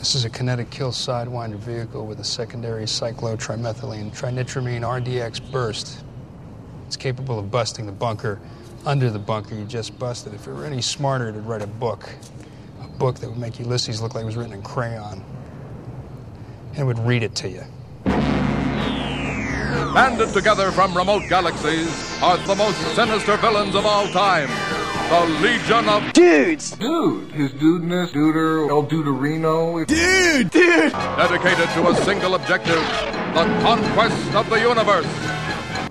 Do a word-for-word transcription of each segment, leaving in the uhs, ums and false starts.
This is a kinetic kill sidewinder vehicle with a secondary cyclotrimethylene trinitramine R D X burst. It's capable of busting the bunker under the bunker you just busted. If it were any smarter, it would write a book. A book that would make Ulysses look like it was written in crayon. And it would read it to you. Banded together from remote galaxies are the most sinister villains of all time. The Legion of Dudes! Dude! His dudeness, duder, El Duderino. Dude! Dude! Dedicated to a single objective, the conquest of the universe.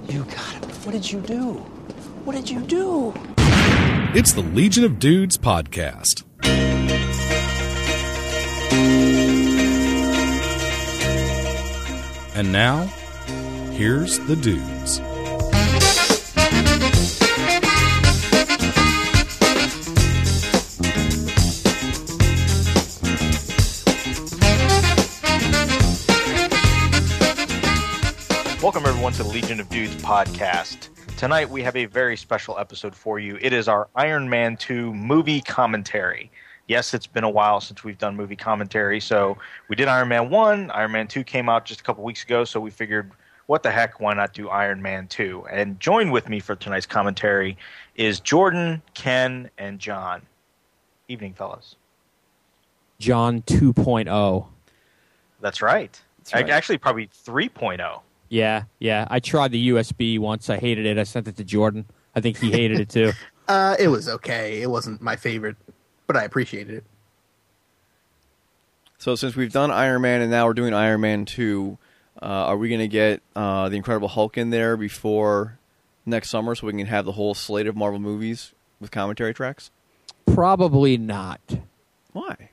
You got it. What did you do? What did you do? It's the Legion of Dudes podcast. And now, here's the Dudes. Welcome, everyone, to the Legion of Dudes podcast. Tonight, we have a very special episode for you. It is our Iron Man two movie commentary. Yes, it's been a while since we've done movie commentary. So we did Iron Man one. Iron Man two came out just a couple weeks ago, so we figured, what the heck, why not do Iron Man two? And joined with me for tonight's commentary is Jordan, Ken, and John. Evening, fellas. John two point oh. That's right. That's right. Actually, probably three point oh. Yeah, yeah. I tried the U S B once. I hated it. I sent it to Jordan. I think he hated it too. uh, it was okay. It wasn't my favorite, but I appreciated it. So since we've done Iron Man and now we're doing Iron Man two, uh, are we going to get uh, the Incredible Hulk in there before next summer so we can have the whole slate of Marvel movies with commentary tracks? Probably not. Why?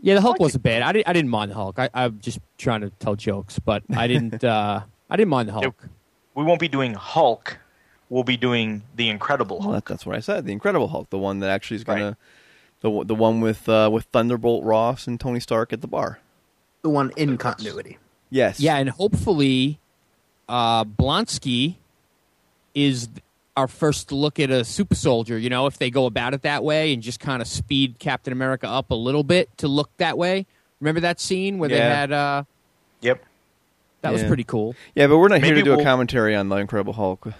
Yeah, the Hulk like wasn't it. bad. I didn't. I didn't mind the Hulk. I, I'm just trying to tell jokes, but I didn't. Uh, I didn't mind the Hulk. We won't be doing Hulk. We'll be doing the Incredible Hulk. Well, that, that's what I said. The Incredible Hulk, the one that actually is gonna, right. the the one with uh, with Thunderbolt Ross and Tony Stark at the bar. The one in that's, continuity. Yes. Yeah, and hopefully, uh, Blonsky is our first look at a super soldier, you know, if they go about it that way and just kind of speed Captain America up a little bit to look that way. Remember that scene where yeah. they had... Uh, yep. That yeah. was pretty cool. Yeah, but we're not Maybe here to do we'll... a commentary on The Incredible Hulk.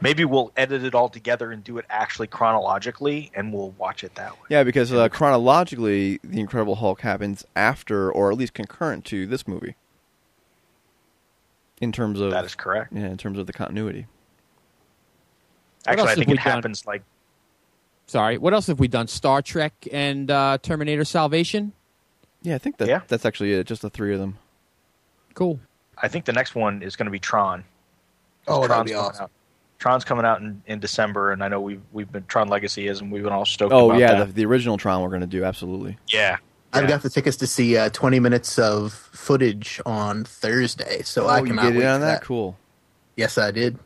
Maybe we'll edit it all together and do it actually chronologically, and we'll watch it that way. Yeah, because uh, chronologically, The Incredible Hulk happens after, or at least concurrent to, this movie. In terms of... That is correct. Yeah, in terms of the continuity. Actually, I think it happens done? like... Sorry, what else have we done? Star Trek and uh, Terminator Salvation? Yeah, I think that yeah. that's actually it, just the three of them. Cool. I think the next one is going to be Tron. Oh, that'd be awesome. Out. Tron's coming out in, in December, and I know we've, we've been... Tron Legacy is, and we've been all stoked oh, about yeah, that. Oh, yeah, the original Tron we're going to do, absolutely. Yeah. I've yeah. got the tickets to see uh, twenty minutes of footage on Thursday, so oh, I cannot you did wait it on for that? that. Cool. Yes, I did.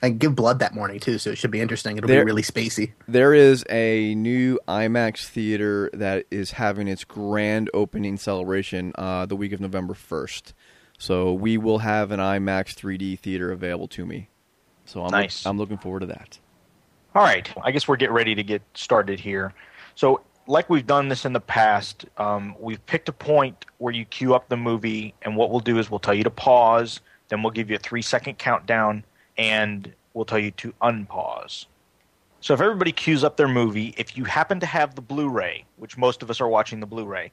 I give blood that morning, too, so it should be interesting. It'll there, be really spacey. There is a new IMAX theater that is having its grand opening celebration uh, the week of November first. So we will have an IMAX three D theater available to me. So I'm nice. lo- I'm looking forward to that. All right. I guess we're getting ready to get started here. So like we've done this in the past, um, we've picked a point where you queue up the movie, and what we'll do is we'll tell you to pause, then we'll give you a three-second countdown, and we'll tell you to unpause. So if everybody queues up their movie, if you happen to have the Blu-ray, which most of us are watching the Blu-ray,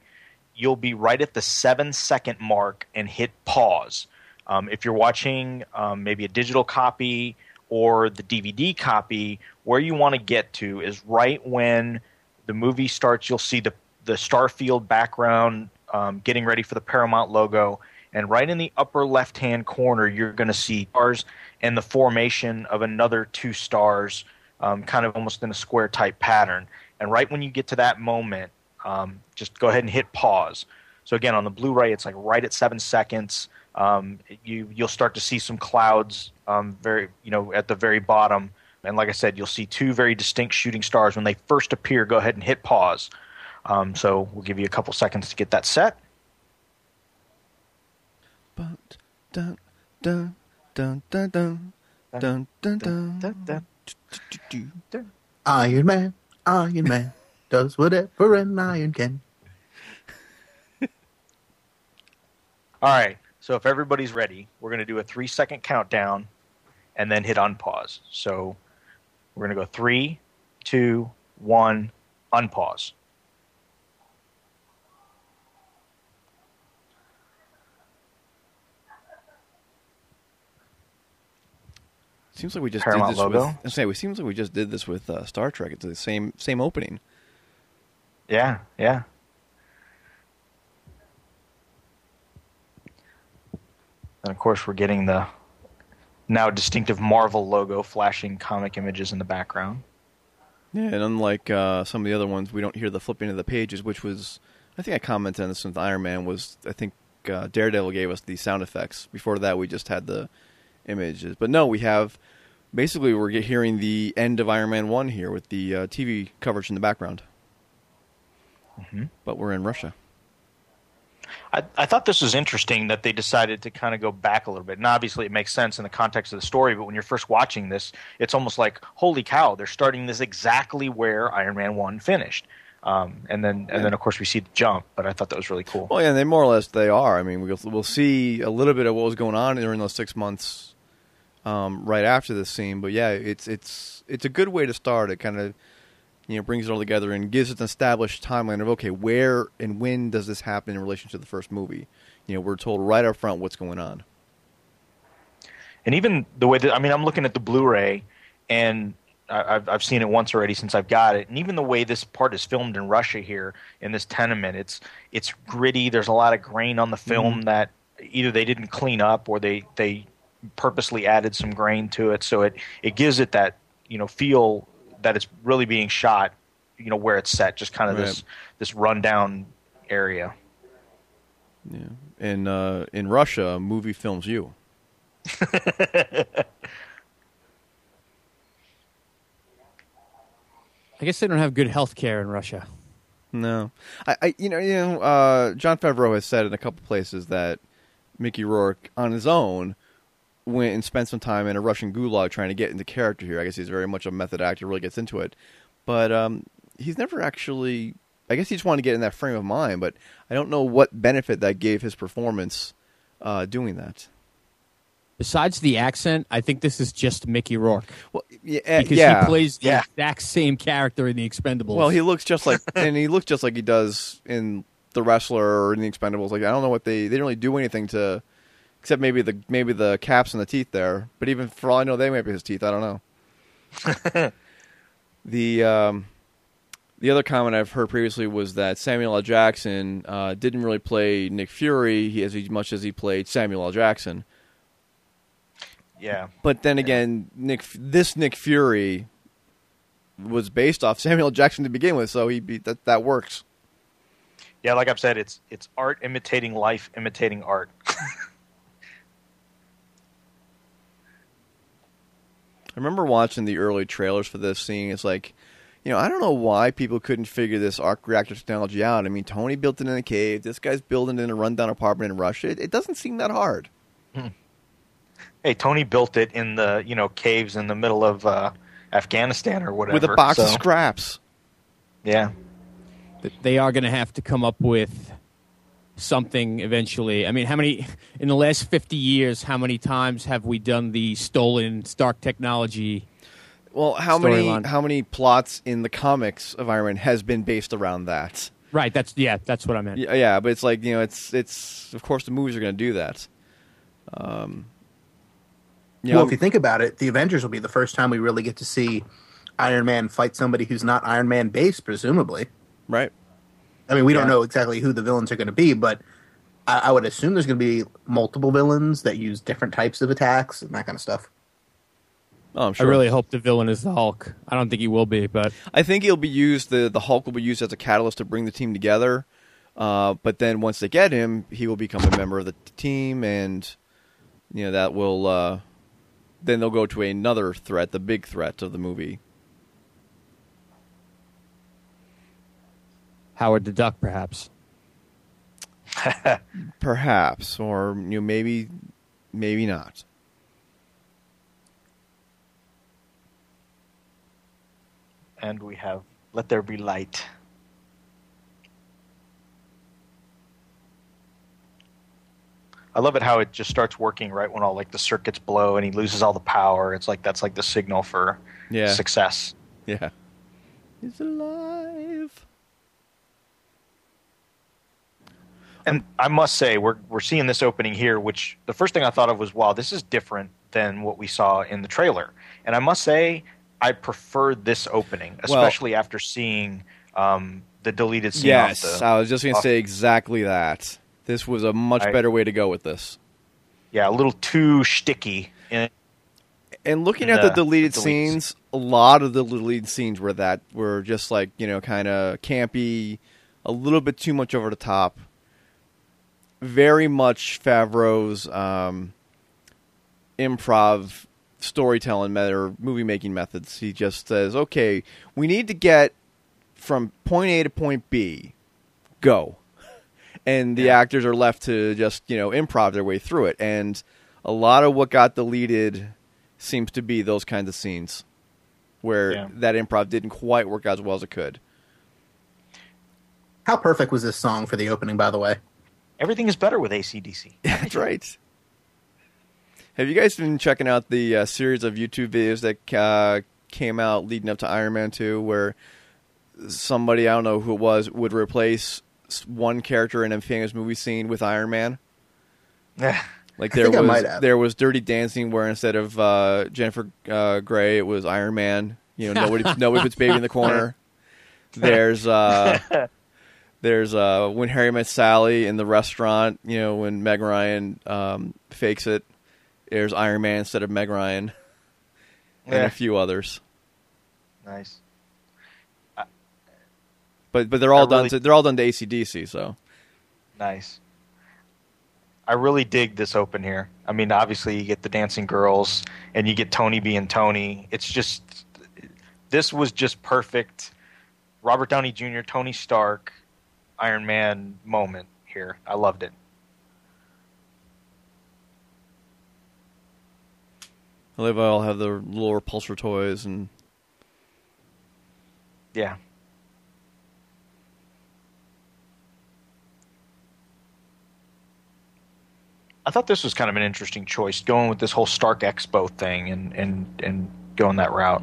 you'll be right at the seven-second mark and hit pause. Um, if you're watching um, maybe a digital copy or the D V D copy, where you want to get to is right when the movie starts. You'll see the, the Starfield background um, getting ready for the Paramount logo. And right in the upper left-hand corner, you're going to see stars and the formation of another two stars, um, kind of almost in a square-type pattern. And right when you get to that moment, um, just go ahead and hit pause. So again, on the Blu-ray, it's like right at seven seconds. Um, you you'll start to see some clouds, um, very you know, at the very bottom. And like I said, you'll see two very distinct shooting stars when they first appear. Go ahead and hit pause. Um, so we'll give you a couple seconds to get that set. Dun dun dun dun dun dun dun dun dun dun. Iron Man, Iron Man, does whatever a lion can. All right, so if everybody's ready, we're going to do a three-second countdown and then hit unpause. So we're going to go three, two, one, unpause. Seems like we just Paramount did this logo. With, I say, it seems like we just did this with uh, Star Trek. It's the same same opening. Yeah, yeah. And of course, we're getting the now distinctive Marvel logo flashing comic images in the background. Yeah, and unlike uh, some of the other ones, we don't hear the flipping of the pages, which was, I think I commented on this with Iron Man, was I think uh, Daredevil gave us the sound effects. Before that, we just had the images. But no, we have, basically we're hearing the end of Iron Man one here with the uh, T V coverage in the background. Mm-hmm. But we're in Russia. I, I thought this was interesting that they decided to kind of go back a little bit. And obviously it makes sense in the context of the story, but when you're first watching this, it's almost like, holy cow, they're starting this exactly where Iron Man one finished. Um, and then, and then of course, we see the jump, but I thought that was really cool. Well, yeah, and they more or less, they are. I mean, we'll, we'll see a little bit of what was going on during those six months um, right after this scene. But, yeah, it's it's it's a good way to start. It kind of, you know, brings it all together and gives it an established timeline of, okay, where and when does this happen in relation to the first movie? You know, we're told right up front what's going on. And even the way that, I mean, I'm looking at the Blu-ray, and I've I've seen it once already since I've got it. And even the way this part is filmed in Russia here in this tenement, it's it's gritty. There's a lot of grain on the film mm-hmm. that either they didn't clean up or they, they purposely added some grain to it. So it, it gives it that, you know, feel that it's really being shot, you know, where it's set, just kind of right. this this rundown area. Yeah. And uh, in Russia, movie films you. I guess they don't have good health care in Russia. No. I, I you know, you know, uh, Jon Favreau has said in a couple places that Mickey Rourke, on his own, went and spent some time in a Russian gulag trying to get into character here. I guess he's very much a method actor, really gets into it. But um, he's never actually, I guess he just wanted to get in that frame of mind, but I don't know what benefit that gave his performance uh, doing that. Besides the accent, I think this is just Mickey Rourke. Well, yeah, because yeah, he plays the yeah. exact same character in The Expendables. Well, he looks just like, and he looks just like he does in The Wrestler or in The Expendables. Like I don't know what they, they didn't really do anything to, except maybe the maybe the caps and the teeth there. But even for all I know, they might be his teeth. I don't know. the um, the other comment I've heard previously was that Samuel L. Jackson uh, didn't really play Nick Fury he, as much as he played Samuel L. Jackson. Yeah, but then again, yeah. Nick this Nick Fury was based off Samuel L. Jackson to begin with, so he be, that that works. Yeah, like I've said, it's it's art imitating life, imitating art. I remember watching the early trailers for this scene. It's like, you know, I don't know why people couldn't figure this arc reactor technology out. I mean, Tony built it in a cave. This guy's building it in a rundown apartment in Russia. It, it doesn't seem that hard. Hmm. Hey, Tony built it in the, you know, caves in the middle of uh, Afghanistan or whatever. With a box so. of scraps. Yeah. They are going to have to come up with something eventually. I mean, how many, in the last fifty years, how many times have we done the stolen Stark technology? Well, how many line? how many plots in the comics of Iron Man has been based around that? Right, that's, yeah, that's what I meant. Yeah, yeah, but it's like, you know, it's, it's of course the movies are going to do that. Um... You know, well, if you think about it, the Avengers will be the first time we really get to see Iron Man fight somebody who's not Iron Man based, presumably. Right. I mean, we yeah. don't know exactly who the villains are going to be, but I, I would assume there's going to be multiple villains that use different types of attacks and that kind of stuff. Oh, I'm sure. I really hope the villain is the Hulk. I don't think he will be, but I think he'll be used. The, the Hulk will be used as a catalyst to bring the team together. Uh, but then once they get him, he will become a member of the team, and you know that will. Uh, Then they'll go to another threat, the big threat of the movie. Howard the Duck, perhaps. Perhaps, or you know, maybe, maybe not. And we have Let there be light. I love it how it just starts working right when all like the circuits blow and he loses all the power. It's like that's like the signal for yeah. success. Yeah. He's alive. And I must say, we're we're seeing this opening here, which the first thing I thought of was, wow, this is different than what we saw in the trailer. And I must say, I preferred this opening, especially well, after seeing um, the deleted scene. Yes, off the, I was just going to say exactly that. This was a much I, better way to go with this. Yeah, a little too shticky. In, and looking at the, the deleted, deleted scenes, scene. a lot of the deleted scenes were that were just like, you know, kind of campy, a little bit too much over the top. Very much Favreau's um, improv storytelling method or movie making methods. He just says, "Okay, we need to get from point A to point B. Go." And the yeah. actors are left to just, you know, improv their way through it. And a lot of what got deleted seems to be those kinds of scenes where yeah. that improv didn't quite work out as well as it could. How perfect was this song for the opening, by the way? Everything is better with A C D C. That's right. Have you guys been checking out the uh, series of YouTube videos that uh, came out leading up to Iron Man two where somebody, I don't know who it was, would replace one character in a famous movie scene with Iron Man? Yeah. Like there was there was Dirty Dancing where instead of uh, Jennifer uh, Grey, it was Iron Man. You know, nobody nobody puts baby in the corner. There's uh, there's uh, When Harry Met Sally in the restaurant. You know, when Meg Ryan um, fakes it, there's Iron Man instead of Meg Ryan, yeah. and a few others. Nice. But but they're all I done. Really, to, they're all done to A C D C. So nice. I really dig this open here. I mean, obviously you get the dancing girls and you get Tony being Tony. It's just this was just perfect. Robert Downey Junior, Tony Stark, Iron Man moment here. I loved it. I love all have the little repulsor toys and yeah. I thought this was kind of an interesting choice, going with this whole Stark Expo thing and, and, and going that route.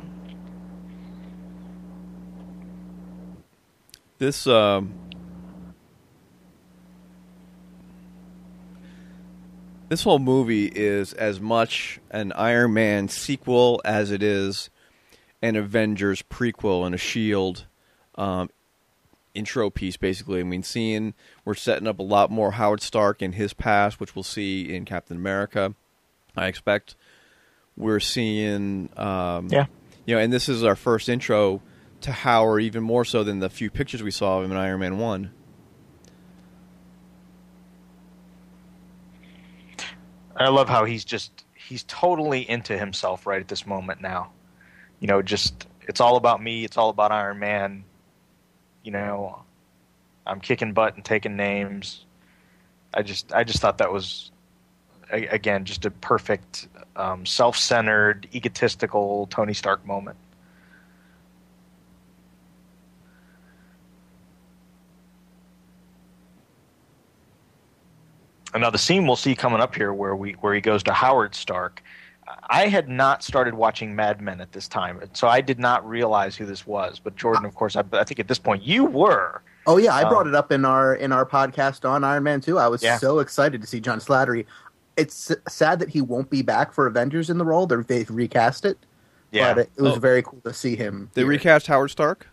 This um, this whole movie is as much an Iron Man sequel as it is an Avengers prequel and a S H I E L D um, intro piece, basically. I mean, seeing we're setting up a lot more Howard Stark and his past, which we'll see in Captain America, I expect. We're seeing, um, yeah, you know, and this is our first intro to Howard, even more so than the few pictures we saw of him in Iron Man one. I love how he's just he's totally into himself right at this moment now. You know, just it's all about me. It's all about Iron Man. You know, I'm kicking butt and taking names. I just, I just thought that was, again, just a perfect, um, self-centered, egotistical Tony Stark moment. Another scene we'll see coming up here where we where he goes to Howard Stark. I had not started watching Mad Men at this time, so I did not realize who this was. But Jordan, of course, I, I think at this point you were. Oh yeah, I um, brought it up in our in our podcast on Iron Man two. I was yeah. so excited to see John Slattery. It's sad that he won't be back for Avengers in the role. They're, they've recast it. Yeah, but it, it was oh. very cool to see him. They here. recast Howard Stark.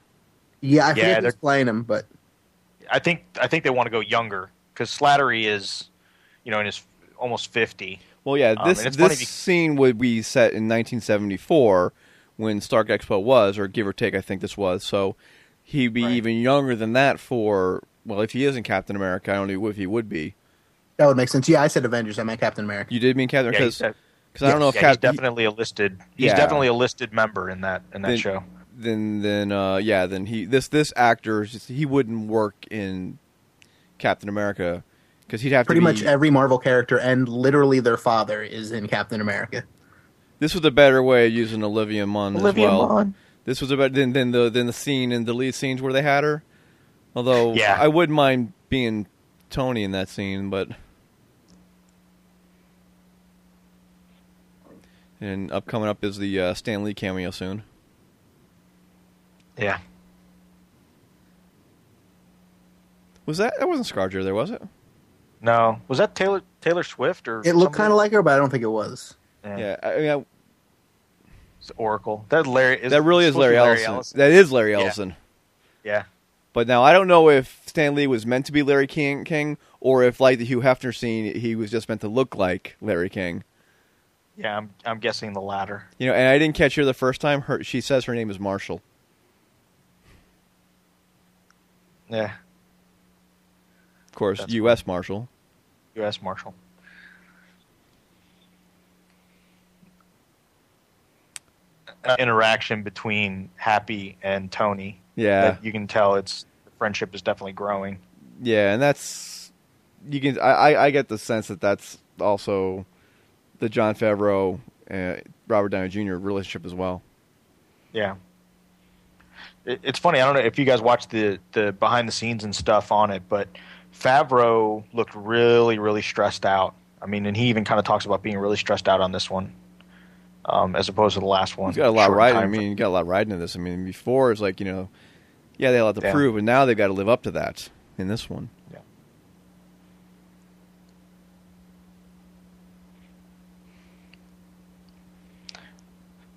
Yeah, I think they're playing him, but I think I think they want to go younger because Slattery is, you know, in his almost fifty. Well, yeah, this um, this you... scene would be set in nineteen seventy-four when Stark Expo was, or give or take, I think this was. So he'd be right. even younger than that for, well, if he isn't Captain America, I don't know if he would be. That would make sense. Yeah, I said Avengers. I meant Captain America. You did mean Captain America? Yeah, because yeah, I don't know if yeah, Cap... he's definitely a listed. He's yeah. definitely a listed member in that in that then, show. Then, then, uh, yeah, then he this this actor he wouldn't work in Captain America. He'd have Pretty to be... much every Marvel character and literally their father is in Captain America. This was a better way of using Olivia Munn Olivia as well. Munn. This was about than than the than the scene in the lead scenes where they had her. Although yeah. I wouldn't mind being Tony in that scene, but and up coming up is the uh, Stan Lee cameo soon. Yeah. Was that that wasn't Scarjo there, was it? No. Was that Taylor Taylor Swift or? It looked kind of like her, but I don't think it was. Yeah. yeah I mean, I, it's Oracle. That Larry. Is that really is Larry Ellison. Larry Ellison. That is Larry Ellison. Yeah. yeah. But now I don't know if Stan Lee was meant to be Larry King, King, or if like the Hugh Hefner scene, he was just meant to look like Larry King. Yeah, I'm I'm guessing the latter. You know, and I didn't catch her the first time. Her she says her name is Marshall. Yeah. Of course, That's U S cool. Marshal. U S Marshal. Uh, interaction between Happy and Tony. Yeah, that you can tell it's the friendship is definitely growing. Yeah, and that's you can. I, I get the sense that that's also the Jon Favreau and Robert Downey Junior relationship as well. Yeah, it, it's funny. I don't know if you guys watched the the behind the scenes and stuff on it, but Favreau looked really, really stressed out. I mean, and he even kind of talks about being really stressed out on this one, um, as opposed to the last one. He's got a lot riding. I mean, you got a lot riding in this. I mean, before it's like you know, yeah, they had a lot to yeah. prove, and now they've got to live up to that in this one. Yeah.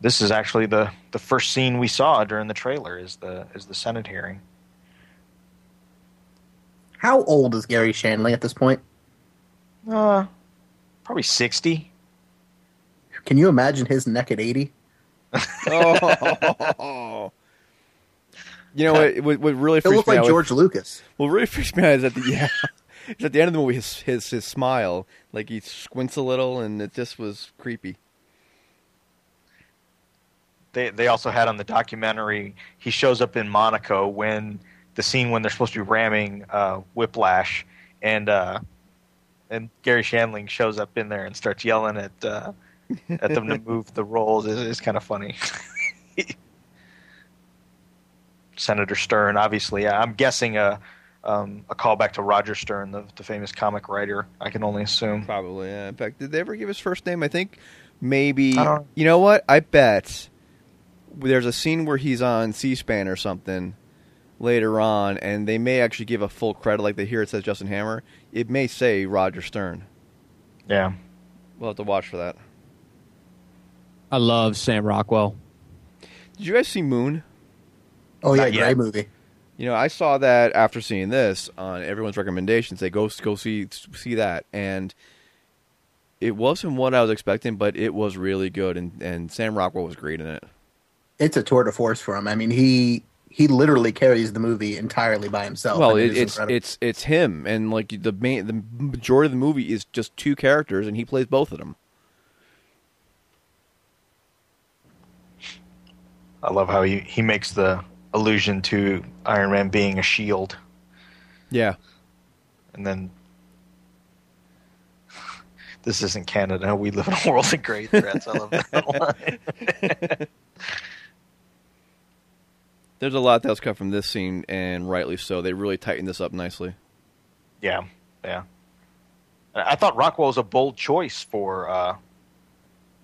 This is actually the the first scene we saw during the trailer is the is the Senate hearing. How old is Gary Shandling at this point? Uh, probably sixty. Can you imagine his neck at eighty? oh. You know what? What, what really freaks me out? It looked like George what, Lucas. What really freaks me out is at the yeah, is at the end of the movie, his his his smile, like he squints a little, and it just was creepy. They they also had on the documentary. He shows up in Monaco when. The scene when they're supposed to be ramming uh, Whiplash, and uh, and Gary Shandling shows up in there and starts yelling at uh, at them to move the rolls is is kind of funny. Senator Stern, obviously, I'm guessing a um, a callback to Roger Stern, the, the famous comic writer. I can only assume. Probably, yeah. In fact, did they ever give his first name? I think maybe. Uh, you know what? I bet there's a scene where he's on C-SPAN or something. Later on, and they may actually give a full credit. Like they hear it says Justin Hammer, it may say Roger Stern. Yeah, we'll have to watch for that. I love Sam Rockwell. Did you guys see Moon? Oh yeah, great movie. You know, I saw that after seeing this on everyone's recommendations. They go go see see that, and it wasn't what I was expecting, but it was really good, and and Sam Rockwell was great in it. It's a tour de force for him. I mean, he. He literally carries the movie entirely by himself. Well, it, it's incredible. it's it's him, and like the main, the majority of the movie is just two characters, and he plays both of them. I love how he, he makes the allusion to Iron Man being a shield. Yeah, and then this isn't Canada. We live in a world of great threats. I love that line. There's a lot that's cut from this scene, and rightly so. They really tightened this up nicely. Yeah, yeah. I thought Rockwell was a bold choice for uh,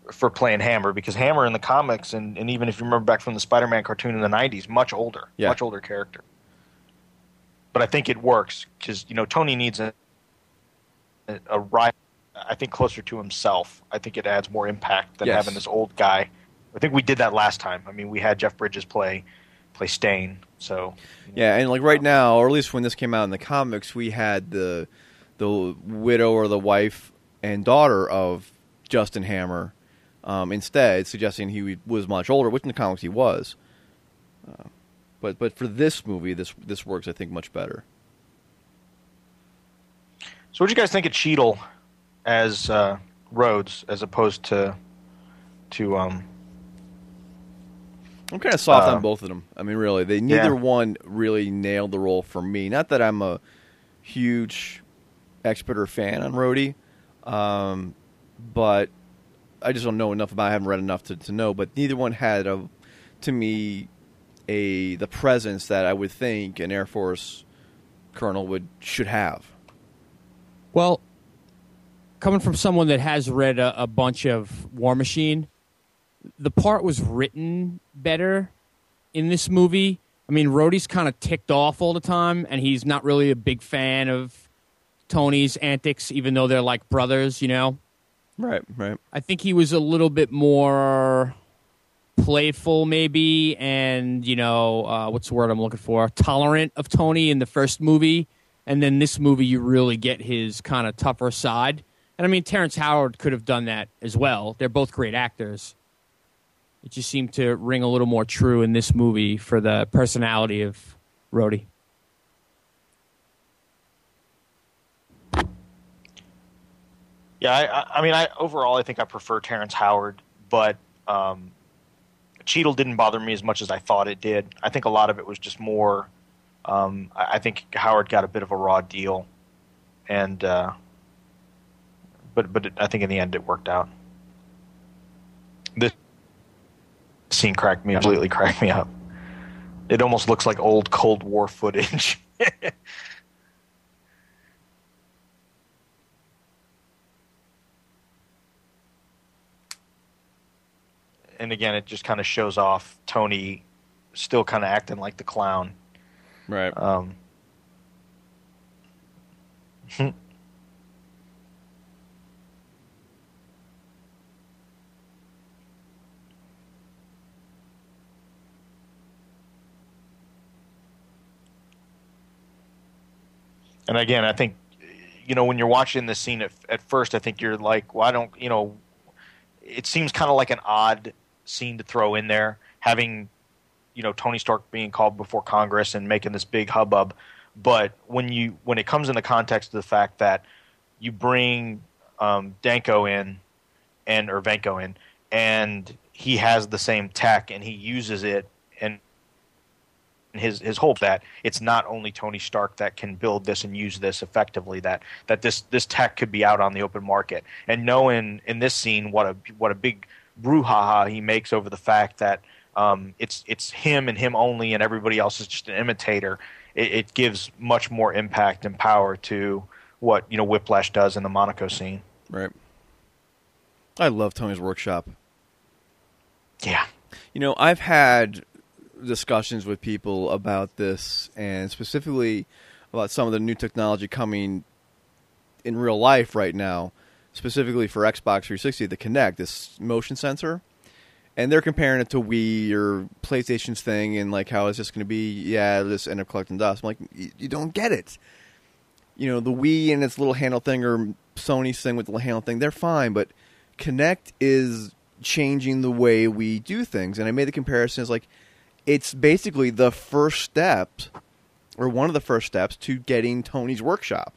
for playing Hammer, because Hammer in the comics, and, and even if you remember back from the Spider-Man cartoon in the nineties, much older, yeah. much older character. But I think it works, because you know Tony needs a, a rival, I think, closer to himself. I think it adds more impact than yes. having this old guy. I think we did that last time. I mean, we had Jeff Bridges play... play Stain, so you know. Yeah, and like right now, or at least when this came out in the comics, we had the the widow or the wife and daughter of Justin Hammer um, instead, suggesting he was much older, which in the comics he was. Uh, but but for this movie, this this works, I think, much better. So, what do you guys think of Cheadle as uh, Rhodes as opposed to to um? I'm kind of soft uh, on both of them. I mean, really, they neither yeah. one really nailed the role for me. Not that I'm a huge expert or fan on Rhodey, um, but I just don't know enough about it. I haven't read enough to, to know. But neither one had a to me a the presence that I would think an Air Force colonel would should have. Well, coming from someone that has read a, a bunch of War Machine, the part was written better in this movie. I mean, Rhodey's kind of ticked off all the time, and he's not really a big fan of Tony's antics, even though they're like brothers, you know? Right, right. I think he was a little bit more playful, maybe, and, you know, uh, what's the word I'm looking for? Tolerant of Tony in the first movie. And then this movie, you really get his kind of tougher side. And, I mean, Terrence Howard could have done that as well. They're both great actors. It just seemed to ring a little more true in this movie for the personality of Rhodey. Yeah, I, I mean, I overall, I think I prefer Terrence Howard, but um, Cheadle didn't bother me as much as I thought it did. I think a lot of it was just more, um, I, I think Howard got a bit of a raw deal, and uh, but but it, I think in the end it worked out. This scene cracked me up, completely cracked me up. It almost looks like old Cold War footage. And again, it just kind of shows off Tony still kind of acting like the clown. Right. Um, and again, I think, you know, when you're watching this scene at, at first, I think you're like, well, I don't, you know, it seems kind of like an odd scene to throw in there, having, you know, Tony Stark being called before Congress and making this big hubbub. But when you when it comes in the context of the fact that you bring um, Danko in and or Vanko in, and he has the same tech and he uses it, and his his hope that it's not only Tony Stark that can build this and use this effectively, that that this this tech could be out on the open market. And knowing in this scene what a what a big brouhaha he makes over the fact that um, it's it's him and him only, and everybody else is just an imitator. It, it gives much more impact and power to what, you know, Whiplash does in the Monaco scene. Right. I love Tony's workshop. Yeah. You know, I've had discussions with people about this, and specifically about some of the new technology coming in real life right now. Specifically for Xbox three sixty, the Kinect, this motion sensor. And they're comparing it to Wii or PlayStation's thing, and like, how is this going to be? Yeah, it'll just end up collecting dust. I'm like, you don't get it. You know, the Wii and its little handle thing, or Sony's thing with the little handle thing, they're fine. But Kinect is changing the way we do things. And I made the comparison. It's like, it's basically the first step, or one of the first steps, to getting Tony's workshop.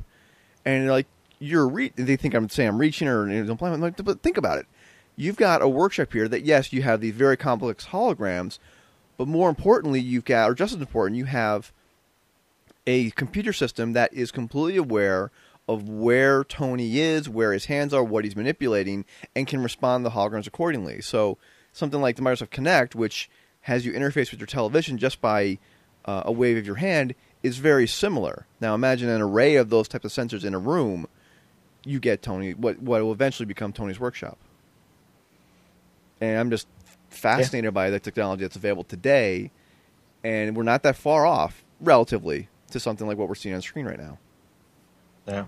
And they're like, You're re- they think I'm saying I'm reaching or don't play. I'm like, but think about it. You've got a workshop here that, yes, you have these very complex holograms, but more importantly, you've got, or just as important, you have a computer system that is completely aware of where Tony is, where his hands are, what he's manipulating, and can respond to the holograms accordingly. So something like the Microsoft Kinect, which has you interface with your television just by uh, a wave of your hand, is very similar. Now imagine an array of those types of sensors in a room. You get Tony, what what will eventually become Tony's workshop. And I'm just fascinated yeah. by the technology that's available today, and we're not that far off, relatively, to something like what we're seeing on screen right now. Yeah.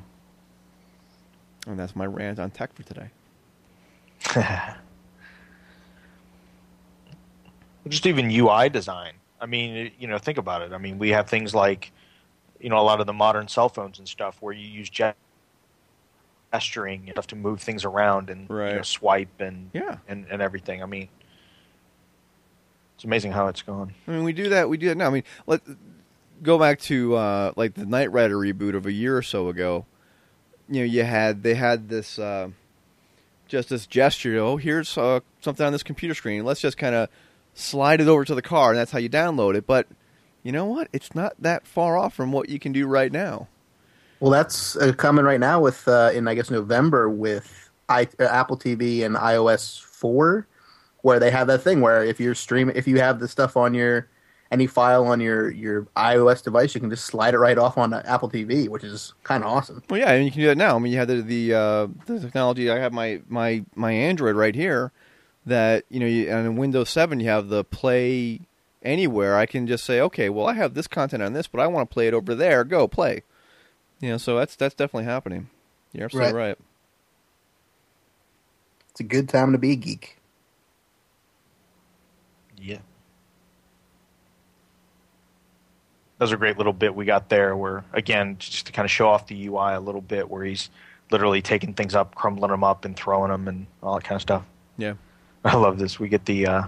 And that's my rant on tech for today. Just even U I design. I mean, you know, think about it. I mean, we have things like, you know, a lot of the modern cell phones and stuff where you use jet gesturing, you have to move things around and right. you know, swipe and, yeah. and and everything. I mean, it's amazing how it's gone. I mean, we do that. We do that now. I mean, let go back to uh, like the Knight Rider reboot of a year or so ago. You know, you had they had this uh, just this gesture. Oh, here's uh, something on this computer screen. Let's just kind of slide it over to the car, and that's how you download it. But you know what? It's not that far off from what you can do right now. Well, that's uh, coming right now with uh, in I guess November with I, uh, Apple T V and iOS four. where they have that thing where if you're streaming, if you have the stuff on your any file on your, your iOS device, you can just slide it right off on Apple T V, which is kind of awesome. Well, yeah, I mean, you can do that now. I mean, you have the the, uh, the technology. I have my, my, my Android right here that, you know, you, and in Windows seven, you have the Play Anywhere. I can just say, okay, well, I have this content on this, but I want to play it over there. Go play. You know, so that's that's definitely happening. You're absolutely right. right. It's a good time to be a geek. Yeah. That was a great little bit we got there where, again, just to kind of show off the U I a little bit, where he's literally taking things up, crumbling them up and throwing them and all that kind of stuff. Yeah. I love this. We get the, uh,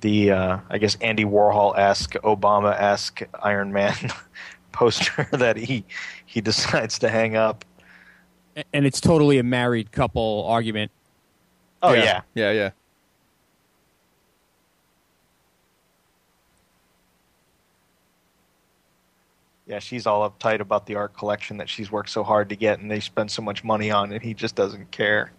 the uh, I guess, Andy Warhol-esque, Obama-esque Iron Man poster that he he decides to hang up. And it's totally a married couple argument. Oh, yeah. Yeah, yeah. yeah. Yeah, she's all uptight about the art collection that she's worked so hard to get and they spend so much money on, and he just doesn't care.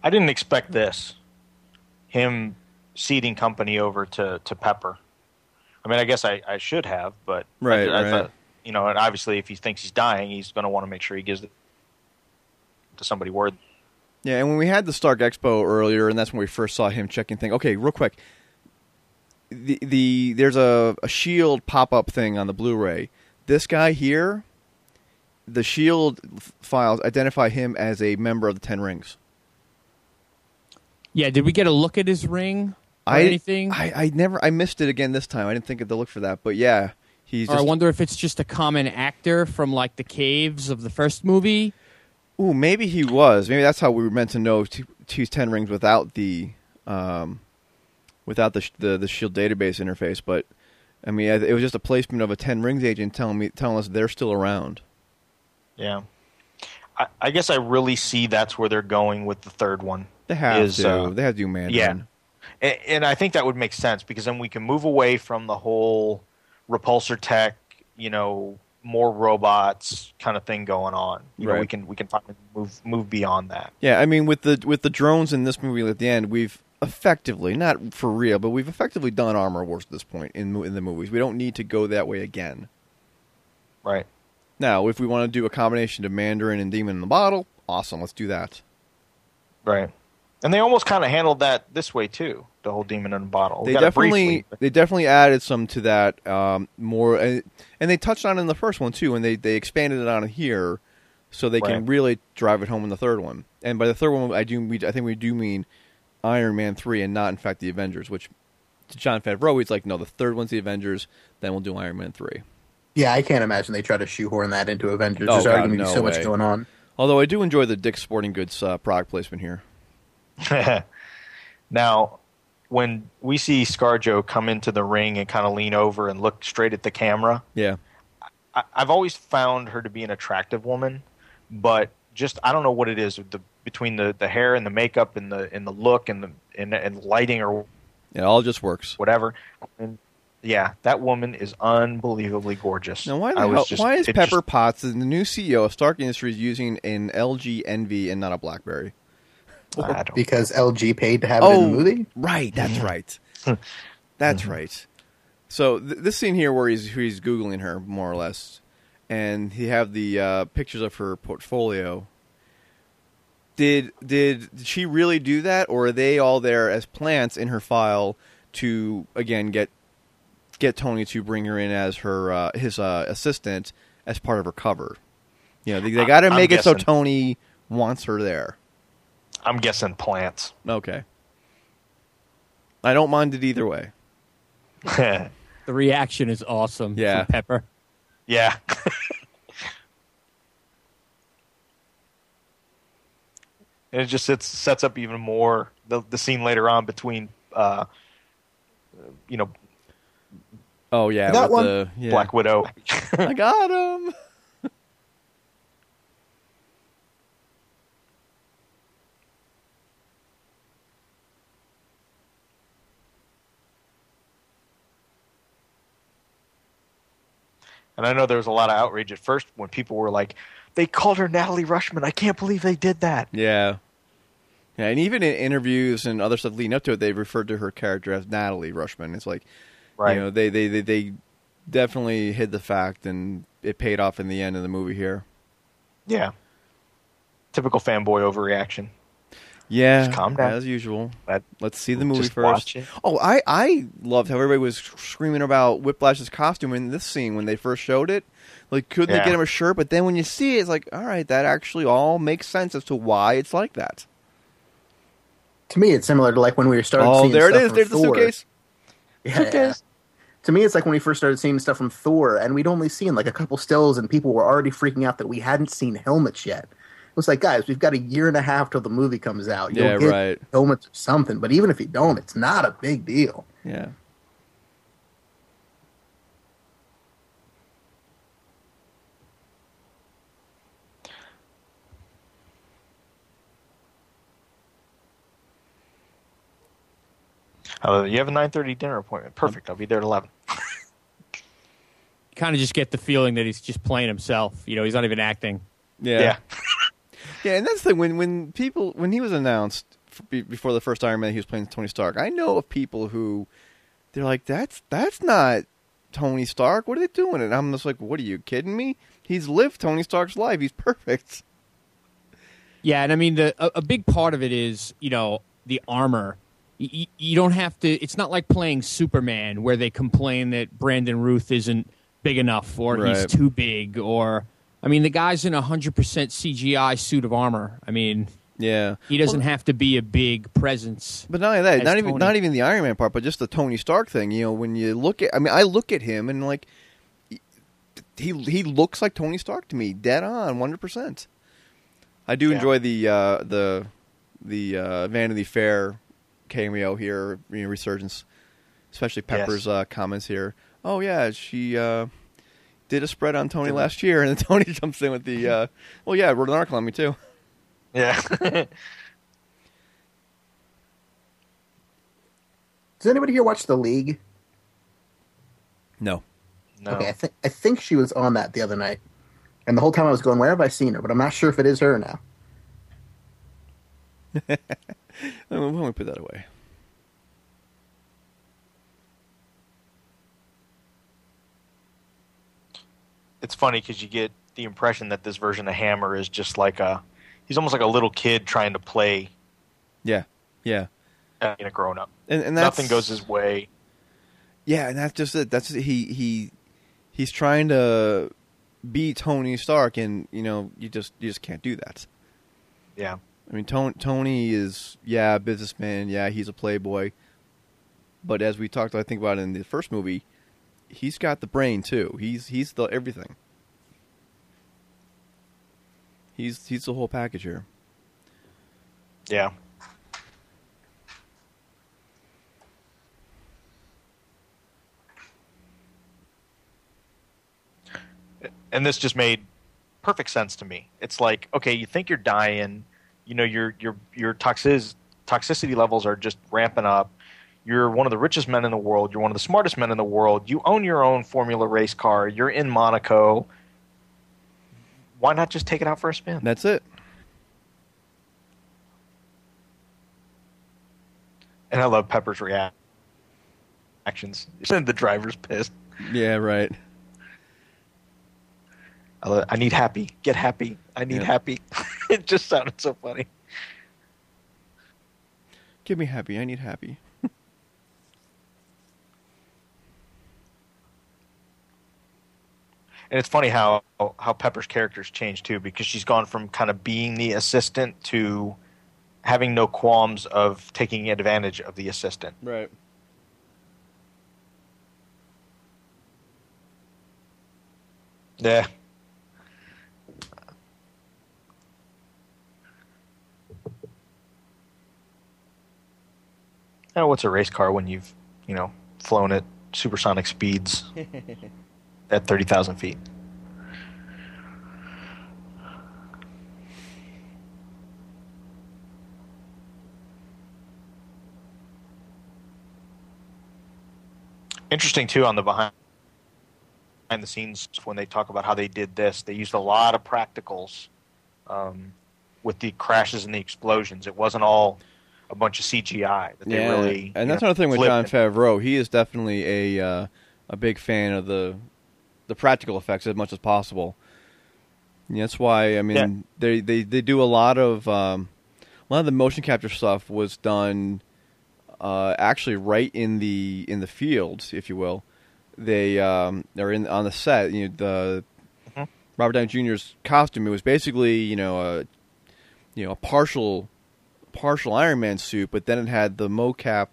I didn't expect this, him ceding company over to, to Pepper. I mean, I guess I, I should have, but right, I, I right. thought, you know, and obviously if he thinks he's dying, he's going to want to make sure he gives it to somebody worth. Yeah, and when we had the Stark Expo earlier, and that's when we first saw him checking things. Okay, real quick, the the there's a, a S H I E L D pop-up thing on the Blu-ray. This guy here, the S H I E L D files identify him as a member of the Ten Rings. Yeah, did we get a look at his ring or I, anything? I, I never, I missed it again this time. I didn't think of the look for that, but yeah, he's. Or just, I wonder if it's just a common actor from like the caves of the first movie. Ooh, maybe he was. Maybe that's how we were meant to know to, to use Ten Rings without the, um, without the the, the S H I E L D database interface. But I mean, it was just a placement of a Ten Rings agent telling me telling us they're still around. Yeah, I, I guess I really see that's where they're going with the third one. They have is, to. Uh, they have to do Mandarin. Yeah. And, and I think that would make sense because then we can move away from the whole repulsor tech, you know, more robots kind of thing going on. You right. know, we can we can move move beyond that. Yeah, I mean, with the with the drones in this movie at the end, we've effectively, not for real, but we've effectively done Armor Wars at this point in in the movies. We don't need to go that way again. Right. Now, if we want to do a combination of Mandarin and Demon in the Bottle, awesome, let's do that. Right. And they almost kind of handled that this way too. The whole demon in a bottle. They definitely, they definitely added some to that um, more, and, and they touched on it in the first one too, and they, they expanded it on here, so they right. can really drive it home in the third one. And by the third one, I do, we, I think we do mean Iron Man three, and not in fact the Avengers. Which to Jon Favreau, he's like, no, the third one's the Avengers. Then we'll do Iron Man three. Yeah, I can't imagine they try to shoehorn that into Avengers. Oh, There's already going to be so way. much going on. Although I do enjoy the Dick's Sporting Goods uh, product placement here. Now, when we see Scarjo come into the ring and kind of lean over and look straight at the camera, yeah, I, I've always found her to be an attractive woman, but just I don't know what it is the, between the, the hair and the makeup and the and the look and the and, and lighting or it all just works. Whatever. And yeah, that woman is unbelievably gorgeous. Now, why the hell, just, why is Pepper just, Potts, the new C E O of Stark Industries, using an L G Envy and not a BlackBerry? Because L G paid to have oh, it in the movie? Right, that's right. That's right. So th- this scene here where he's, he's Googling her, more or less, and he have the uh, pictures of her portfolio. Did, did did she really do that, or are they all there as plants in her file to, again, get get Tony to bring her in as her uh, his uh, assistant as part of her cover? You know, they, they got to make guessing. it so Tony wants her there. I'm guessing plants. Okay. I don't mind it either way. The reaction is awesome. Yeah. From Pepper. Yeah. And it just sits, sets up even more the, the scene later on between, uh, you know. Oh, yeah. That one. The, yeah. Black Widow. I got him. And I know there was a lot of outrage at first when people were like, they called her Natalie Rushman. I can't believe they did that. Yeah. Yeah, and even in interviews and other stuff leading up to it, they referred to her character as Natalie Rushman. It's like, right. You know, they, they, they, they definitely hid the fact, and it paid off in the end of the movie here. Yeah. Typical fanboy overreaction. Yeah, just calm down. As usual. Let, Let's see the movie just first. Watch it. Oh, I, I loved how everybody was screaming about Whiplash's costume in this scene when they first showed it. Like, couldn't yeah. they get him a shirt? But then when you see it, it's like, all right, that actually all makes sense as to why it's like that. To me, it's similar to like when we were starting oh, seeing stuff from Thor. Oh, there it is. There's Thor. The suitcase. Yeah. Suitcase. To me, it's like when we first started seeing stuff from Thor, and we'd only seen like a couple stills, and people were already freaking out that we hadn't seen helmets yet. It's like, guys, we've got a year and a half till the movie comes out. You'll yeah, get right. helmets or something, but even if you don't, it's not a big deal. Yeah. Uh, you have a nine thirty dinner appointment. Perfect. I'll be there at eleven. You kind of just get the feeling that he's just playing himself. You know, he's not even acting. Yeah. Yeah. Yeah, and that's the thing. When, when people when he was announced before the first Iron Man, he was playing Tony Stark. I know of people who they're like, "That's that's not Tony Stark. What are they doing?" And I'm just like, "What are you kidding me? He's lived Tony Stark's life. He's perfect." Yeah, and I mean, the a, a big part of it is, you know, the armor. You, you don't have to. It's not like playing Superman where they complain that Brandon Routh isn't big enough or right. he's too big or. I mean, the guy's in a one hundred percent C G I suit of armor. I mean, yeah, he doesn't well, have to be a big presence. But not only that, not even, not even the Iron Man part, but just the Tony Stark thing. You know, when you look at, I mean, I look at him and, like, he he looks like Tony Stark to me, dead on, one hundred percent. I do yeah. enjoy the uh, the the uh, Vanity Fair cameo here, you know, resurgence, especially Pepper's yes. uh, comments here. Oh, yeah, she... Uh, did a spread on Tony last year, and then Tony jumps in with the, uh, well, yeah, wrote an article on me, too. Yeah. Does anybody here watch The League? No. No. Okay, I, th- I think she was on that the other night. And the whole time I was going, where have I seen her? But I'm not sure if it is her now. Why don't we put that away? It's funny because you get the impression that this version of Hammer is just like a... He's almost like a little kid trying to play... Yeah, yeah. ...in a grown-up. And, and that's, nothing goes his way. Yeah, and that's just it. That's just, he, he, he's trying to be Tony Stark, and, you know, you just you just can't do that. Yeah. I mean, Tony, Tony is, yeah, a businessman. Yeah, he's a playboy. But as we talked, I think, about in the first movie... He's got the brain too. He's he's the everything. He's he's the whole package here. Yeah. And this just made perfect sense to me. It's like, okay, you think you're dying, you know, your your your toxic toxicity levels are just ramping up. You're one of the richest men in the world. You're one of the smartest men in the world. You own your own Formula race car. You're in Monaco. Why not just take it out for a spin? That's it. And I love Pepper's reaction. actions. The driver's pissed. Yeah, right. I, love, I need Happy. Get Happy. I need yeah. Happy. It just sounded so funny. Give me Happy. I need Happy. And it's funny how, how Pepper's character's changed, too, because she's gone from kind of being the assistant to having no qualms of taking advantage of the assistant. Right. Yeah. Oh, what's a race car when you've, you know, flown at supersonic speeds? At thirty thousand feet. Interesting, too, on the behind the scenes, when they talk about how they did this, they used a lot of practicals um, with the crashes and the explosions. It wasn't all a bunch of C G I. That they yeah, really, and that's know, another thing with Jon Favreau. He is definitely a uh, a big fan of the... the practical effects as much as possible. And that's why I mean yeah. they, they they do a lot of um, a lot of the motion capture stuff was done uh, actually right in the in the fields, if you will. They um, they're in on the set. You know, the mm-hmm. Robert Downey Junior's costume, it was basically you know a you know a partial partial Iron Man suit, but then it had the mocap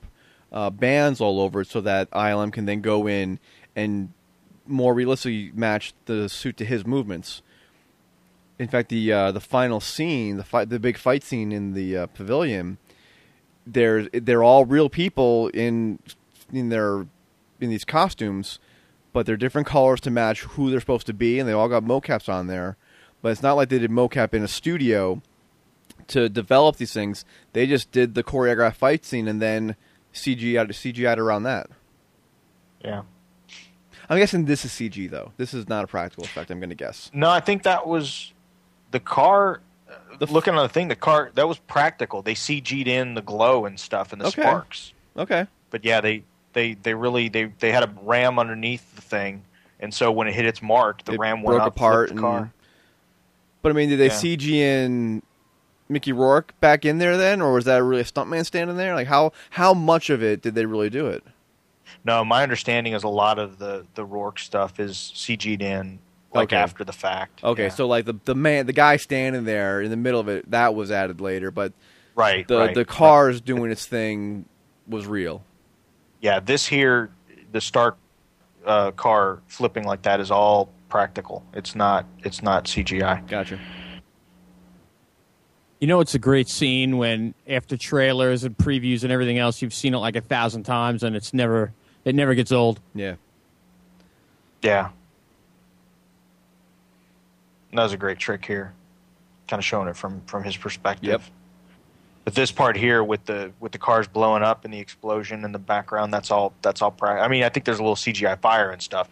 uh, bands all over it, so that I L M can then go in and more realistically match the suit to his movements. In fact, the uh, the final scene, the fight, the big fight scene in the uh, pavilion, they're they're all real people in in their in these costumes, but they're different colors to match who they're supposed to be, and they all got mocaps on there. But it's not like they did mocap in a studio to develop these things. They just did the choreographed fight scene and then C G I'd, C G I'd around that. Yeah. I'm guessing this is C G, though. This is not a practical effect, I'm going to guess. No, I think that was the car. The f- looking on the thing, the car, that was practical. They C G'd in the glow and stuff and the okay. sparks. Okay. But, yeah, they, they, they really they, they had a ram underneath the thing, and so when it hit its mark, the it ram went broke up apart and the car. And, but, I mean, did they yeah. C G in Mickey Rourke back in there then, or was that really a stuntman standing there? Like, how, how much of it did they really do it? No, my understanding is a lot of the, the Rourke stuff is C G'd in, like, okay. after the fact. Okay, yeah. So, like, the, the man, the guy standing there in the middle of it, that was added later, but right, the, right. the cars but, doing its thing was real. Yeah, this here, the Stark uh, car flipping like that is all practical. It's not, it's not C G I. Gotcha. You know, it's a great scene when, after trailers and previews and everything else, you've seen it like a thousand times, and it's never it never gets old. Yeah. Yeah. And that was a great trick here, kind of showing it from, from his perspective. Yep. But this part here with the with the cars blowing up and the explosion in the background, that's all that's all. Pra- I mean, I think there's a little C G I fire and stuff.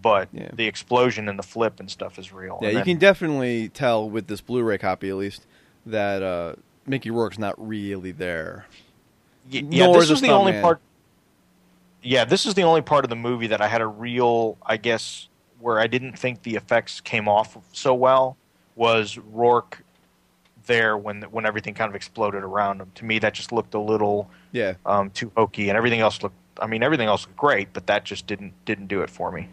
But yeah. the explosion and the flip and stuff is real. Yeah, and you then, can definitely tell with this Blu-ray copy, at least, that uh, Mickey Rourke's not really there. Yeah, Nor this is the only man. part. Yeah, this is the only part of the movie that I had a real, I guess, where I didn't think the effects came off so well. Was Rourke there when when everything kind of exploded around him? To me, that just looked a little yeah um, too hokey, and everything else looked. I mean, everything else looked great, but that just didn't didn't do it for me.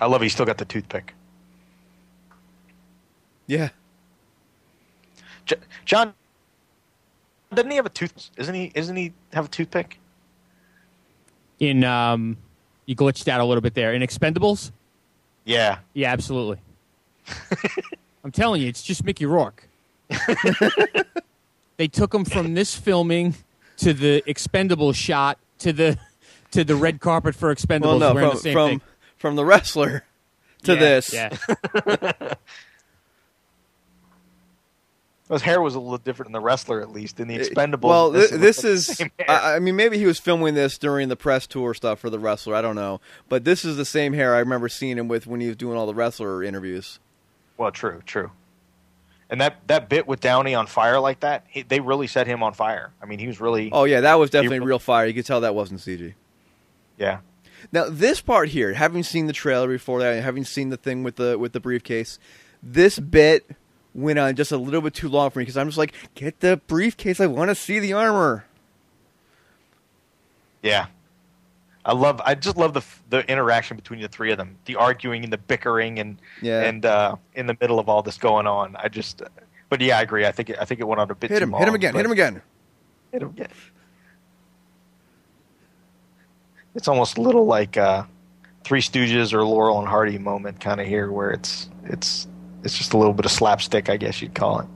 I love he still got the toothpick. Yeah, John. Doesn't he have a tooth? Isn't he? Isn't he have a toothpick? In um, you glitched out a little bit there. In Expendables. Yeah. Yeah, absolutely. I'm telling you, it's just Mickey Rourke. They took him from this filming to the Expendables shot to the to the red carpet for Expendables. Well, no, from, the same from, thing. from the wrestler to yeah, this. Yeah. His hair was a little different in The Wrestler, at least, in The Expendables. Well, this, this is, I mean, maybe he was filming this during the press tour stuff for The Wrestler. I don't know. But this is the same hair I remember seeing him with when he was doing all the Wrestler interviews. Well, true, true. And that, that bit with Downey on fire like that, he, they really set him on fire. I mean, he was really... Oh, yeah, that was definitely real fire. You could tell that wasn't C G. Yeah. Now, this part here, having seen the trailer before that, having seen the thing with the with the briefcase, this bit went on just a little bit too long for me because I'm just like, get the briefcase. I want to see the armor. Yeah. I love. I just love the the interaction between the three of them, the arguing and the bickering, and yeah. and uh, in the middle of all this going on. I just, but yeah, I agree. I think it, I think it went on a bit hit too him, long. Hit him again! Hit him again! Hit him again! It's almost a little like uh, Three Stooges or Laurel and Hardy moment kind of here, where it's it's it's just a little bit of slapstick, I guess you'd call it.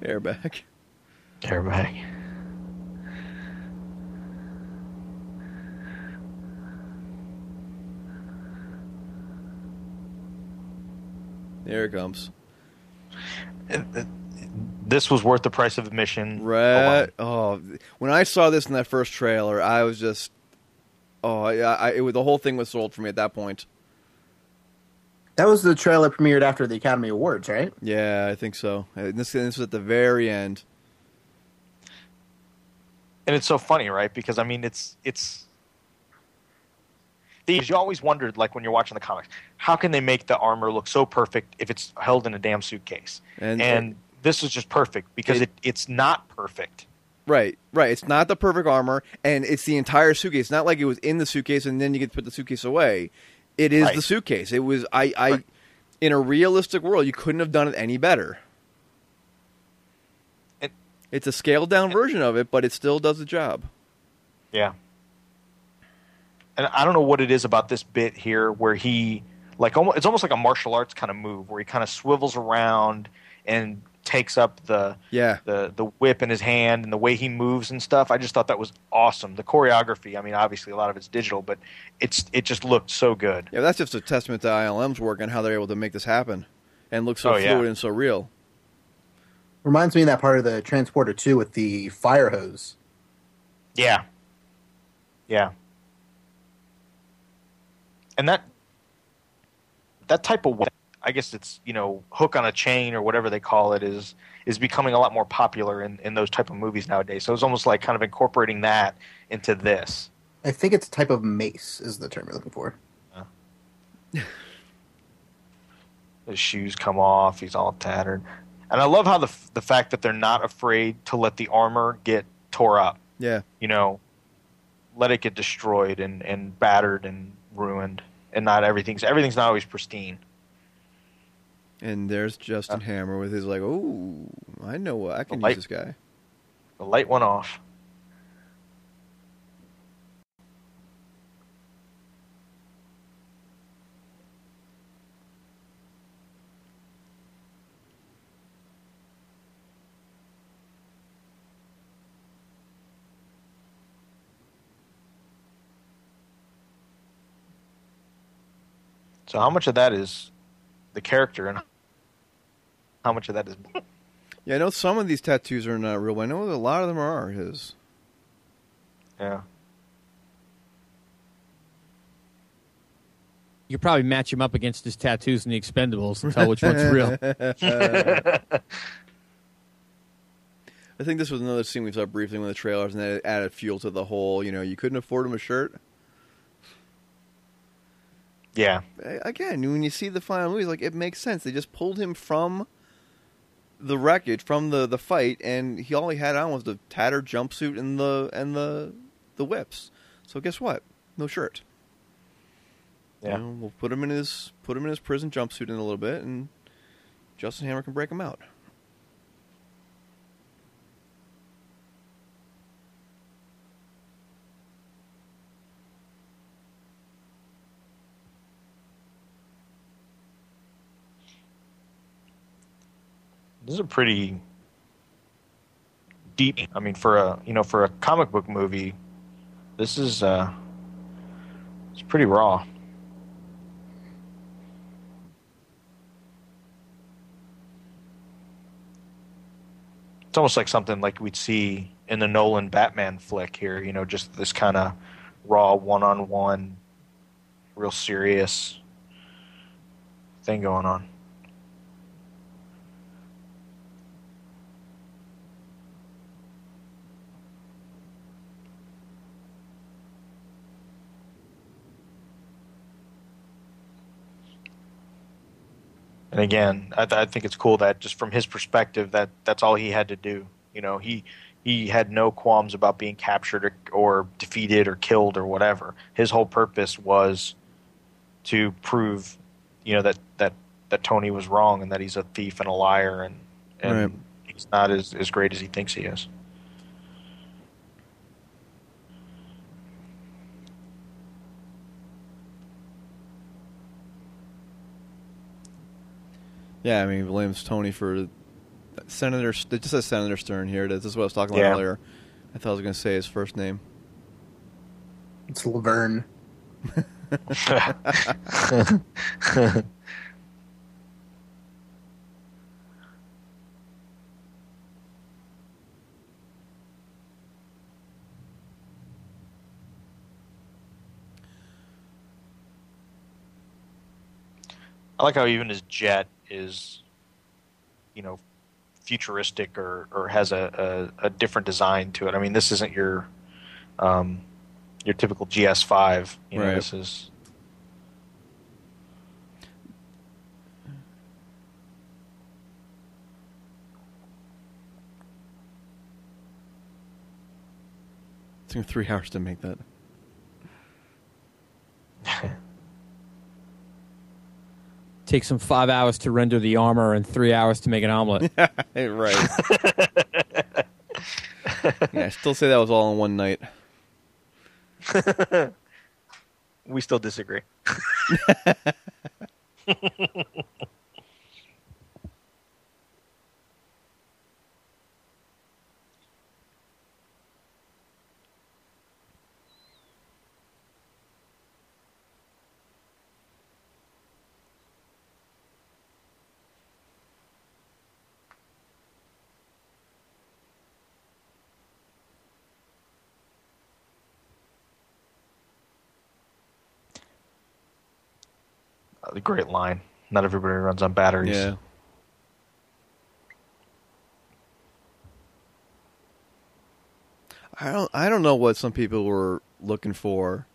Airbag. Airbag. There it comes. This was worth the price of admission. Right. Oh, when I saw this in that first trailer, I was just, oh, I, I, it was, the whole thing was sold for me at that point. That was the trailer premiered after the Academy Awards, right? Yeah, I think so. And this, and this was at the very end. And it's so funny, right? Because I mean, it's it's. You always wondered, like when you're watching the comics, how can they make the armor look so perfect if it's held in a damn suitcase? And, and this is just perfect because it, it it's not perfect. Right, right. It's not the perfect armor, and it's the entire suitcase. It's not like it was in the suitcase and then you get to put the suitcase away. It is right. The suitcase. It was I, I right. In a realistic world, you couldn't have done it any better. It, it's a scaled down it, version of it, but it still does the job. Yeah. And I don't know what it is about this bit here where he, like, almost, it's almost like a martial arts kind of move where he kind of swivels around and takes up the yeah. the the whip in his hand and the way he moves and stuff. I just thought that was awesome. The choreography, I mean, obviously a lot of it's digital, but it's it just looked so good. Yeah, that's just a testament to I L M's work and how they're able to make this happen and look so oh, fluid yeah. and so real. Reminds me of that part of the Transporter two with the fire hose. Yeah. Yeah. And that that type of, I guess it's, you know, hook on a chain or whatever they call it is is becoming a lot more popular in, in those type of movies nowadays. So it's almost like kind of incorporating that into this. I think it's a type of mace is the term you're looking for. Yeah. His shoes come off. He's all tattered. And I love how the the fact that they're not afraid to let the armor get tore up. Yeah. You know, let it get destroyed and, and battered and ruined. And not everything's everything's not always pristine. And there's Justin uh, Hammer with his like, oh, I know I can light, use this guy. The light went off. So how much of that is the character and how much of that is... Yeah, I know some of these tattoos are not real. I know that a lot of them are his. Yeah. You could probably match him up against his tattoos in The Expendables and tell which one's real. I think this was another scene we saw briefly in one of the trailers, and that added fuel to the whole, you know, you couldn't afford him a shirt. Yeah. Again, when you see the final movie, like, it makes sense. They just pulled him from the wreckage, from the, the fight, and he all he had on was the tattered jumpsuit and the and the the whips. So guess what? No shirt. Yeah. You know, we'll put him in his put him in his prison jumpsuit in a little bit, and Justin Hammer can break him out. This is a pretty deep. I mean, for a you know for a comic book movie, this is uh, it's pretty raw. It's almost like something like we'd see in the Nolan Batman flick here. You know, just this kind of raw one-on-one, real serious thing going on. And again, I, th I think it's cool that just from his perspective, that that's all he had to do. You know, he he had no qualms about being captured or, or defeated or killed or whatever. His whole purpose was to prove, you know, that that that Tony was wrong and that he's a thief and a liar and and right. he's not as as great as he thinks he is. Yeah, I mean, blames Tony for Senator. It just says Senator Stern here. This is what I was talking about yeah. earlier. I thought I was going to say his first name. It's Laverne. I like how even his jet is, you know, futuristic or or has a, a a different design to it. I mean, this isn't your um your typical G S five. You know, right. this is. It took three hours to make that. Takes some five hours to render the armor and three hours to make an omelet. Right. Yeah, I still say that was all in one night. We still disagree. A great line. Not everybody runs on batteries. Yeah. I don't. I don't know what some people were looking for.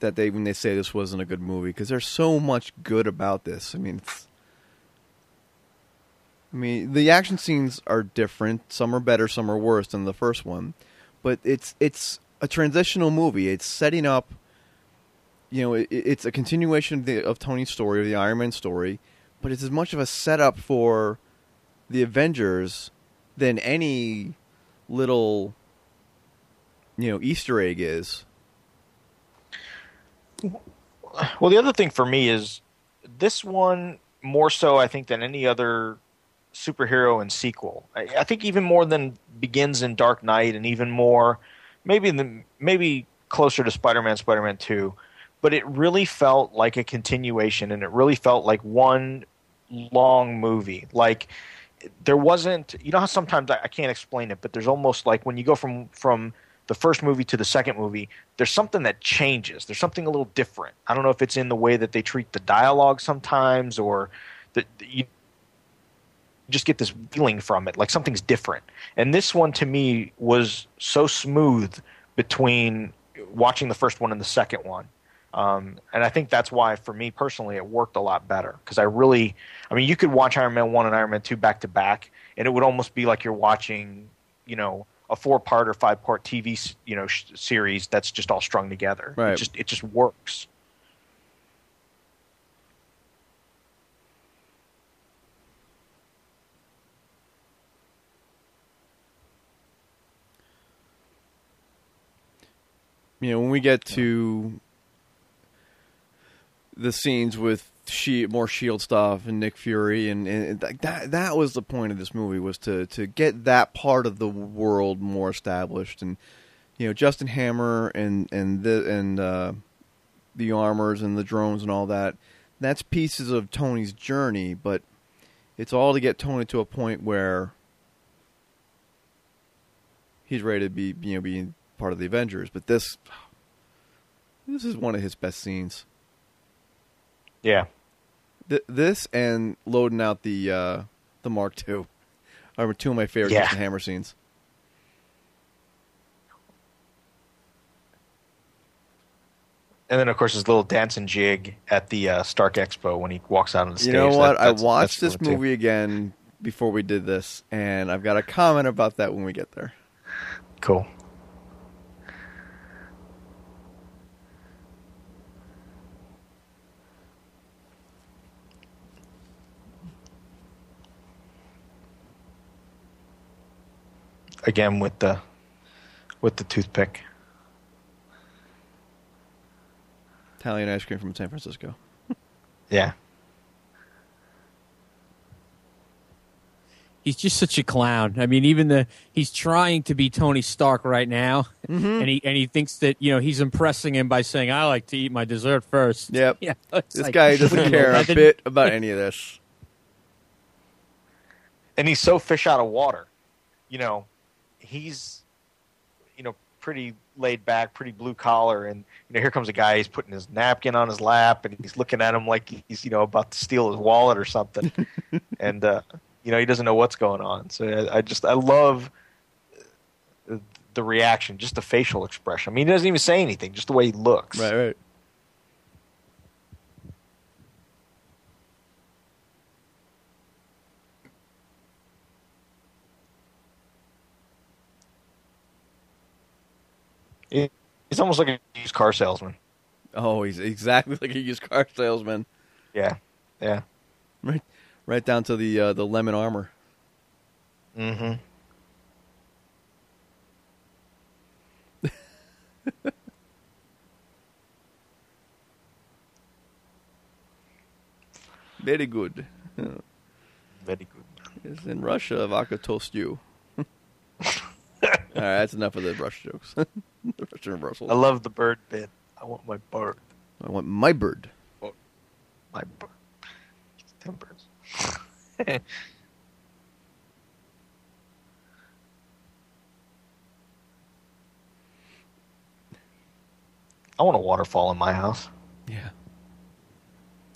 That they when they say this wasn't a good movie, because there's so much good about this. I mean, it's, I mean the action scenes are different. Some are better. Some are worse than the first one. But it's it's a transitional movie. It's setting up. You know, it, it's a continuation of, the, of Tony's story, or the Iron Man story, but it's as much of a setup for the Avengers than any little, you know, Easter egg is. Well, the other thing for me is this one, more so, I think, than any other superhero and sequel. I, I think even more than Begins in Dark Knight, and even more, maybe in the, maybe closer to Spider-Man, Spider-Man two. But it really felt like a continuation, and it really felt like one long movie. Like there wasn't – you know how sometimes I, I can't explain it, but there's almost like when you go from, from the first movie to the second movie, there's something that changes. There's something a little different. I don't know if it's in the way that they treat the dialogue sometimes, or the, the, you just get this feeling from it, like something's different. And this one to me was so smooth between watching the first one and the second one. Um, and I think that's why, for me personally, it worked a lot better, because I really – I mean, you could watch Iron Man one and Iron Man two back-to-back, and it would almost be like you're watching, you know, a four-part or five-part T V, you know, sh series that's just all strung together. Right. It just, it just works. You know, when we get to – the scenes with she more S H I E L D stuff and Nick Fury and, and that that was the point of this movie, was to to get that part of the world more established. And you know, Justin Hammer and and the and uh, the armors and the drones and all that, that's pieces of Tony's journey, but it's all to get Tony to a point where he's ready to be, you know, being part of the Avengers. But this this is one of his best scenes. Yeah, Th this and loading out the uh, the Mark two are two of my favorite yeah. Justin Hammer scenes. And then, of course, his little dance and jig at the uh, Stark Expo when he walks out on the stage. You know what? That, I watched this movie too. again before we did this, and I've got a comment about that when we get there. Cool. Again with the with the toothpick. Italian ice cream from San Francisco. Yeah. He's just such a clown. I mean, even the he's trying to be Tony Stark right now, mm-hmm. and he and he thinks that you know he's impressing him by saying, "I like to eat my dessert first." Yep. Yeah. This like, guy doesn't care a bit about any of this. And he's so fish out of water. You know, he's, you know, pretty laid back, pretty blue collar, and you know, here comes a guy. He's putting his napkin on his lap, and he's looking at him like he's, you know, about to steal his wallet or something. And uh, you know, he doesn't know what's going on. So I, I just, I love the reaction, just the facial expression. I mean, he doesn't even say anything, just the way he looks. Right, right. He's almost like a used car salesman. Oh, he's exactly like a used car salesman. Yeah, yeah. Right, right down to the uh, the lemon armor. Mm-hmm. Very good. Very good. It's in Russia, vodka toast you. All right, that's enough of the brush jokes. The Russian Russell. I love the bird bit. I want my bird. I want my bird. Oh, my bird. Ten birds. I want a waterfall in my house. Yeah.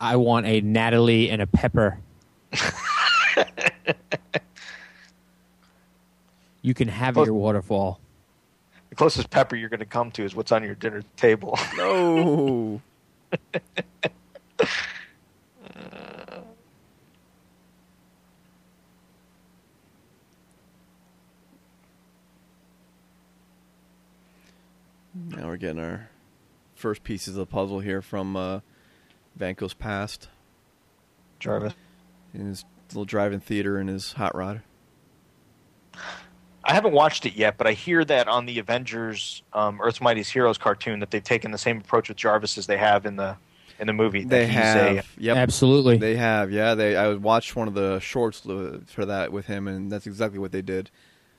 I want a Natalie and a Pepper. You can have Close. your waterfall. The closest Pepper you're going to come to is what's on your dinner table. No. uh. Now we're getting our first pieces of the puzzle here from uh, Vanko's past. Jarvis. In his little drive-in theater in his hot rod. I haven't watched it yet, but I hear that on the Avengers um, Earth's Mightiest Heroes cartoon that they've taken the same approach with Jarvis as they have in the in the movie. They have, a, yep. Absolutely. They have, yeah. They I watched one of the shorts for that with him, and that's exactly what they did.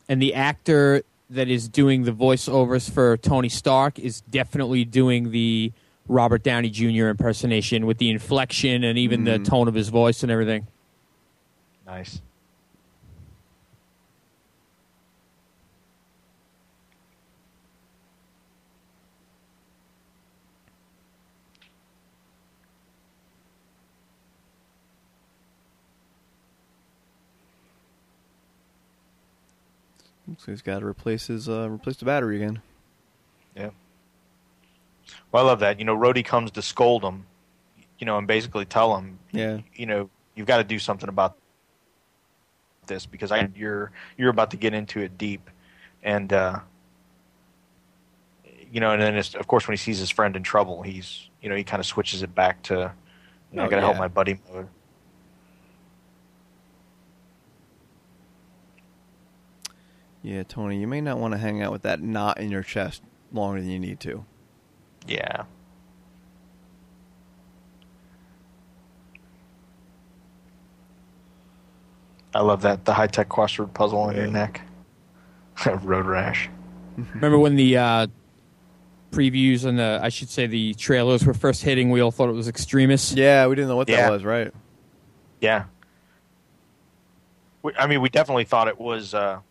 And the actor that is doing the voiceovers for Tony Stark is definitely doing the Robert Downey Junior impersonation with the inflection and even mm. the tone of his voice and everything. Nice. So he's got to replace his uh, replace the battery again. Yeah. Well, I love that. You know, Rhodey comes to scold him, you know, and basically tell him, yeah, you know, you've got to do something about this because I you're you're about to get into it deep, and uh, you know, and then it's, of course when he sees his friend in trouble, he's you know he kind of switches it back to, you know, oh, I got to yeah. help my buddy mode. Yeah, Tony, you may not want to hang out with that knot in your chest longer than you need to. Yeah. I love that, the high-tech crossword puzzle on yeah. your neck. Road rash. Remember when the uh, previews and the, I should say, the trailers were first hitting, we all thought it was Extremis? Yeah, we didn't know what yeah. that was, right? Yeah. We, I mean, we definitely thought it was... Uh,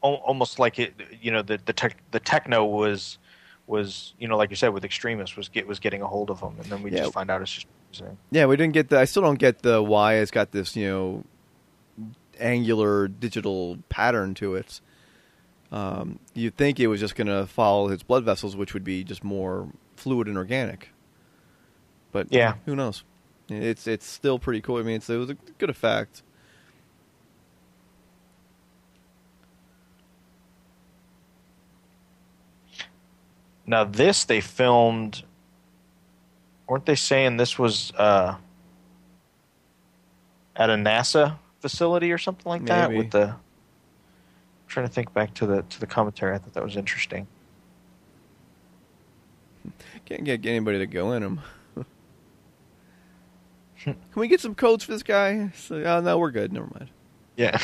almost like it, you know, the the, tech, the techno was was you know, like you said, with Extremists was get, was getting a hold of them, and then we yeah. just find out it's just insane. Yeah, we didn't get the. I still don't get the why it's got this you know angular digital pattern to it. Um, you'd think it was just going to follow his blood vessels, which would be just more fluid and organic. But yeah, who knows? It's it's still pretty cool. I mean, it's, it was a good effect. Now this they filmed. Weren't they saying this was uh, at a NASA facility or something like Maybe. that? With the, I'm trying to think back to the to the commentary. I thought that was interesting. Can't get anybody to go in them. Can we get some codes for this guy? So, oh, no, we're good. Never mind. Yeah.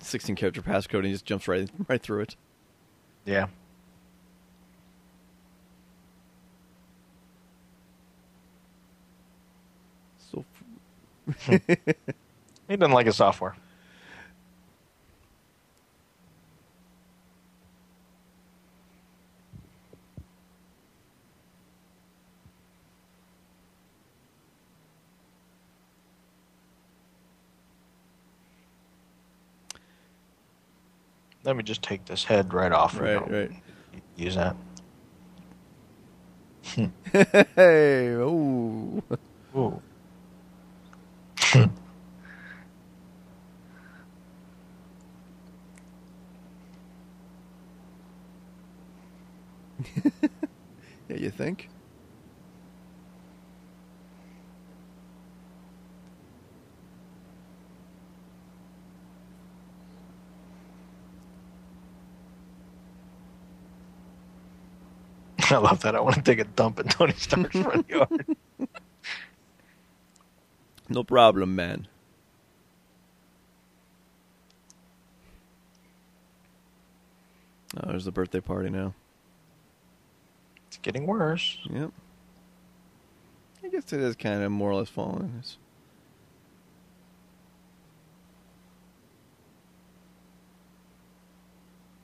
sixteen character passcode, and he just jumps right right through it. Yeah. So. He doesn't like his software. Let me just take this head right off. Right, right. Use that. Hey, oh. Ooh. Yeah, you think? I love that. I want to take a dump in Tony Stark's front yard. No problem, man. Oh, there's the birthday party now. It's getting worse. Yep. I guess it is kind of more or less falling. It's...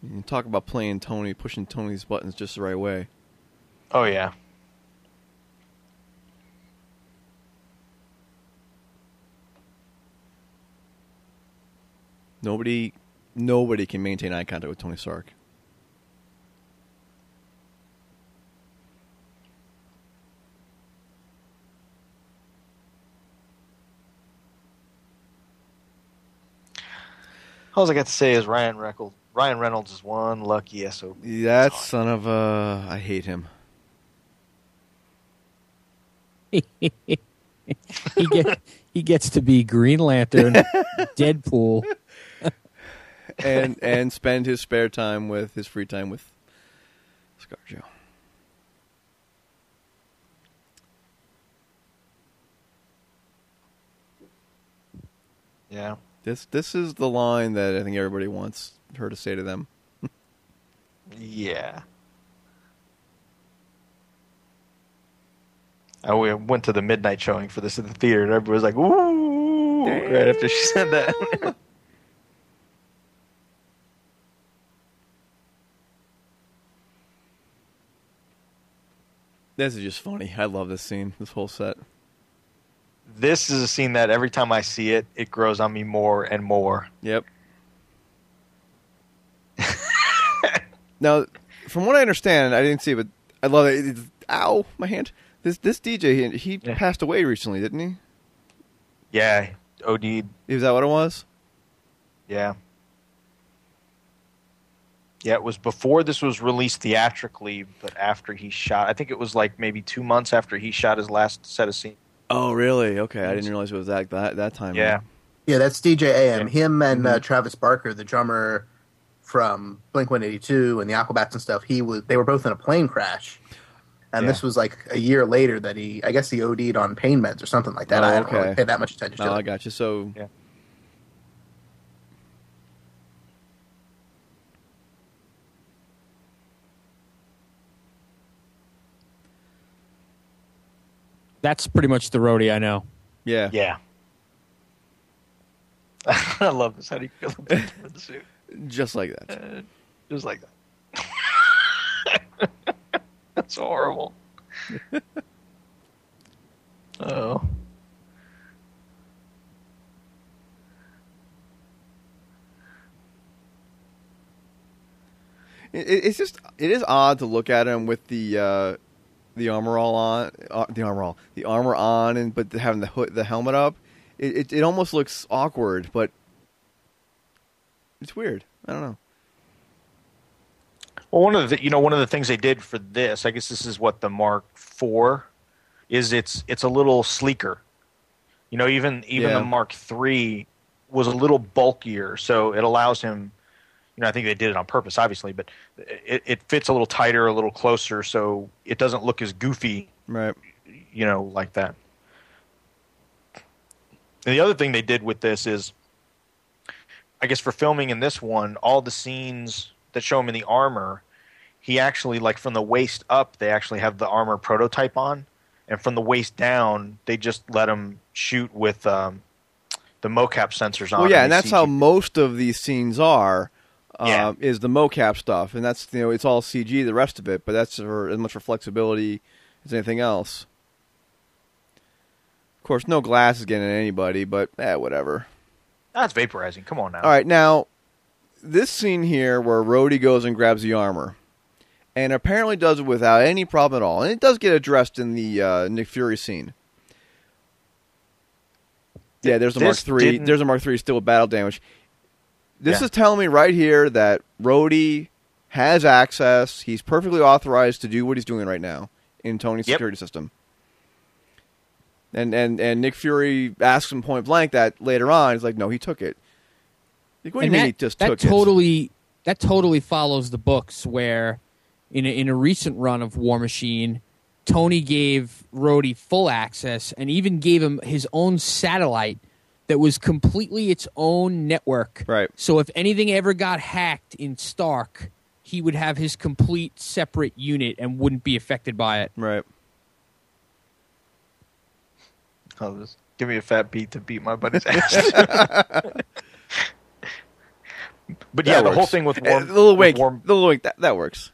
You can talk about playing Tony, pushing Tony's buttons just the right way. Oh, yeah. Nobody nobody can maintain eye contact with Tony Stark. All I got to say is Ryan Reynolds, Ryan Reynolds is one lucky S O B. That son of a... I hate him. he, get, he gets to be Green Lantern, Deadpool, and and spend his spare time with his free time with Scarjo. Yeah, this this is the line that I think everybody wants her to say to them. Yeah. I went to the midnight showing for this in the theater, and everybody was like, ooh, damn, right after she said that. This is just funny. I love this scene, this whole set. This is a scene that every time I see it, it grows on me more and more. Yep. Now, from what I understand, I didn't see it, but I love it. It's, ow, my hand. This this D J, he, he yeah. passed away recently, didn't he? Yeah, O D'd. Is that what it was? Yeah. Yeah, it was before this was released theatrically, but after he shot. I think it was like maybe two months after he shot his last set of scenes. Oh, really? Okay, I didn't realize it was that that, that time. Yeah. Man. Yeah, that's D J A M. Yeah. Him and mm-hmm. uh, Travis Barker, the drummer from Blink one eighty-two and the Aquabats and stuff, he was, they were both in a plane crash. And yeah. this was like a year later that he, I guess he O D'd on pain meds or something like that. Oh, okay. I don't really pay that much attention no, to it. I got you. So, yeah. That's pretty much the Rhodey I know. Yeah. Yeah. I love this. How do you feel about the suit? Just like that. Uh, just like that. That's horrible. Oh. it, it's just it is odd to look at him with the uh, the armor all on, uh, the armor all, the armor on, and but having the hood, the helmet up. It, it it almost looks awkward, but it's weird. I don't know. Well, one of the you know one of the things they did for this, I guess this is what the Mark four is. It's it's a little sleeker. You know, even even yeah. the Mark three was a little bulkier, so it allows him. You know, I think they did it on purpose, obviously, but it, it fits a little tighter, a little closer, so it doesn't look as goofy, right? You know, like that. And the other thing they did with this is, I guess for filming in this one, all the scenes that show him in the armor, he actually, like from the waist up, they actually have the armor prototype on, and from the waist down, they just let him shoot with um, the mocap sensors on. Well, yeah, and that's how most of these scenes are. Yeah. Uh, is the mocap stuff, and that's you know it's all C G the rest of it, but that's for, as much for flexibility as anything else. Of course, no glass is getting at anybody, but eh, whatever. That's vaporizing. Come on now. All right, now this scene here where Rhodey goes and grabs the armor, and apparently does it without any problem at all, and it does get addressed in the uh, Nick Fury scene. Yeah, there's a Mark three. There's a Mark three still with battle damage. This yeah. is telling me right here that Rhodey has access. He's perfectly authorized to do what he's doing right now in Tony's yep. security system. And, and and Nick Fury asks him point blank that later on. He's like, no, he took it. Like, what and do you that, mean he just that took totally, it? That totally follows the books where in a, in a recent run of War Machine, Tony gave Rhodey full access and even gave him his own satellite that was completely its own network. Right. So if anything ever got hacked in Stark, he would have his complete separate unit and wouldn't be affected by it. Right. I'll just give me a fat beat to beat my buddy's ass. But yeah, the whole thing with War Machine. The little wink, the little wink, that, that works.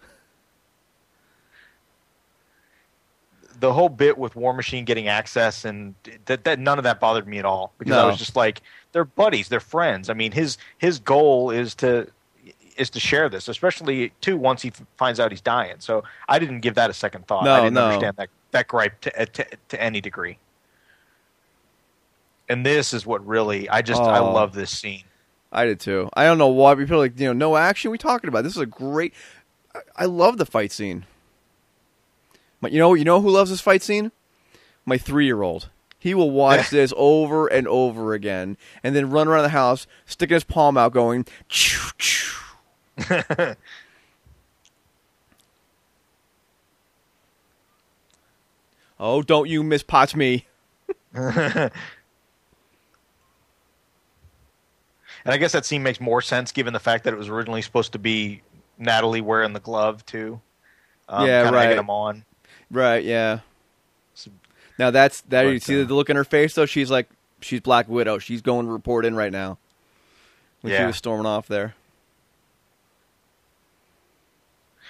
The whole bit with War Machine getting access and that, that none of that bothered me at all because no. I was just like, they're buddies, they're friends. I mean, his his goal is to is to share this, especially too once he finds out he's dying. So I didn't give that a second thought. No, I didn't no. understand that that gripe to, to to any degree. And this is what really I just oh, I love this scene. I did too. I don't know why people are like you know no action. We talking about this is a great. I, I love the fight scene. You know, you know who loves this fight scene? My three-year-old. He will watch this over and over again, and then run around the house, sticking his palm out, going, "Choo choo." Oh, don't you mispotch me? And I guess that scene makes more sense given the fact that it was originally supposed to be Natalie wearing the glove too. Um, yeah, right. Egging him on. Right, yeah. Now that's that. But, you see uh, the look in her face, though. She's like, she's Black Widow. She's going to report in right now. When yeah. she was storming off there.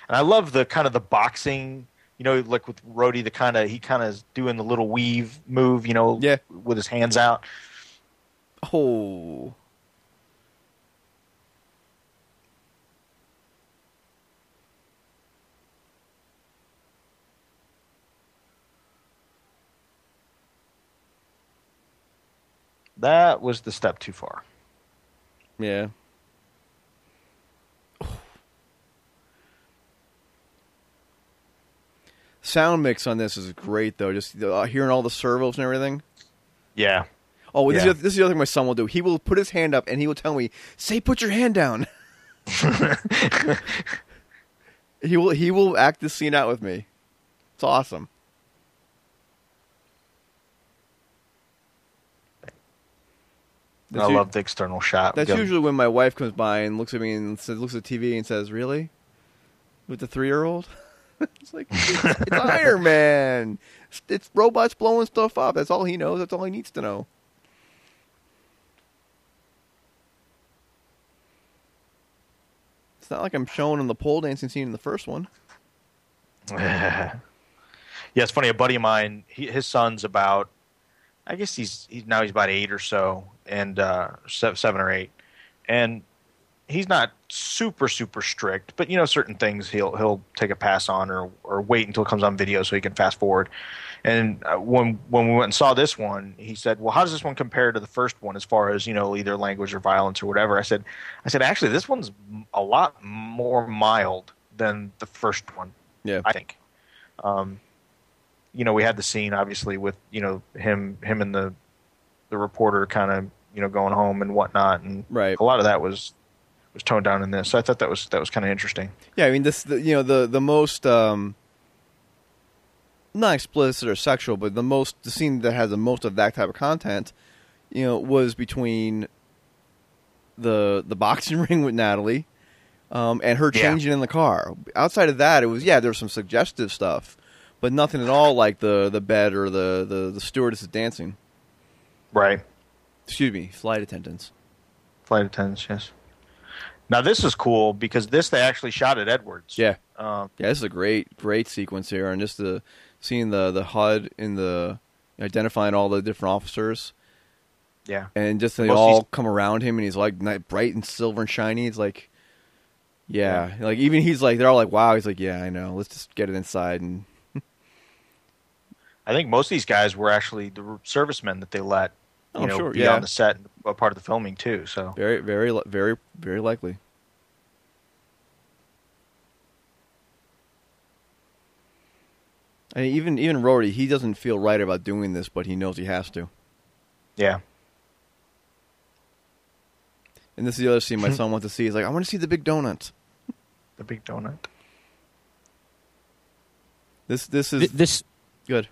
And I love the kind of the boxing, you know, like with Rhodey, the kind of he kind of is doing the little weave move, you know, yeah. with his hands out. Oh. That was the step too far. Yeah. Sound mix on this is great, though. Just uh, hearing all the servos and everything. Yeah. Oh, well, yeah. This, is, this is the other thing my son will do. He will put his hand up, and he will tell me, say, put your hand down. he will. He will act this scene out with me. It's awesome. That's I love the external shot. That's Go. usually when my wife comes by and looks at me and says, looks at the T V and says, "Really? With the three-year-old?" It's like, it's, it's Iron Man. It's, it's robots blowing stuff up. That's all he knows. That's all he needs to know. It's not like I'm showing him the pole dancing scene in the first one. Yeah, it's funny. A buddy of mine, he, his son's about, I guess he's, he's now he's about eight or so. And uh, seven or eight, and he's not super super strict, but you know, certain things he'll he'll take a pass on or or wait until it comes on video so he can fast forward. And when when we went and saw this one, he said, "Well, how does this one compare to the first one as far as, you know, either language or violence or whatever?" I said, "I said actually this one's a lot more mild than the first one." Yeah, I think. Um, you know, we had the scene obviously with, you know, him him and the the reporter kind of, you know, going home and whatnot, and right. a lot of that was. was toned down in this. So I thought that was that was kind of interesting. Yeah, I mean, this the, you know, the the most um, not explicit or sexual, but the most the scene that has the most of that type of content, you know, was between the the boxing ring with Natalie um, and her changing yeah. in the car. Outside of that, it was yeah, there was some suggestive stuff, but nothing at all like the the bed or the the, the stewardess dancing. Right. Excuse me, flight attendants. Flight attendants, yes. Now, this is cool because this they actually shot at Edwards. Yeah. Um, yeah, this is a great, great sequence here. And just the, seeing the, the H U D in the identifying all the different officers. Yeah. And just they Most all he's... come around him and he's like night, bright and silver and shiny. It's like, yeah. yeah. Like, even he's like, they're all like, wow. He's like, yeah, I know. Let's just get it inside and. I think most of these guys were actually the servicemen that they let. You oh, know, sure. be yeah. on the set and a part of the filming too. So very, very, very, very likely. I mean, even even Rhodey, he doesn't feel right about doing this, but he knows he has to. Yeah. And this is the other scene my son wants to see. He's like, I want to see the big donut. The big donut. This this is Th- this good.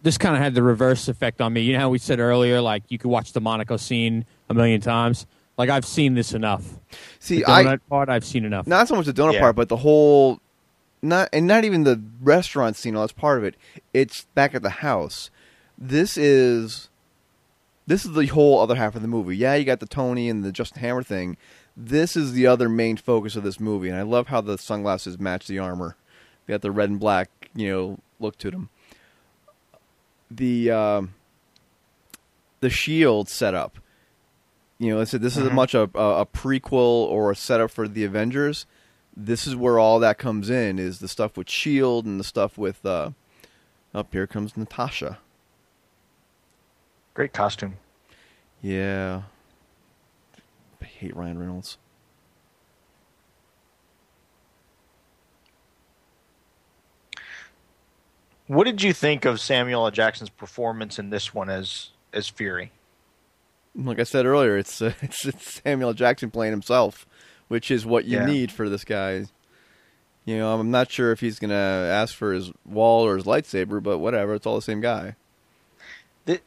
This kind of had the reverse effect on me. You know how we said earlier, like, you could watch the Monaco scene a million times? Like, I've seen this enough. See, the donut I, part, I've seen enough. Not so much the donut yeah. part, but the whole... not And not even the restaurant scene, all that's part of it. It's back at the house. This is... This is the whole other half of the movie. Yeah, you got the Tony and the Justin Hammer thing. This is the other main focus of this movie, and I love how the sunglasses match the armor. They got the red and black, you know, look to them. The um, the S H I E L D setup, you know, I said this is mm-hmm. as much a, a, a prequel or a setup for the Avengers. This is where all that comes in, is the stuff with S H I E L D and the stuff with. Uh, up here comes Natasha. Great costume. Yeah, I hate Ryan Reynolds. What did you think of Samuel L. Jackson's performance in this one as as Fury? Like I said earlier, it's uh, it's, it's Samuel L. Jackson playing himself, which is what you yeah. need for this guy. You know, I'm not sure if he's going to ask for his wall or his lightsaber, but whatever, it's all the same guy. It,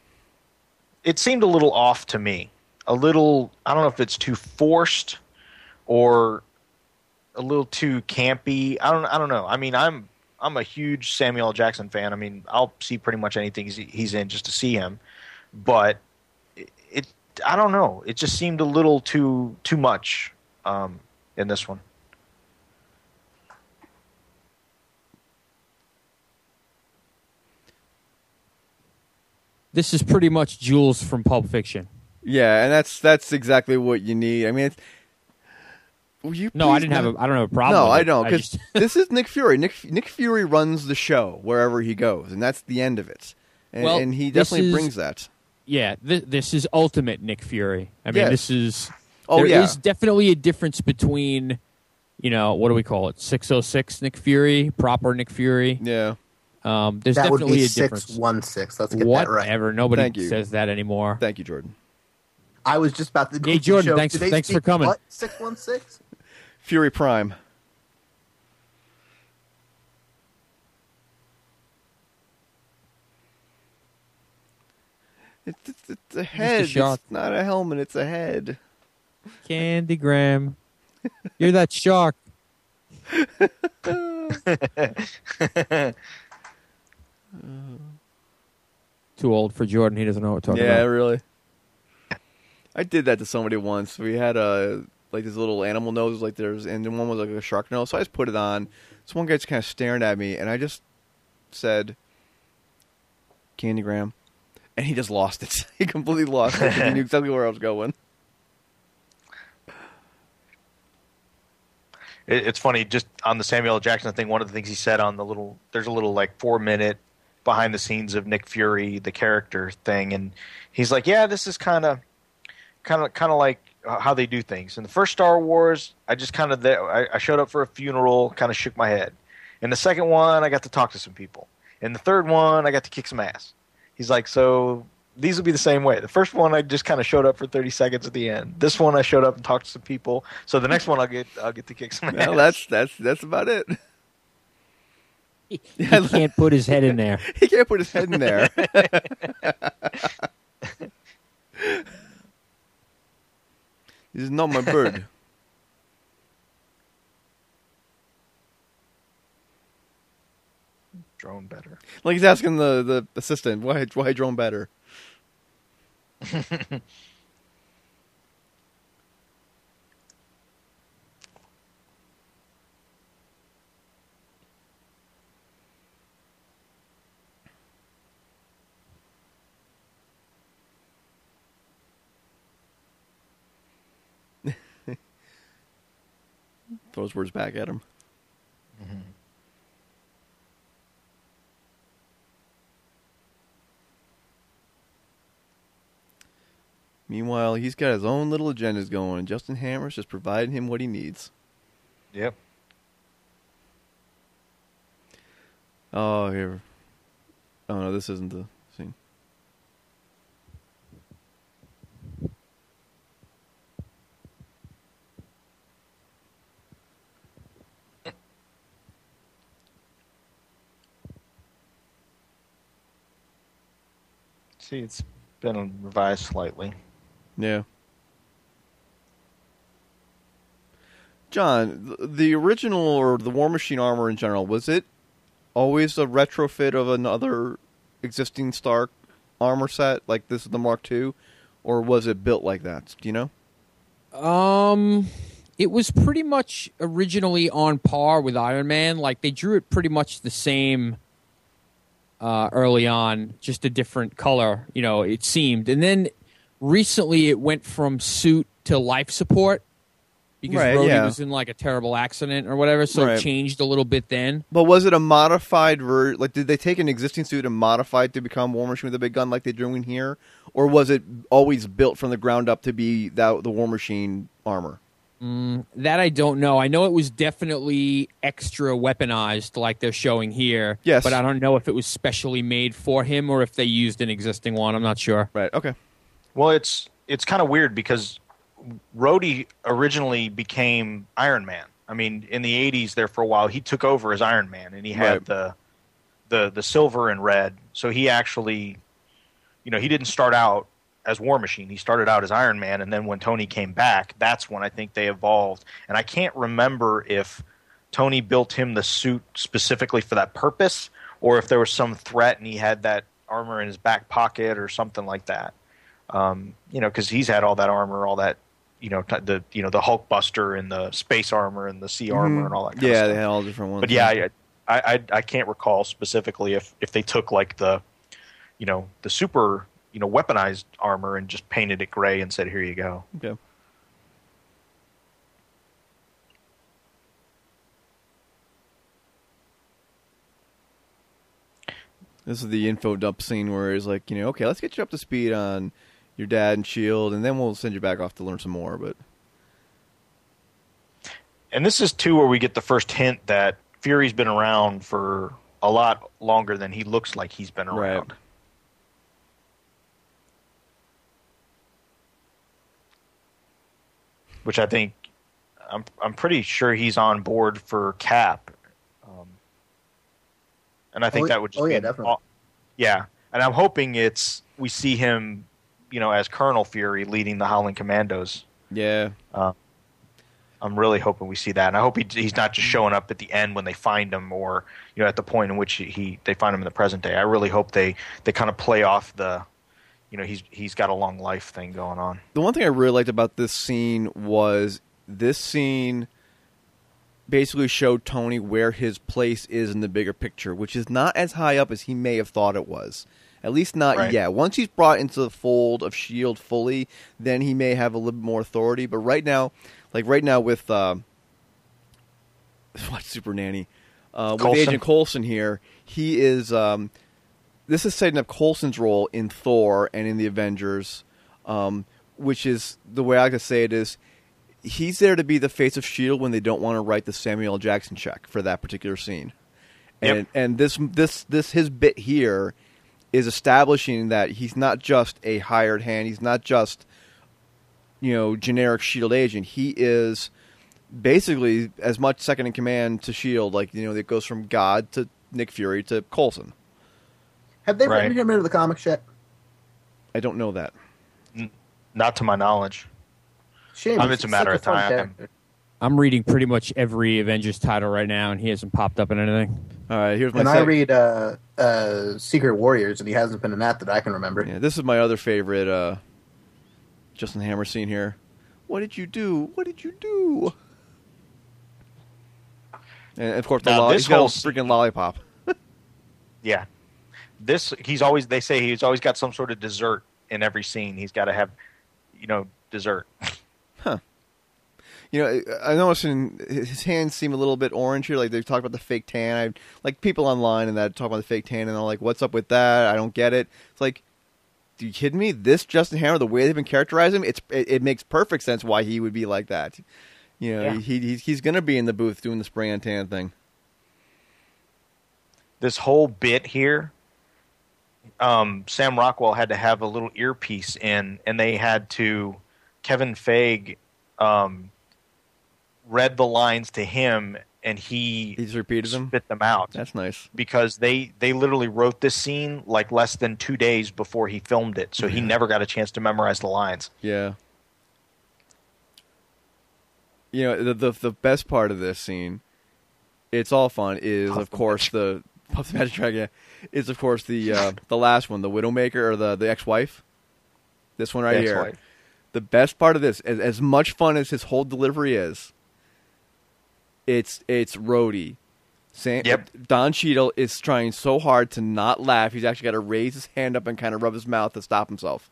it seemed a little off to me. A little, I don't know if it's too forced or a little too campy. I don't I don't know. I mean, I'm I'm a huge Samuel L. Jackson fan. I mean, I'll see pretty much anything he's, he's in just to see him. But it, it, I don't know. It just seemed a little too too much um, in this one. This is pretty much Jules from Pulp Fiction. Yeah, and that's that's exactly what you need. I mean, it's... No, I didn't have a, I don't have a problem. No, with I don't. Because just... this is Nick Fury. Nick Nick Fury runs the show wherever he goes, and that's the end of it. And, well, and he definitely is, brings that. Yeah, th- this is ultimate Nick Fury. I mean, yes. this is. Oh there yeah. There is definitely a difference between, you know, what do we call it? six oh six Nick Fury, proper Nick Fury. Yeah. Um, there's that definitely would be a difference. six one six Let's get Whatever. that right. Whatever. Nobody Thank says you. that anymore. Thank you, Jordan. I was just about to. Hey, Jordan. Thanks. They thanks for coming. What? six one six Fury Prime. It's, it's, it's a head. It's not a helmet. It's a head. Candy Graham. You're that shark. Too old for Jordan. He doesn't know what we're talking yeah, about. Yeah, really. I did that to somebody once. We had a... like this little animal nose, like there's, and then one was like a shark nose. So I just put it on. So one guy just kind of staring at me, and I just said, "Candy Graham," and he just lost it. He completely lost it. He knew exactly where I was going. it, it's funny, just on the Samuel L. Jackson thing, one of the things he said on the little – there's a little like four-minute behind the scenes of Nick Fury, the character thing, and he's like, yeah, this is kind of kind of kind of like how they do things. In the first Star Wars, I just kind of – I showed up for a funeral, kind of shook my head. In the second one, I got to talk to some people. In the third one, I got to kick some ass. He's like, so – these will be the same way. The first one I just kind of showed up for thirty seconds at the end. This one I showed up and talked to some people. So the next one I'll get I'll get to kick some ass. Well, that's that's that's about it. He, he can't put his head in there. He can't put his head in there. This is not my bird. Drone better. Like he's asking the, the assistant, why why drone better? Throws words back at him. Mm-hmm. Meanwhile, he's got his own little agendas going, and Justin Hammer's just providing him what he needs. Yep. Oh, here. Oh, no, this isn't the scene. See, it's been revised slightly. Yeah. John, the original or the War Machine armor in general, was it always a retrofit of another existing Stark armor set, like this is the Mark two, or was it built like that? Do you know? Um, it was pretty much originally on par with Iron Man. Like, they drew it pretty much the same uh, early on, just a different color, you know, it seemed. And then... recently, it went from suit to life support because right, Rhodey yeah. was in like a terrible accident or whatever, so right. it changed a little bit then. But was it a modified version? Like, did they take an existing suit and modify it to become War Machine with a big gun like they're doing here? Or was it always built from the ground up to be that, the War Machine armor? Mm, that I don't know. I know it was definitely extra weaponized like they're showing here. Yes. But I don't know if it was specially made for him or if they used an existing one. I'm not sure. Right, okay. Well, it's it's kind of weird because Rhodey originally became Iron Man. I mean, in the eighties there for a while, he took over as Iron Man, and he had right. the the the silver and red. So he actually, you know, he didn't start out as War Machine. He started out as Iron Man, and then when Tony came back, that's when I think they evolved. And I can't remember if Tony built him the suit specifically for that purpose or if there was some threat and he had that armor in his back pocket or something like that. Um, you know, because he's had all that armor, all that, you know, t- the you know the Hulk Buster and the space armor and the sea armor mm-hmm. and all that kind yeah, of stuff. Yeah, they had all different ones. But yeah, I, I I I can't recall specifically if, if they took like the, you know, the super, you know, weaponized armor and just painted it gray and said, here you go. Okay. This is the info dump scene where he's like, you know, okay, let's get you up to speed on your dad and S H I E L D, and then we'll send you back off to learn some more. But and this is too where we get the first hint that Fury's been around for a lot longer than he looks like he's been around. Right. Which I think I'm I'm pretty sure he's on board for Cap, um, and I think oh, that would just oh yeah be definitely all, yeah, and I'm hoping it's we see him. You know, as Colonel Fury leading the Howling Commandos. Yeah. Uh, I'm really hoping we see that. And I hope he, he's not just showing up at the end when they find him or, you know, at the point in which he, he they find him in the present day. I really hope they, they kind of play off the, you know, he's he's got a long life thing going on. The one thing I really liked about this scene was this scene basically showed Tony where his place is in the bigger picture, which is not as high up as he may have thought it was. At least not right. yet. Once he's brought into the fold of S H I E L D fully, then he may have a little more authority. But right now, like right now with uh, watch Super Nanny. Uh, with Agent Coulson here, he is. Um, this is setting up Coulson's role in Thor and in the Avengers, um, which is the way I could say it is. He's there to be the face of S H I E L D when they don't want to write the Samuel L. Jackson check for that particular scene, and yep. and this this this his bit here is establishing that he's not just a hired hand. He's not just, you know, generic S H I E L D agent. He is basically as much second in command to S H I E L D. Like, you know, it goes from God to Nick Fury to Coulson. Have they written right. him into the comics yet? I don't know that. Not to my knowledge. Shame. I mean, it's a matter of time. Character. I'm reading pretty much every Avengers title right now, and he hasn't popped up in anything. All right, here's my. And second. I read uh, uh, Secret Warriors, and he hasn't been in that that I can remember. Yeah, this is my other favorite. Uh, Justin Hammer scene here. What did you do? What did you do? And of course, the lo- he's whole... got a freaking lollipop. Yeah, this he's always. They say he's always got some sort of dessert in every scene. He's got to have, you know, dessert. Huh. You know, I noticed in, his hands seem a little bit orange here. Like they've talked about the fake tan. I like people online and that talk about the fake tan, and they're like, "What's up with that? I don't get it." It's like. Are you kidding me? This Justin Hammer, the way they've been characterizing him, it's, it, it makes perfect sense why he would be like that. You know, yeah. he, he he's going to be in the booth doing the spray on tan thing. This whole bit here, um, Sam Rockwell had to have a little earpiece in, and they had to, Kevin Feige um, read the lines to him, and he he's repeated spit them? them out. That's nice. Because they, they literally wrote this scene like less than two days before he filmed it, so he never got a chance to memorize the lines. Yeah. You know, the the, the best part of this scene, it's all fun, is, Puff of course, the... Puff the Magic Dragon, yeah, is, of course, the uh, the last one, the Widowmaker, or the, the ex-wife. This one right the here. Ex-wife. The best part of this, as, as much fun as his whole delivery is... It's it's Rhodey. Sam, yep. Don Cheadle is trying so hard to not laugh. He's actually got to raise his hand up and kind of rub his mouth to stop himself.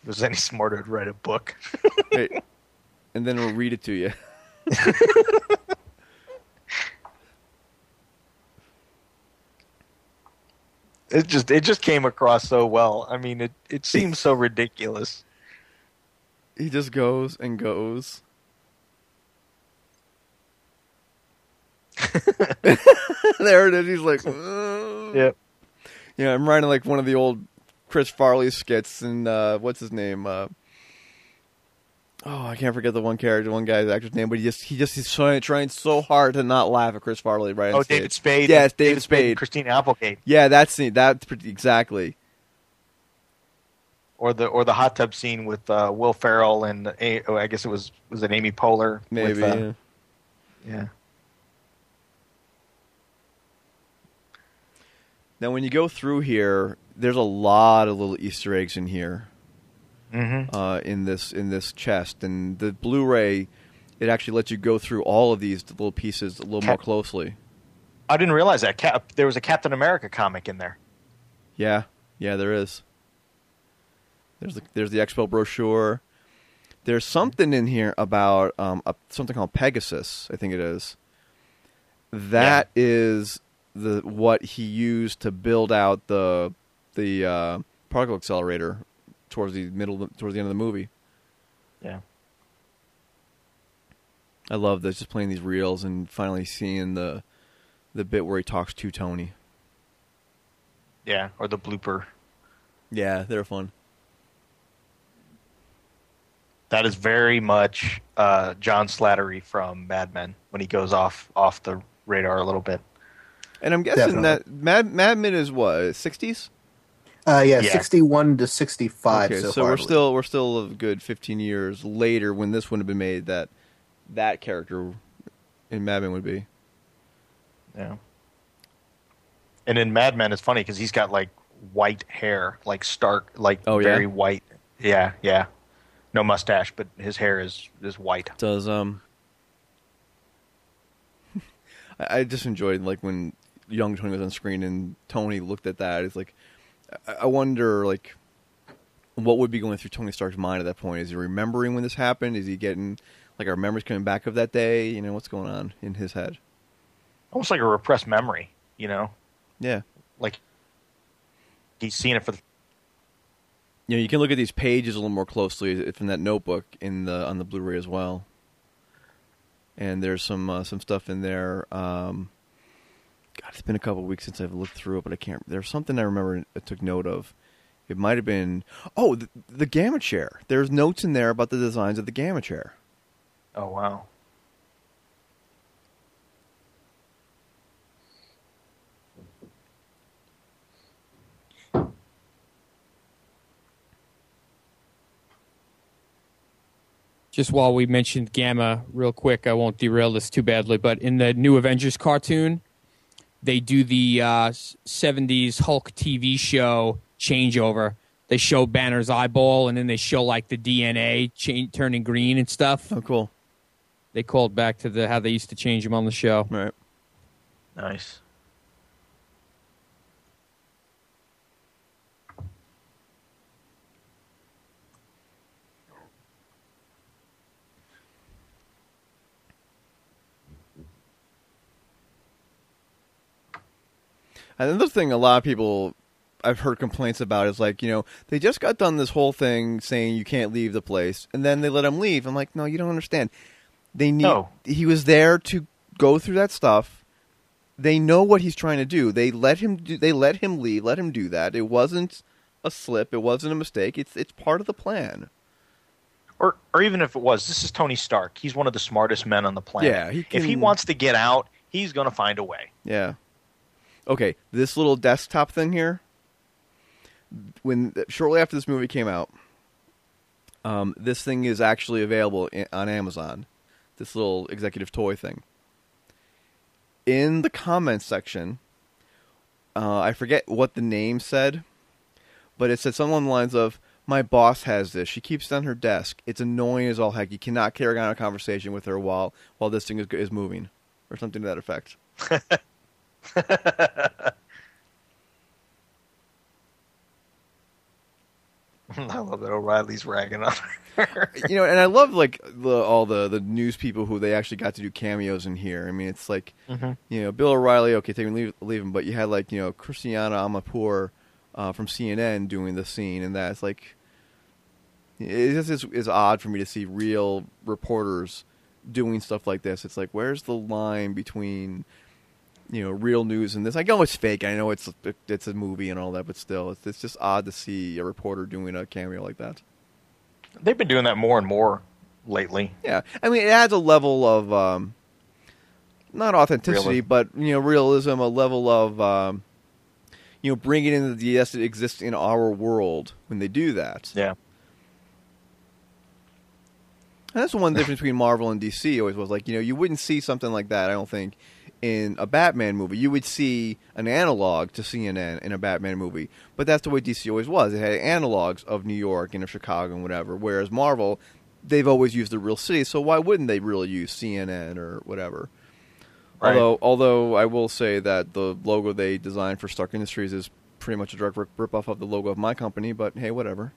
If it was any smarter, I'd write a book. Hey, and then we'll read it to you. it just it just came across so well. I mean, it, it seems so ridiculous. He just goes and goes. There it is. He's like, oh. Yep. Yeah, I'm writing like one of the old Chris Farley skits, and uh, what's his name? Uh, oh, I can't forget the one character, one guy's actor's name, but he just he just is trying, trying so hard to not laugh at Chris Farley. Right? Oh, David Spade. Yes, David, David Spade. Spade. Christine Applegate. Yeah, that scene. That's pretty, exactly. Or the or the hot tub scene with uh, Will Ferrell and a- oh, I guess it was was it Amy Poehler? Maybe, with, uh, yeah. yeah. Now, when you go through here, there's a lot of little Easter eggs in here, mm-hmm. uh, in this in this chest, and the Blu-ray, it actually lets you go through all of these little pieces a little Cap- more closely. I didn't realize that Cap- there was a Captain America comic in there. Yeah, yeah, there is. There's the there's the Expo brochure. There's something in here about um a, something called Pegasus, I think it is. That yeah. is the what he used to build out the the uh, particle accelerator towards the middle towards the end of the movie. Yeah. I love this, just playing these reels and finally seeing the the bit where he talks to Tony. Yeah, or the blooper. Yeah, they're fun. That is very much uh, John Slattery from Mad Men when he goes off off the radar a little bit. And I'm guessing Definitely. that Mad, Mad Men is what, sixties? Uh, yeah, yeah, sixty-one to sixty-five. Okay, so so we're still we're still a good fifteen years later when this would have been made. That that character in Mad Men would be. Yeah. And in Mad Men, it's funny because he's got like white hair, like Stark, like oh, very yeah? white. Yeah, yeah. No mustache, but his hair is, is white. Does um, I, I just enjoyed like when young Tony was on screen and Tony looked at that. It's like, I, I wonder like what would be going through Tony Stark's mind at that point? Is he remembering when this happened? Is he getting, like, our memories coming back of that day? You know, what's going on in his head? Almost like a repressed memory, you know? Yeah. Like, he's seen it for the... You know, you can look at these pages a little more closely from that notebook in the on the Blu-ray as well. And there's some uh, some stuff in there. Um, God, it's been a couple of weeks since I've looked through it, but I can't... There's something I remember I took note of. It might have been... Oh, the, the gamma chair. There's notes in there about the designs of the gamma chair. Oh, wow. Just while we mentioned Gamma real quick, I won't derail this too badly, but in the new Avengers cartoon, they do the uh, seventies Hulk T V show changeover. They show Banner's eyeball, and then they show like the D N A change, turning green and stuff. Oh, cool. They called back to the how they used to change him on the show. All right. Nice. Another thing a lot of people I've heard complaints about is like, you know, they just got done this whole thing saying you can't leave the place, and then they let him leave. I'm like, no, you don't understand. They need. No. He was there to go through that stuff. They know what he's trying to do. They let him do, They let him leave. Let him do that. It wasn't a slip. It wasn't a mistake. It's it's part of the plan. Or or even if it was, this is Tony Stark. He's one of the smartest men on the planet. Yeah. He can... If he wants to get out, he's going to find a way. Yeah. Okay, this little desktop thing here. When shortly after this movie came out, um, this thing is actually available in, on Amazon. This little executive toy thing. In the comments section, uh, I forget what the name said, but it said something along the lines of, "My boss has this. She keeps it on her desk. It's annoying as all heck. You cannot carry on a conversation with her while while this thing is is moving," or something to that effect. I love that O'Reilly's ragging on her. You know, and I love like the, all the, the news people who they actually got to do cameos in here. I mean, it's like, mm-hmm. you know, Bill O'Reilly, okay, take him, leave, leave him, but you had like, you know, Christiana Amanpour uh, from C N N doing the scene, and that's like, it just is, is odd for me to see real reporters doing stuff like this. It's like, where's the line between, you know, real news and this? I know it's fake. I know it's it's a movie and all that, but still, it's, it's just odd to see a reporter doing a cameo like that. They've been doing that more and more lately. Yeah, I mean, it adds a level of um, not authenticity, realism. But you know, realism. A level of um, you know, bringing in the yes, it exists in our world when they do that. Yeah, and that's the one difference between Marvel and D C. Always was like, you know, you wouldn't see something like that, I don't think, in a Batman movie. You would see an analog to C N N in a Batman movie, but that's the way D C always was. It had analogs of New York and of Chicago and whatever, whereas Marvel, they've always used the real city, so why wouldn't they really use C N N or whatever? Right. Although, although I will say that the logo they designed for Stark Industries is pretty much a direct ripoff of the logo of my company, but hey, whatever.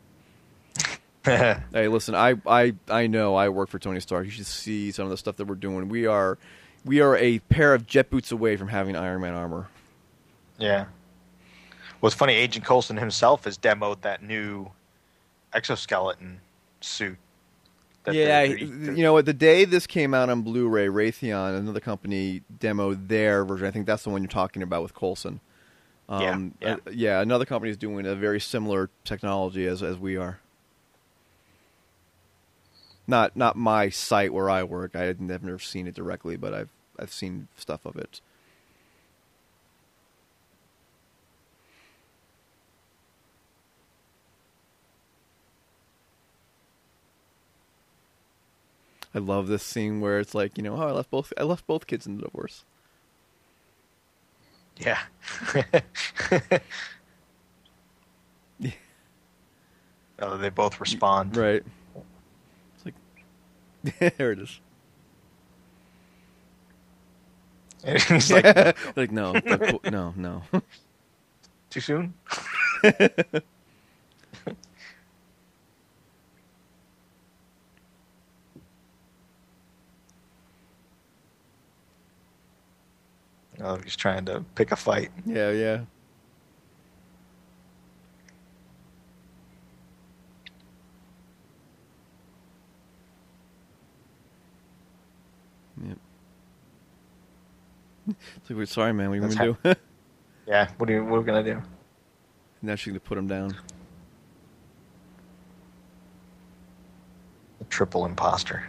Hey, listen, I, I, I know I work for Tony Stark. You should see some of the stuff that we're doing. We are... We are a pair of jet boots away from having Iron Man armor. Yeah. Well, it's funny, Agent Coulson himself has demoed that new exoskeleton suit. That yeah, they're, they're, they're... you know, the day this came out on Blu-ray, Raytheon, another company, demoed their version. I think that's the one you're talking about with Coulson. Um, yeah, yeah. Uh, yeah, another company is doing a very similar technology as, as we are. Not not my site where I work. I've never seen it directly, but I've I've seen stuff of it. I love this scene where it's like, you know, oh, I left both I left both kids in the divorce. Yeah. Yeah. Oh, they both respond. Right. There it is. And he's like, no. Like, no, that, no, no. Too soon? Oh, he's trying to pick a fight. Yeah, yeah. Yep. It's like, we're sorry, man. What are you going to do? Yeah, what are, you, what are we going to do? Now she's going to put him down. A triple imposter.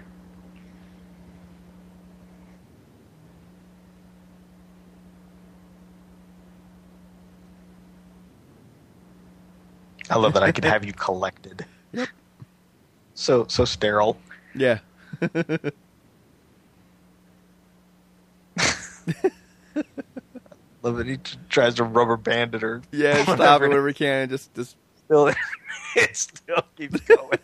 I love that I could have you collected. Yep. So so sterile. Yeah. Love that he t- tries to rubber band it or yeah, whatever. Stop it whenever he can. Just just still, it still keeps going.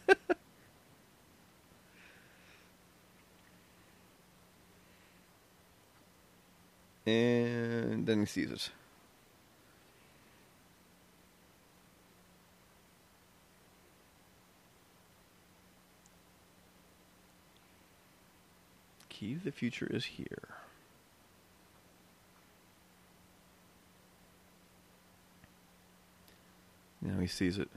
And then he sees it. Key to the future is here. Now he sees it.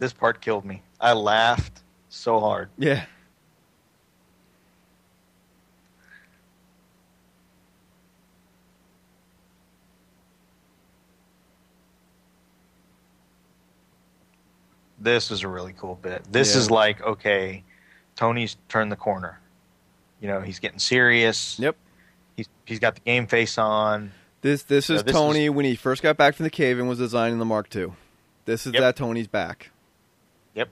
This part killed me. I laughed so hard. Yeah. This is a really cool bit. This yeah. is like, okay, Tony's turned the corner. You know, he's getting serious. Yep. He's he's got the game face on. This this is you know, this Tony is, when he first got back from the cave and was designing the Mark two. This is yep. that Tony's back. Yep.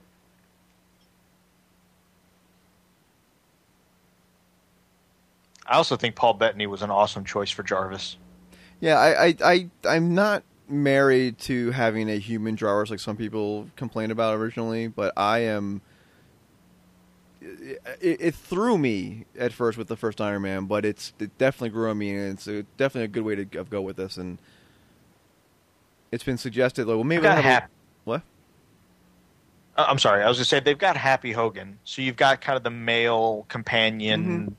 I also think Paul Bettany was an awesome choice for Jarvis. Yeah, I, I, I I'm not married to having a human Jarvis like some people complained about originally, but I am. It, it, it threw me at first with the first Iron Man, but it's it definitely grew on me, and it's a, definitely a good way to go with this. And it's been suggested, like, well, maybe they've got happy. A, what? I'm sorry, I was going to say they've got Happy Hogan, so you've got kind of the male companion,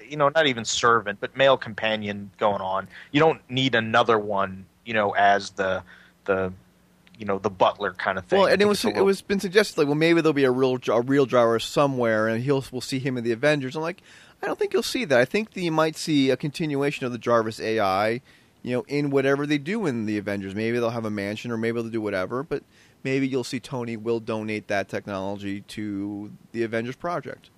mm-hmm. you know, not even servant, but male companion going on. You don't need another one, you know, as the the. You know, the butler kind of thing. Well, and it was little... it was been suggested like, well, maybe there'll be a real a real Jarvis somewhere, and he'll we'll see him in the Avengers. I'm like, I don't think you'll see that. I think that you might see a continuation of the Jarvis A I, you know, in whatever they do in the Avengers. Maybe they'll have a mansion, or maybe they'll do whatever. But maybe you'll see Tony will donate that technology to the Avengers project.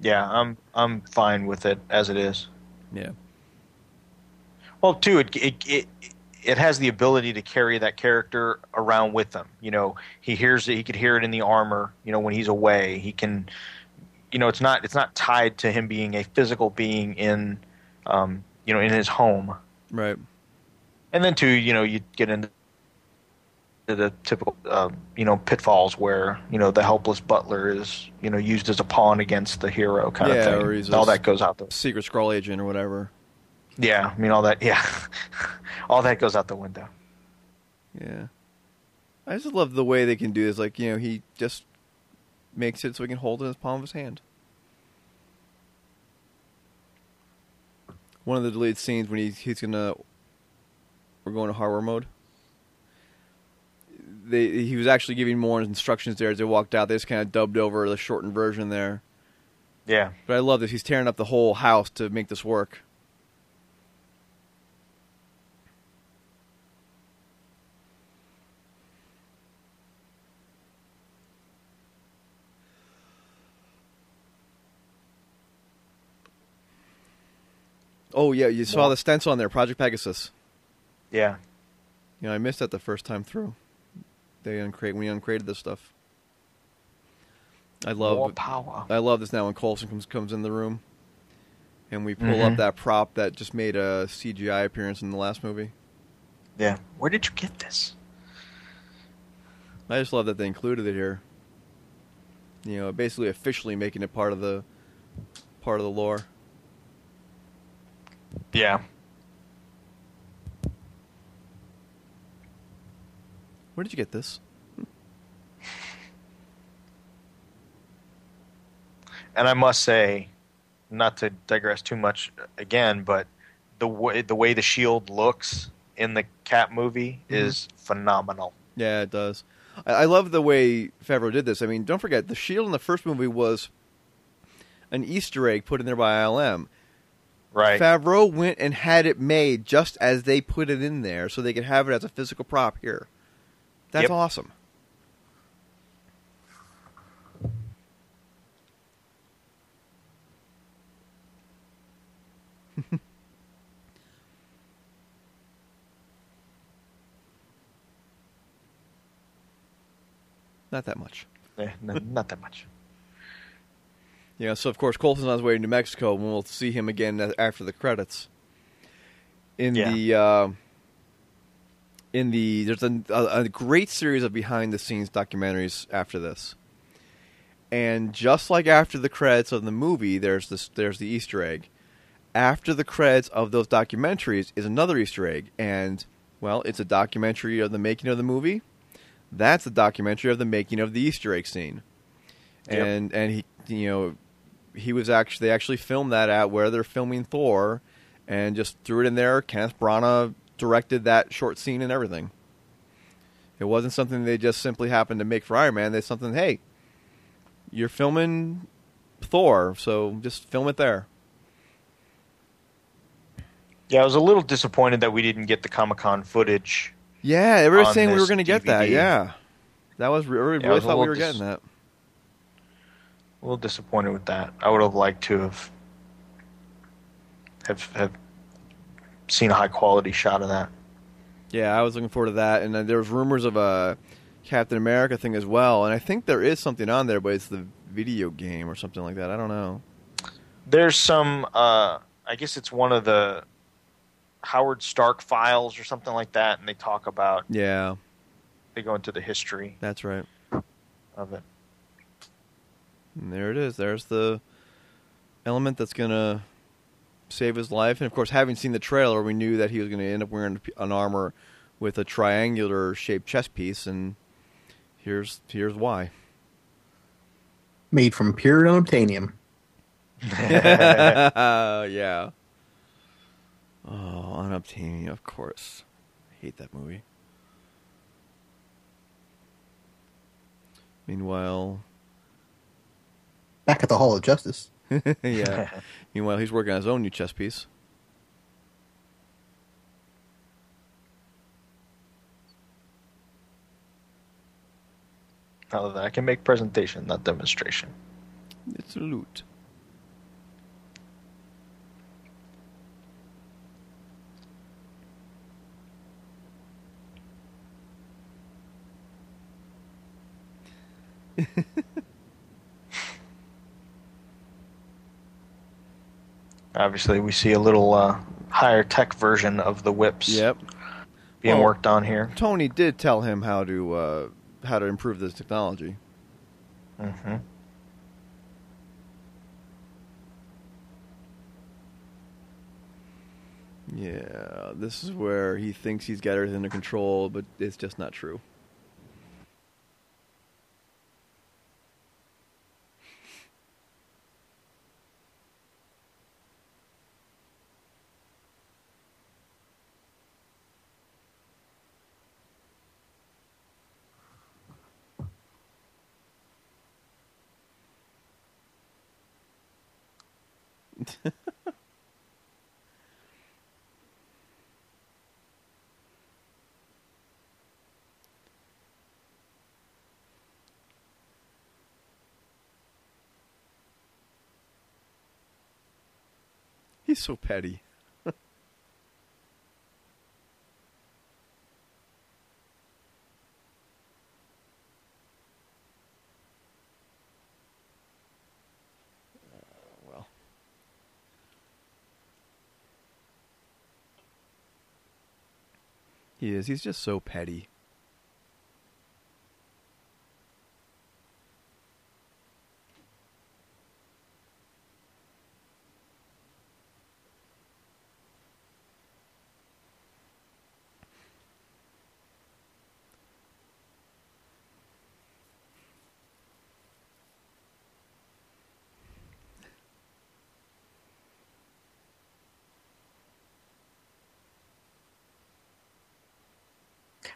Yeah, I'm I'm fine with it as it is. Yeah. Well, too, it it. it, it It has the ability to carry that character around with him. You know, he hears it. He could hear it in the armor. You know, when he's away, he can. You know, it's not it's not tied to him being a physical being in, um, you know, in his home. Right. And then too, you know, you get into the typical, uh, you know, pitfalls where you know the helpless butler is you know used as a pawn against the hero kind yeah, of thing. Or he's all that goes out the secret Skrull agent or whatever. Yeah, I mean, all that, yeah. all that goes out the window. Yeah. I just love the way they can do this. Like, you know, he just makes it so he can hold it in his palm of his hand. One of the deleted scenes when he's, he's going to... We're going to hardware mode. They He was actually giving more instructions there as they walked out. They just kind of dubbed over the shortened version there. Yeah. But I love this. He's tearing up the whole house to make this work. Oh, yeah, you saw the stencil on there, Project Pegasus. Yeah. You know, I missed that the first time through. They uncrate we uncrated this stuff. I love More power. I love this now when Coulson comes comes in the room and we pull mm-hmm. up that prop that just made a C G I appearance in the last movie. Yeah. Where did you get this? I just love that they included it here. You know, basically officially making it part of the part of the lore. Yeah. Where did you get this? And I must say, not to digress too much again, but the way the way the S H I E L D looks in the Cap movie mm-hmm. is phenomenal. Yeah, it does. I, I love the way Favreau did this. I mean, don't forget, the S H I E L D in the first movie was an Easter egg put in there by I L M. Right. Favreau went and had it made just as they put it in there so they could have it as a physical prop here. That's yep. awesome. Not that much. Yeah, no, not that much. Yeah, so of course Colton's on his way to New Mexico, and we'll see him again after the credits. In yeah. the uh, in the there's a, a great series of behind the scenes documentaries after this, and just like after the credits of the movie, there's this there's the Easter egg. After the credits of those documentaries is another Easter egg, and well, it's a documentary of the making of the movie. That's a documentary of the making of the Easter egg scene, and yep. and he. You know, he was actually they actually filmed that at where they're filming Thor, and just threw it in there. Kenneth Branagh directed that short scene and everything. It wasn't something they just simply happened to make for Iron Man. They something, hey, you're filming Thor, so just film it there. Yeah, I was a little disappointed that we didn't get the Comic-Con footage. Yeah, everybody was saying we were going to get that. Yeah, that was really yeah, thought we were dis- getting that. A little disappointed with that. I would have liked to have have, have seen a high quality shot of that. Yeah, I was looking forward to that, and there was rumors of a Captain America thing as well. And I think there is something on there, but it's the video game or something like that. I don't know. There's some. Uh, I guess it's one of the Howard Stark files or something like that, and they talk about. Yeah. They go into the history. That's right. Of it. And there it is. There's the element that's going to save his life. And, of course, having seen the trailer, we knew that he was going to end up wearing an armor with a triangular-shaped chest piece, and here's here's why. Made from pure unobtainium. uh, yeah. Oh, unobtainium, of course. I hate that movie. Meanwhile... Back at the Hall of Justice. Yeah. Meanwhile, he's working on his own new chess piece. Now that I can make presentation, not demonstration. It's loot. Obviously, we see a little uh, higher tech version of the whips. Yep. being well, worked on here. Tony did tell him how to uh, how to improve this technology. Mm-hmm. Yeah, this is where he thinks he's got everything under control, but it's just not true. He's so petty. He is. He's just so petty.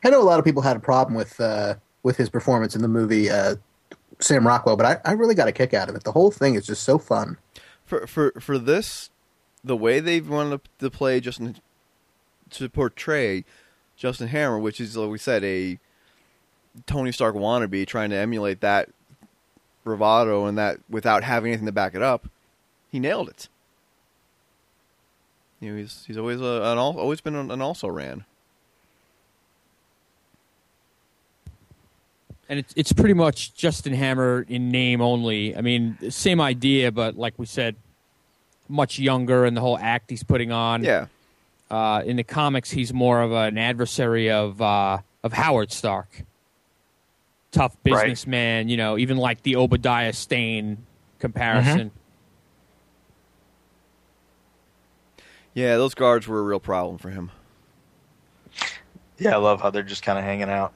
I know a lot of people had a problem with uh, with his performance in the movie uh, Sam Rockwell, but I, I really got a kick out of it. The whole thing is just so fun. For for for this, the way they've wanted to play Justin to portray Justin Hammer, which is, like we said, a Tony Stark wannabe trying to emulate that bravado and that without having anything to back it up, he nailed it. You know, he's he's always a, an all, always been an also ran. And it's it's pretty much Justin Hammer in name only. I mean, same idea, but like we said, much younger, and the whole act he's putting on. Yeah. Uh, in the comics, he's more of an adversary of uh, of Howard Stark, tough businessman. Right. You know, even like the Obadiah Stane comparison. Mm-hmm. Yeah, those guards were a real problem for him. Yeah, I love how they're just kind of hanging out.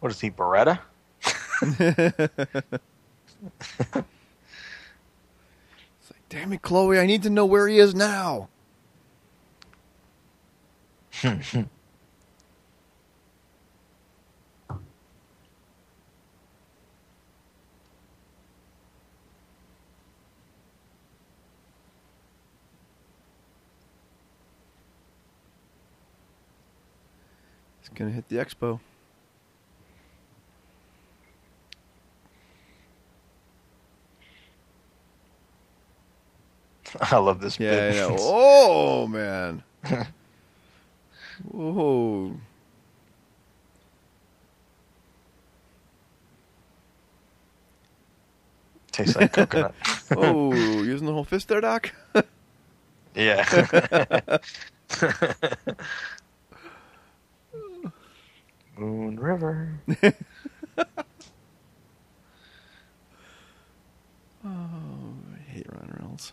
What is he, Beretta? It's like, damn it, Chloe, I need to know where he is now. Gonna hit the expo. I love this. Yeah, yeah. Oh man. Whoa. Tastes like coconut. Oh, using the whole fist there, Doc? Yeah. Moon River. Oh, I hate Ryan Reynolds.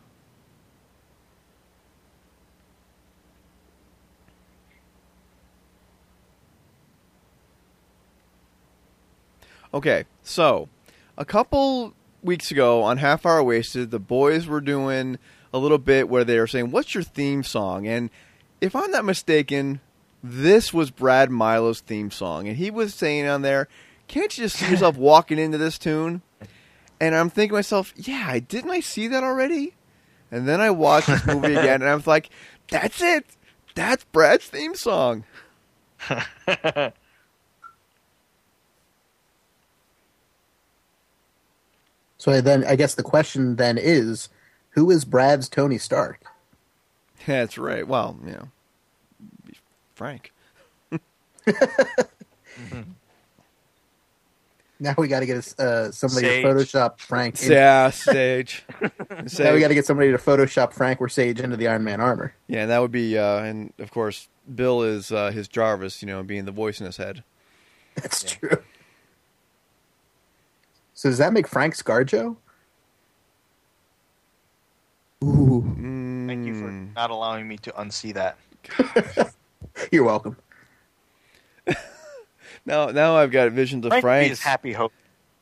Okay, so a couple weeks ago on Half Hour Wasted, the boys were doing a little bit where they were saying, "What's your theme song?" And if I'm not mistaken, this was Brad Milo's theme song, and he was saying on there, "Can't you just see yourself walking into this tune?" And I'm thinking to myself, yeah, didn't I see that already? And then I watched this movie again, and I was like, that's it. That's Brad's theme song. So then I guess the question then is, who is Brad's Tony Stark? That's right. Well, you know. Frank. Mm-hmm. Now we got to get uh, somebody Sage. to Photoshop Frank. Into- yeah, Sage. Sage. Now we got to get somebody to Photoshop Frank or Sage into the Iron Man armor. Yeah, and that would be, uh, and of course, Bill is uh, his Jarvis, you know, being the voice in his head. That's yeah. true. So does that make Frank Scarjo? Ooh. Mm. Thank you for not allowing me to unsee that. You're welcome. now, now I've got visions of Frank. Frank is happy. Hope.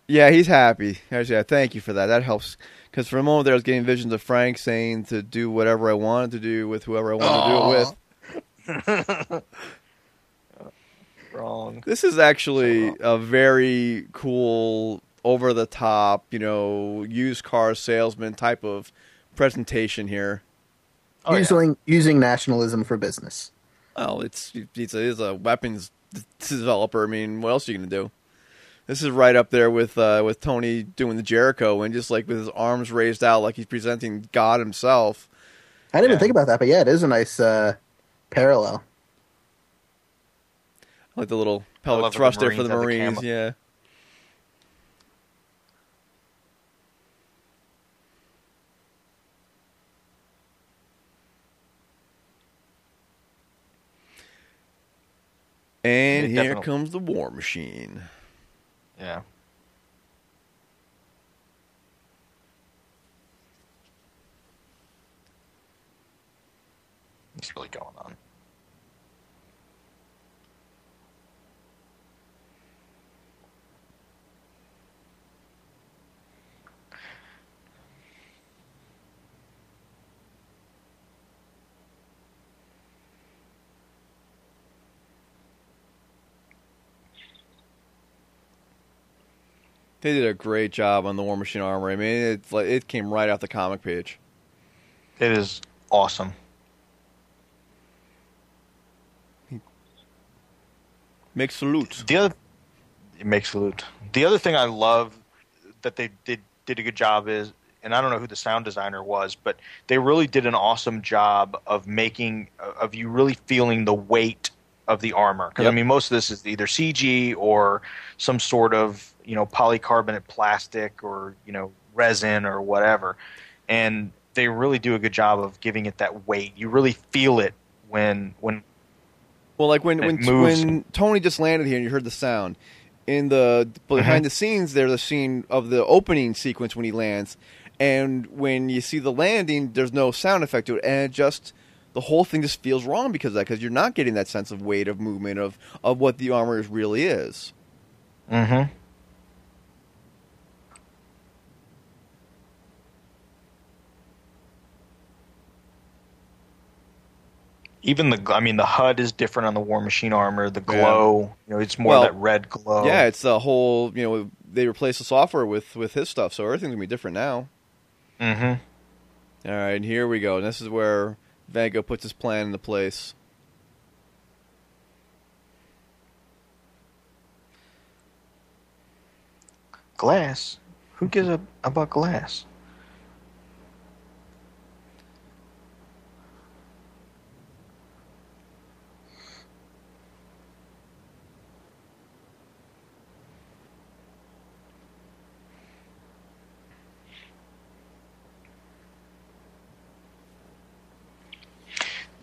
Yeah, he's happy. Actually, I thank you for that. That helps, because for a moment there, I was getting visions of Frank saying to do whatever I wanted to do with whoever I wanted Aww. to do it with. Wrong. This is actually so a very cool, over the top, you know, used car salesman type of presentation here. Oh, using yeah. using nationalism for business. Well, it's, it's, a, it's a weapons developer. I mean, what else are you going to do? This is right up there with uh, with Tony doing the Jericho and just like with his arms raised out like he's presenting God himself. I didn't yeah. even think about that, but yeah, it is a nice uh, parallel. I like the little pelvic thrust there for the Marines, the yeah. And yeah, here definitely. comes the War Machine. Yeah. What's really going on? They did a great job on the War Machine armor. I mean, it's like, it came right off the comic page. It is awesome. Makes the loot. The other, it makes the loot. The other thing I love that they did did a good job is, and I don't know who the sound designer was, but they really did an awesome job of making of you really feeling the weight of the armor. Because yep. I mean, most of this is either C G or some sort of you know polycarbonate plastic or you know resin or whatever, and they really do a good job of giving it that weight. You really feel it when when. Well, like when when, when Tony just landed here and you heard the sound, in the behind the scenes there's a scene of the opening sequence when he lands, and when you see the landing, there's no sound effect to it, and it just the whole thing just feels wrong because of that, because you're not getting that sense of weight of movement of, of what the armor really is. Mm-hmm. Even the, I mean, the H U D is different on the War Machine armor. The glow, yeah. you know, it's more well, that red glow. Yeah, it's the whole, you know, they replaced the software with, with his stuff, so everything's going to be different now. Mm-hmm. All right, here we go. And this is where Vanko puts his plan into place. Glass? Who gives a about glass?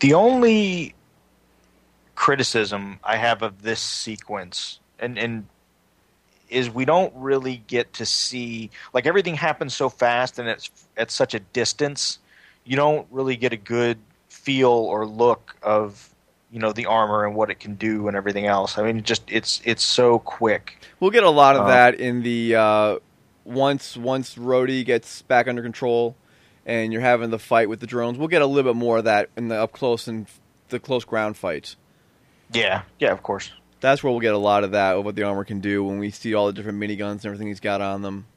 The only criticism I have of this sequence and, and is we don't really get to see – like everything happens so fast and it's at such a distance, you don't really get a good feel or look of you know the armor and what it can do and everything else. I mean it just it's it's so quick. We'll get a lot of um, that in the uh, – once once Rhodey gets back under control – and you're having the fight with the drones. We'll get a little bit more of that in the up close and the close ground fights. Yeah, yeah, of course. That's where we'll get a lot of that of what the armor can do when we see all the different miniguns and everything he's got on them.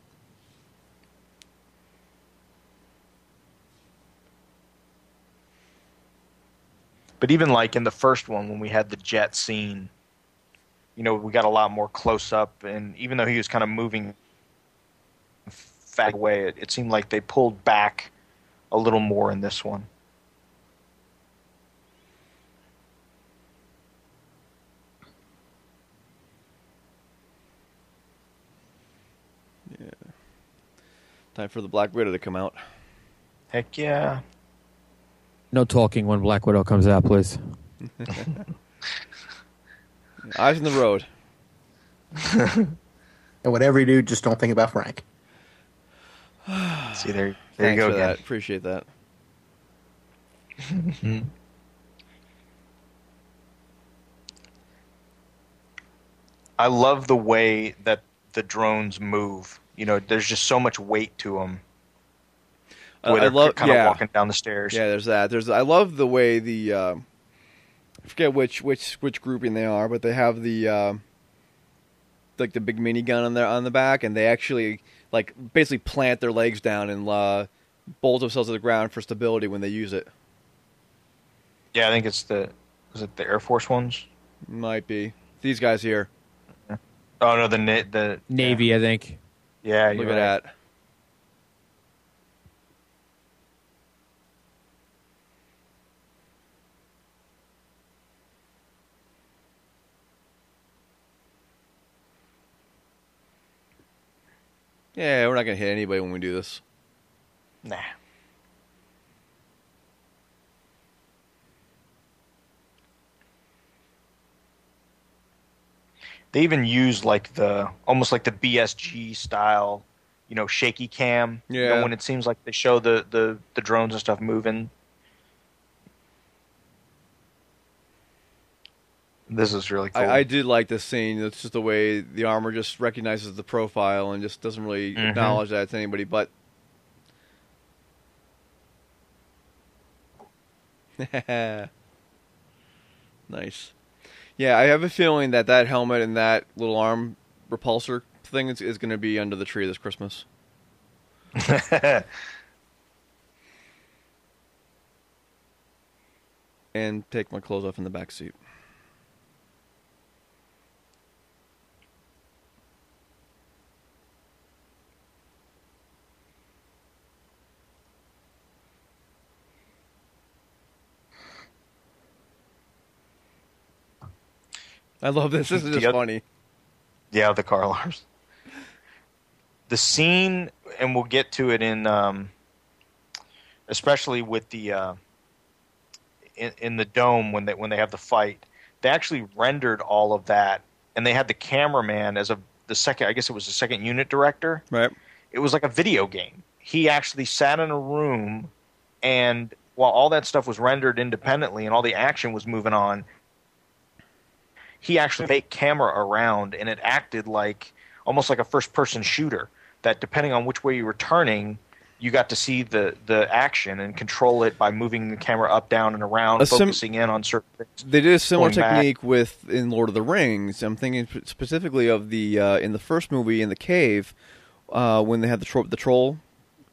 But even like in the first one when we had the jet scene, you know, we got a lot more close up, and even though he was kind of moving fat away, it, it seemed like they pulled back a little more in this one. Yeah. Time for the Black Widow to come out. Heck yeah. No talking when Black Widow comes out, please. Eyes on the road. And whatever you do, just don't think about Frank. See, there, there you go again. That. Appreciate that. I love the way that the drones move. You know, there's just so much weight to them. The way uh, I love kind yeah. of walking down the stairs. Yeah, there's that. There's I love the way the uh, I forget which which which grouping they are, but they have the uh, like the big minigun on their on the back, and they actually. Like, basically plant their legs down and uh, bolt themselves to the ground for stability when they use it. Yeah, I think it's the... Is it the Air Force ones? Might be. These guys here. Yeah. Oh, no, the... the Navy, yeah. I think. Yeah, you're Look right. at that. Yeah, we're not going to hit anybody when we do this. Nah. They even use like the almost like the B S G style, you know, shaky cam. Yeah. You know, when it seems like they show the, the, the drones and stuff moving. This is really cool. I, I did like this scene. It's just the way the armor just recognizes the profile and just doesn't really mm-hmm. acknowledge that to anybody. But nice. Yeah, I have a feeling that that helmet and that little arm repulsor thing is, is going to be under the tree this Christmas. And take my clothes off in the back seat. I love this. This is just funny. Yeah, the car alarms. The scene, and we'll get to it in, um, especially with the uh, in, in the dome when they when they have the fight. They actually rendered all of that, and they had the cameraman as a the second. I guess it was the second unit director. Right. It was like a video game. He actually sat in a room, and while all that stuff was rendered independently, and all the action was moving on. He actually made camera around, and it acted like almost like a first-person shooter that depending on which way you were turning, you got to see the, the action and control it by moving the camera up, down, and around, a focusing sim- in on certain things. They did a similar technique back. with in Lord of the Rings. I'm thinking specifically of the uh, in the first movie in the cave uh, when they had the, tro- the troll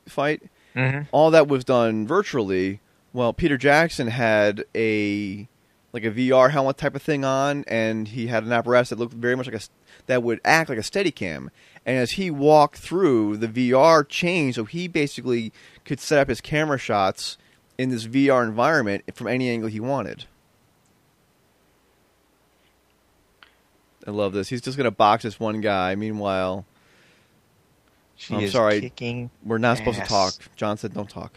fight. Mm-hmm. All that was done virtually. Well, Peter Jackson had a... like a V R helmet type of thing on, and he had an apparatus that looked very much like a that would act like a Steadicam. And as he walked through, the V R changed, so he basically could set up his camera shots in this V R environment from any angle he wanted. I love this. He's just gonna box this one guy. Meanwhile, she I'm is sorry, kicking we're not ass. supposed to talk. John said, "Don't talk."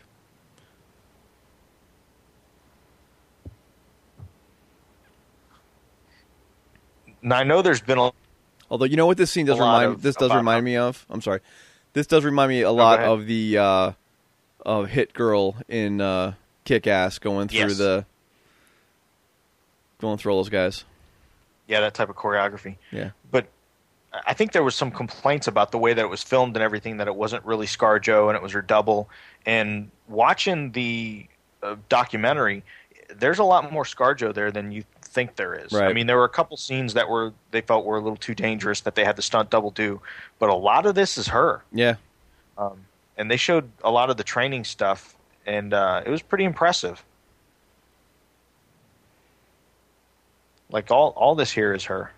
Now, I know there's been a although you know what this scene does remind of, this does remind him. me of. I'm sorry, this does remind me a lot no, of the uh, of Hit Girl in uh, Kick Ass going through yes. the going through all those guys. Yeah, that type of choreography. Yeah, but I think there was some complaints about the way that it was filmed and everything, that it wasn't really Scarjo and it was her double. And watching the uh, documentary, there's a lot more Scarjo there than you think there is. Right. I mean, there were a couple scenes that were they felt were a little too dangerous that they had the stunt double do, but a lot of this is her. Yeah, um, and they showed a lot of the training stuff, and uh, it was pretty impressive. Like all, all this here is her.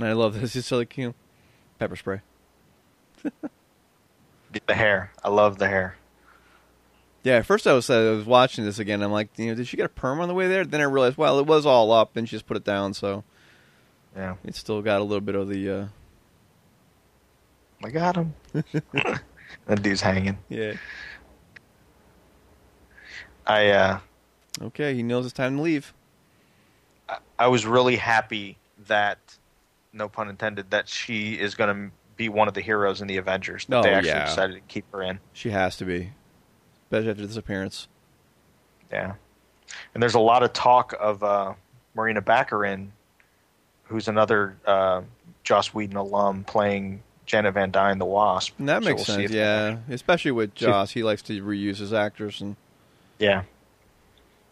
I love this. It's so like, you know, pepper spray. The hair. I love the hair. Yeah, at first I was I was watching this again. I'm like, you know, did she get a perm on the way there? Then I realized, well, it was all up, and she just put it down. So, yeah, it still got a little bit of the. Uh... I got him. That dude's hanging. Yeah. I. uh Okay, he knows it's time to leave. I, I was really happy that. No pun intended, that she is going to be one of the heroes in the Avengers. That oh, they actually yeah. decided to keep her in. She has to be. Especially after this appearance. Yeah. And there's a lot of talk of uh, Marina Baccarin, who's another uh, Joss Whedon alum, playing Janet Van Dyne, the Wasp. And that so makes we'll sense, yeah. Especially with Joss. He likes to reuse his actors. and Yeah.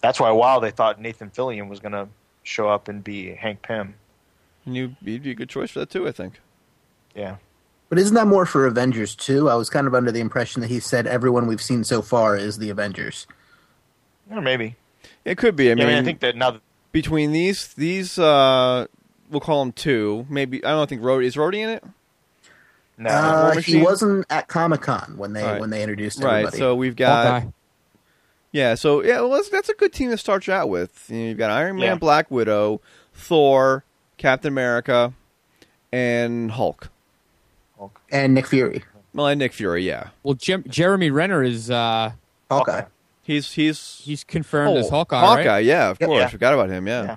That's why, wow, they thought Nathan Fillion was going to show up and be Hank Pym. And you'd be a good choice for that, too, I think. Yeah. But isn't that more for Avengers, too? I was kind of under the impression that he said everyone we've seen so far is the Avengers. Or maybe. It could be. I, yeah, mean, I mean, I think that now... Th- between these, these uh, we'll call them two, maybe... I don't think Rhodey... Is Rhodey in it? No. Uh, he wasn't at Comic-Con when they right. when they introduced everybody. Right, so we've got... Okay. Yeah, so yeah, well, that's, that's a good team to start you out with. You know, you've got Iron Man, yeah. Black Widow, Thor... Captain America, and Hulk. Hulk. And Nick Fury. Well, and Nick Fury, yeah. Well, Jim, Jeremy Renner is... Uh, Hawkeye. He's he's he's confirmed oh, as Hawkeye, Hawkeye, right? Hawkeye, yeah, of yep, course. Yeah. Forgot about him, yeah. yeah.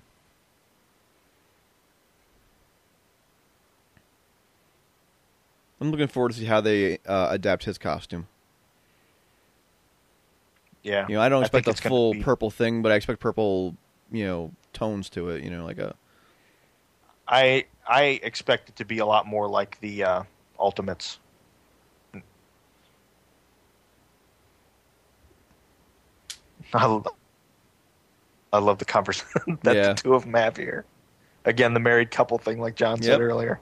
I'm looking forward to see how they uh, adapt his costume. Yeah. You know, I don't expect I a full be... purple thing, but I expect purple, you know, tones to it, you know, like a... I I expect it to be a lot more like the uh, Ultimates. I love, I love the conversation that yeah. the two of them have here. Again, the married couple thing, like John yep. said earlier.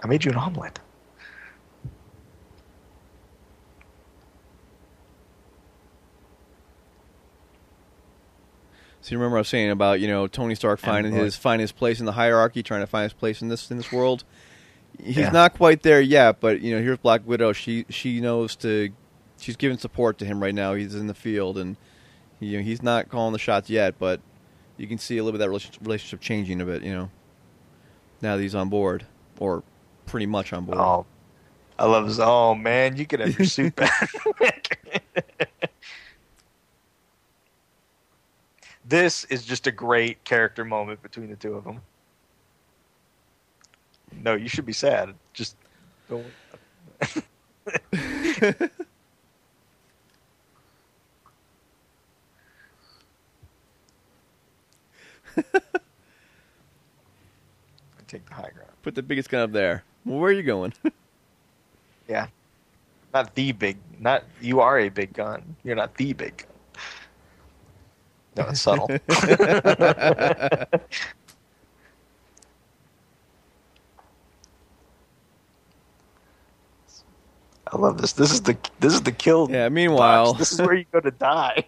I made you an omelet. So you remember I was saying about, you know, Tony Stark finding his find his place in the hierarchy, trying to find his place in this in this world. He's yeah. not quite there yet, but you know, here's Black Widow. She she knows to she's giving support to him right now. He's in the field, and you know, he's not calling the shots yet, but you can see a little bit of that relationship changing a bit, you know. Now that he's on board, or pretty much on board. Oh, I love this. Oh man, you could have your suit back. This is just a great character moment between the two of them. No, you should be sad. Just don't. I take the high ground. Put the biggest gun up there. Well, where are you going? Yeah. Not the big. Not you are a big gun. You're not the big gun. No, it's subtle. I love this. This is the this is the kill. Yeah. Meanwhile, box. This is where you go to die.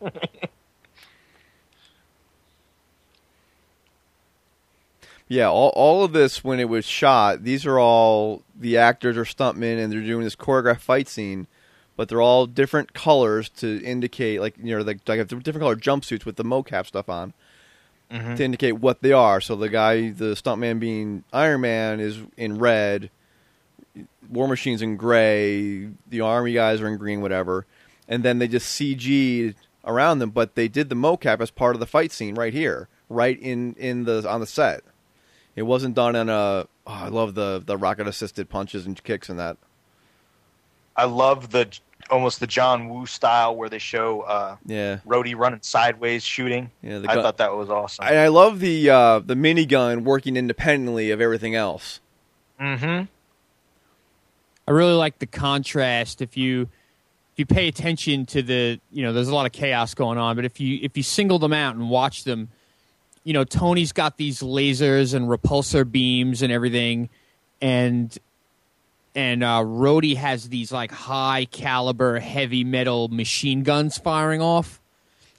Yeah. All all of this when it was shot. These are all the actors are stuntmen, and they're doing this choreographed fight scene. But they're all different colors to indicate, like, you know, like, like different color jumpsuits with the mocap stuff on mm-hmm. to indicate what they are. So the guy, the stuntman being Iron Man is in red, War Machine's in gray, the army guys are in green, whatever. And then they just C G'd around them, but they did the mocap as part of the fight scene right here, right in, in the on the set. It wasn't done in a, oh, I love the, the rocket-assisted punches and kicks and that. I love the... almost the John Woo style where they show uh, yeah. Rhodey running sideways shooting. Yeah, the gun- I thought that was awesome. And I love the uh, the minigun working independently of everything else. Mm-hmm. I really like the contrast. If you if you pay attention to the, you know, there's a lot of chaos going on, but if you if you single them out and watch them, you know, Tony's got these lasers and repulsor beams and everything, and And uh, Rhodey has these like high caliber heavy metal machine guns firing off,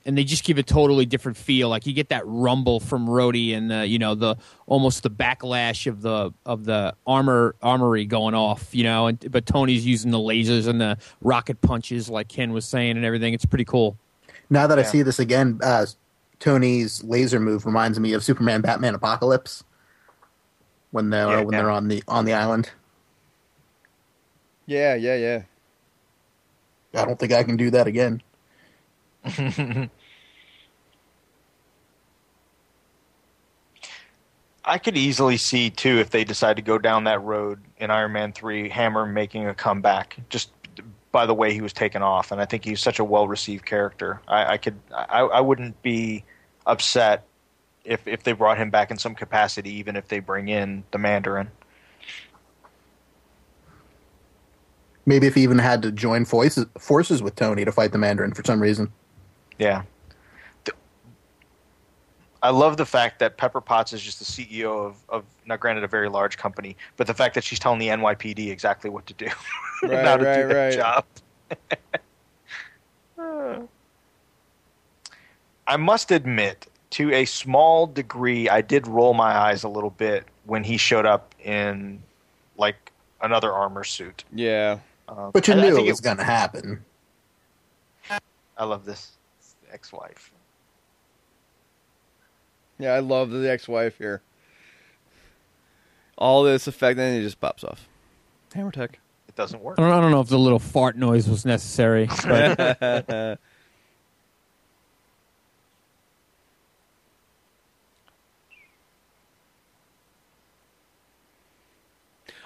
and they just give a totally different feel. Like you get that rumble from Rhodey, and the, you know, the almost the backlash of the of the armor armory going off. You know, and but Tony's using the lasers and the rocket punches, like Ken was saying, and everything. It's pretty cool. Now that yeah. I see this again, uh, Tony's laser move reminds me of Superman, Batman, Apocalypse when they're yeah, when yeah. they're on the on the island. Yeah, yeah, yeah. I don't think I can do that again. I could easily see, too, if they decide to go down that road in Iron Man three, Hammer making a comeback, just by the way he was taken off. And I think he's such a well-received character. I, I could, I, I wouldn't be upset if, if they brought him back in some capacity, even if they bring in the Mandarin. Maybe if he even had to join voices, forces with Tony to fight the Mandarin for some reason. Yeah. The, I love the fact that Pepper Potts is just the C E O of, of, now granted, a very large company, but the fact that she's telling the N Y P D exactly what to do. Right, and how to right, do their right. job. uh, I must admit, to a small degree, I did roll my eyes a little bit when he showed up in, like, another armor suit. Yeah. Um, but you knew it was going to happen. I love this ex-wife. Yeah, I love the ex-wife here. All this effect, then it just pops off. Hammer tech. It doesn't work. I don't, I don't know if the little fart noise was necessary. But...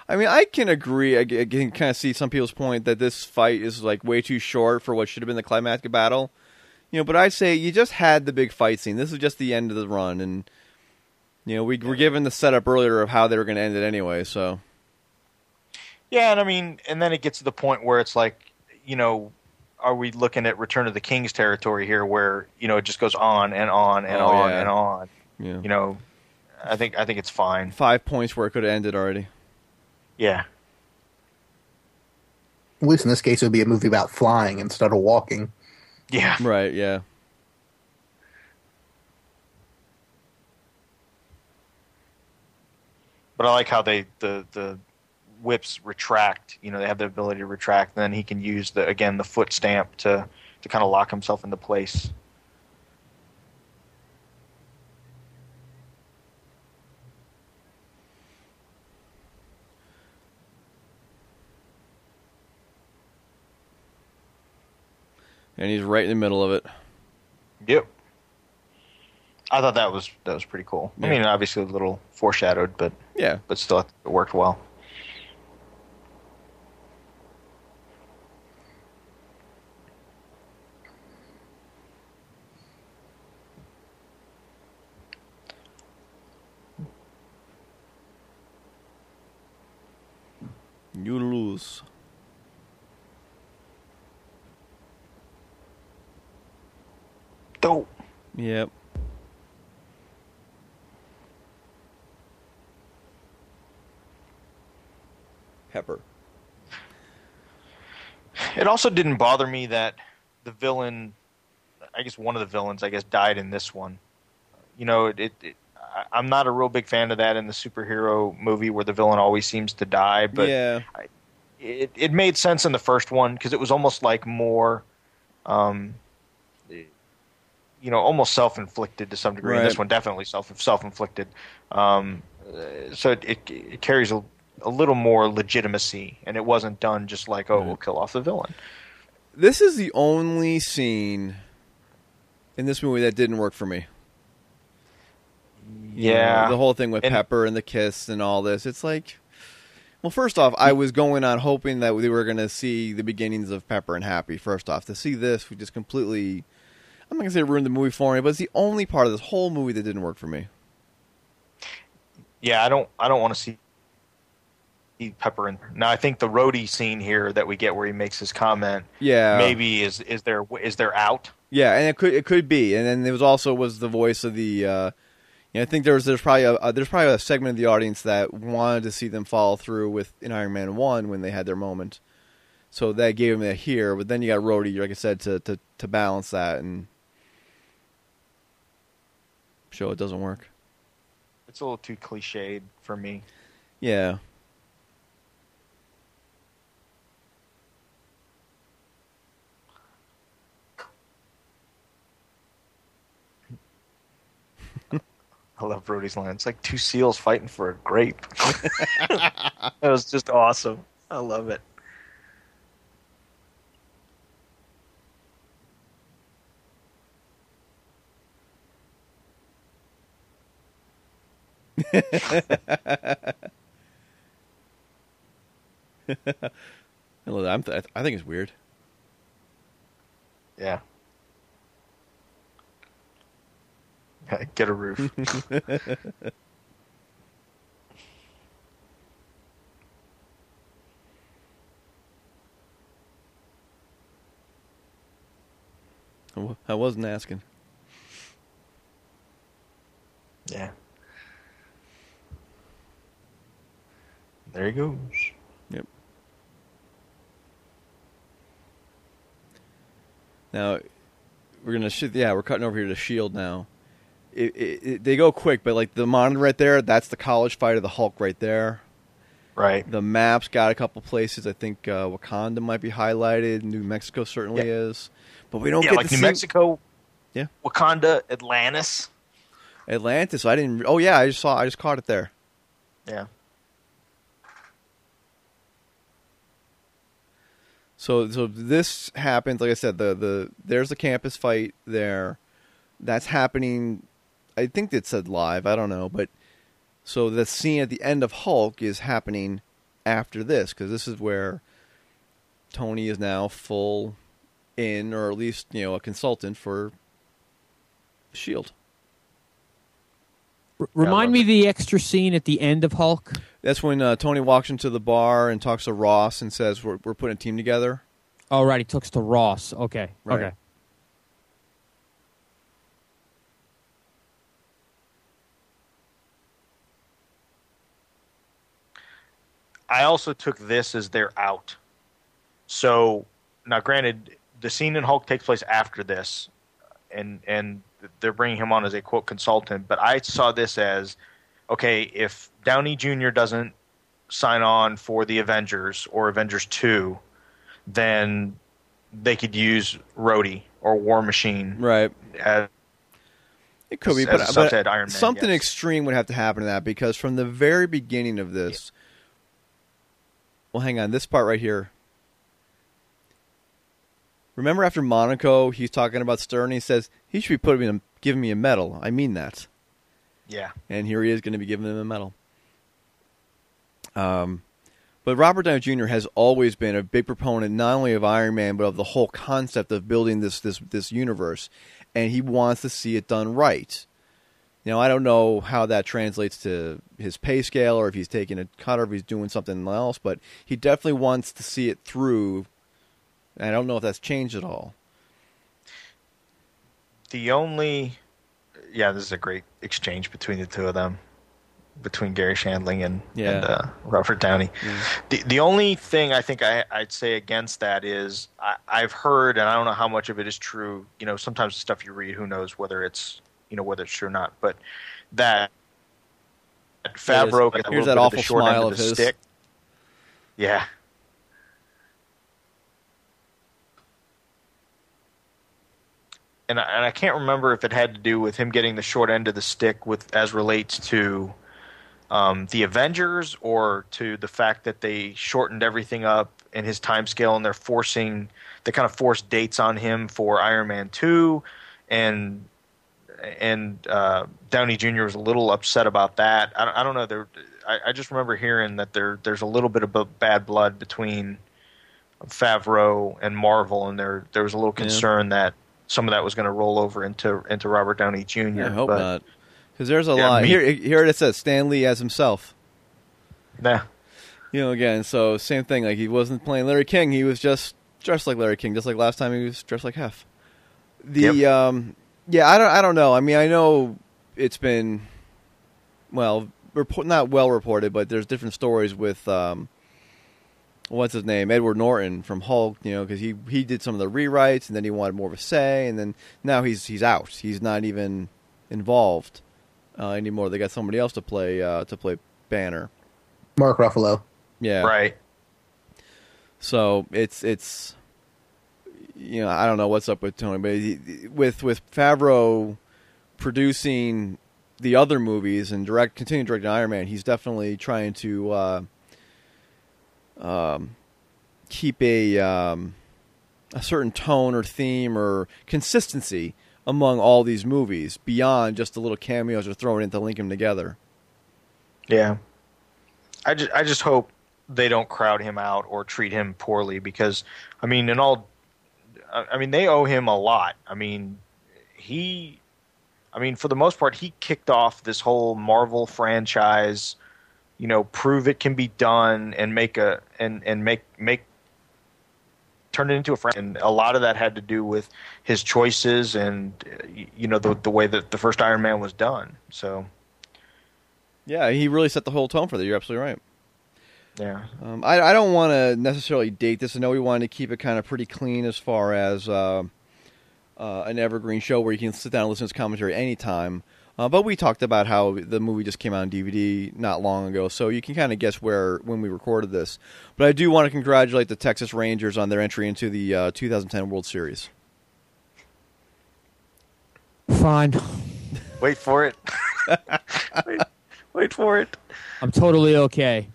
I mean, I can agree. I can kind of see some people's point that this fight is like way too short for what should have been the climactic battle, you know. But I say you just had the big fight scene. This is just the end of the run, and You know, we were given the setup earlier of how they were going to end it anyway, so. Yeah, and I mean, and then it gets to the point where it's like, you know, are we looking at Return of the King's territory here where, you know, it just goes on and on and oh, on yeah. and on. Yeah. You know, I think I think it's fine. Five points where it could have ended already. Yeah. At least in this case, it would be a movie about flying instead of walking. Yeah. Right, yeah. But I like how they the, the whips retract. You know, they have the ability to retract. Then he can use, the again, the foot stamp to, to kind of lock himself into place. And he's right in the middle of it. Yep. I thought that was that was pretty cool. Yeah. I mean, obviously a little foreshadowed, but yeah, but still it worked well. You lose. Dope. Yep. Pepper. It also didn't bother me that the villain, I guess one of the villains, I guess, died in this one. You know, it, it, it, I'm not a real big fan of that in the superhero movie where the villain always seems to die. But yeah. I, it, it made sense in the first one because it was almost like more, um, you know, almost self-inflicted to some degree. Right. And this one definitely self, self-inflicted. Um, so it, it, it carries a a little more legitimacy, and it wasn't done just like, oh, we'll kill off the villain. This is the only scene in this movie that didn't work for me. Yeah. You know, the whole thing with and, Pepper and the kiss and all this. It's like, well, first off, I was going on hoping that we were going to see the beginnings of Pepper and Happy, first off. To see this, we just completely, I'm not going to say ruined the movie for me, but it's the only part of this whole movie that didn't work for me. Yeah, I don't, I don't want to see Pepper in. Now I think the Rhodey scene here that we get where he makes his comment, yeah, maybe is is there is there out? Yeah, and it could it could be. And then there was also was the voice of the. Uh, you know, I think there was there's probably a uh, there's probably a segment of the audience that wanted to see them follow through with in Iron Man one when they had their moment, so that gave him that here. But then you got Rhodey, like I said, to to to balance that and show it doesn't work. It's a little too cliched for me. Yeah. I love Brody's line. It's like two seals fighting for a grape. That was just awesome. I love it. I love that. I'm th- I think it's weird. Yeah. Get a roof. I wasn't asking. Yeah. There he goes. Yep. Now, we're going to... Sh- yeah, we're cutting over here to S H I E L D now. It, it, it, they go quick, but like the monitor right there, that's the college fight of the Hulk right there. Right. The map's got a couple places. I think uh, Wakanda might be highlighted. New Mexico certainly yeah. is. But we don't yeah, get like New see- Mexico, yeah. Wakanda, Atlantis. Atlantis. I didn't. Oh yeah, I just saw. I just caught it there. Yeah. So so this happens. Like I said, the the there's the campus fight there. That's happening. I think it said live. I don't know. But so the scene at the end of Hulk is happening after this because this is where Tony is now full in, or at least, you know, a consultant for S H I E L D. R- remind me it. the extra scene at the end of Hulk. That's when uh, Tony walks into the bar and talks to Ross and says, we're, we're putting a team together. Oh, right. He talks to Ross. Okay. Right. Okay. I also took this as their out. So, now granted, the scene in Hulk takes place after this, and and they're bringing him on as a, quote, consultant. But I saw this as, okay, if Downey Junior doesn't sign on for the Avengers or Avengers two, then they could use Rhodey or War Machine. Right. As, it could be, as, but, as but Iron Man, something yes. extreme would have to happen to that, because from the very beginning of this... Yeah. Well, hang on. This part right here. Remember after Monaco, he's talking about Stern. He says, he should be putting him, giving me a medal. I mean that. Yeah. And here he is going to be giving him a medal. Um, but Robert Downey Junior has always been a big proponent, not only of Iron Man, but of the whole concept of building this this this universe. And he wants to see it done right. Now, I don't know how that translates to his pay scale, or if he's taking a cut, or if he's doing something else, but he definitely wants to see it through. I don't know if that's changed at all. The only... Yeah, this is a great exchange between the two of them, between Gary Shandling and, yeah. and uh, Robert Downey. Mm-hmm. The the only thing I think I, I'd say against that is I, I've heard, and I don't know how much of it is true, you know, sometimes the stuff you read, who knows whether it's... You know whether it's true or not, but that Favreau got a little bit of the short end of the stick. Yeah. And I, and I can't remember if it had to do with him getting the short end of the stick with as relates to um, the Avengers, or to the fact that they shortened everything up in his time scale, and they're forcing they kind of forced dates on him for Iron Man two and. And uh, Downey Junior was a little upset about that. I don't, I don't know. There, I, I just remember hearing that there, there's a little bit of bad blood between Favreau and Marvel, and there, there was a little concern yeah. that some of that was going to roll over into into Robert Downey Junior Yeah, I hope but, not, because there's a yeah, lot. Me, here, here it says Stan Lee as himself. Nah, you know, again, so same thing. Like, he wasn't playing Larry King; he was just dressed like Larry King, just like last time he was dressed like Hef. The yep. um. Yeah, I don't. I don't know. I mean, I know it's been well, report, not well reported, but there's different stories with um, what's his name, Edward Norton from Hulk. You know, because he, he did some of the rewrites, and then he wanted more of a say, and then now he's he's out. He's not even involved uh, anymore. They got somebody else to play uh, to play Banner, Mark Ruffalo. Yeah, right. So it's it's. You know, I don't know what's up with Tony, but he, with with Favreau producing the other movies and direct, continue directing Iron Man, he's definitely trying to uh, um, keep a um, a certain tone or theme or consistency among all these movies beyond just the little cameos or throwing it to link them together. Yeah, I just I just hope they don't crowd him out or treat him poorly, because I mean, in all. I mean, they owe him a lot. I mean, he, I mean, for the most part, he kicked off this whole Marvel franchise. You know, prove it can be done, and make a and and make make turn it into a franchise. And a lot of that had to do with his choices, and you know, the the way that the first Iron Man was done. So, yeah, he really set the whole tone for that. You're absolutely right. Yeah, um, I, I don't want to necessarily date this. I know we wanted to keep it kind of pretty clean as far as uh, uh, an evergreen show where you can sit down and listen to commentary anytime. Uh, but we talked about how the movie just came out on D V D not long ago, so you can kind of guess where when we recorded this. But I do want to congratulate the Texas Rangers on their entry into the uh, two thousand ten World Series. Fine. Wait for it. wait, wait for it. I'm totally okay.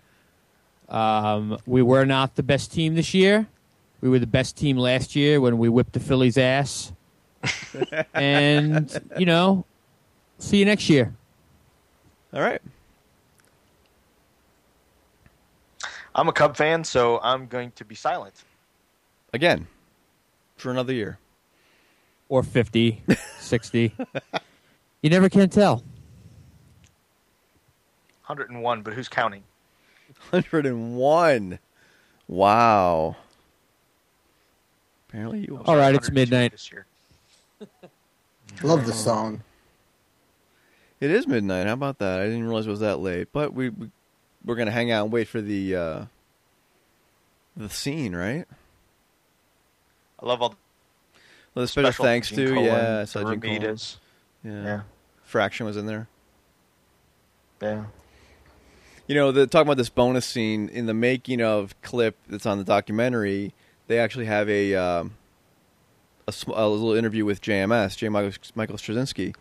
Um, we were not the best team this year. We were the best team last year when we whipped the Phillies' ass. And, you know, see you next year. All right. I'm a Cub fan, so I'm going to be silent. Again, for another year. Or fifty, sixty. You never can tell. one hundred and one, but who's counting? one hundred and one. Wow. Apparently you all right, it's midnight this year. Love the song. It is midnight. How about that? I didn't realize it was that late. But we, we we're going to hang out and wait for the uh, the scene, right? I love all the well, special, special thanks Gene to Cohen, yeah, Sergeant Cohen. Yeah. yeah. Fraction was in there. Yeah. You know, the, talking about this bonus scene, in the making of clip that's on the documentary, they actually have a um, a, a little interview with J M S, J. Michael, Michael Straczynski.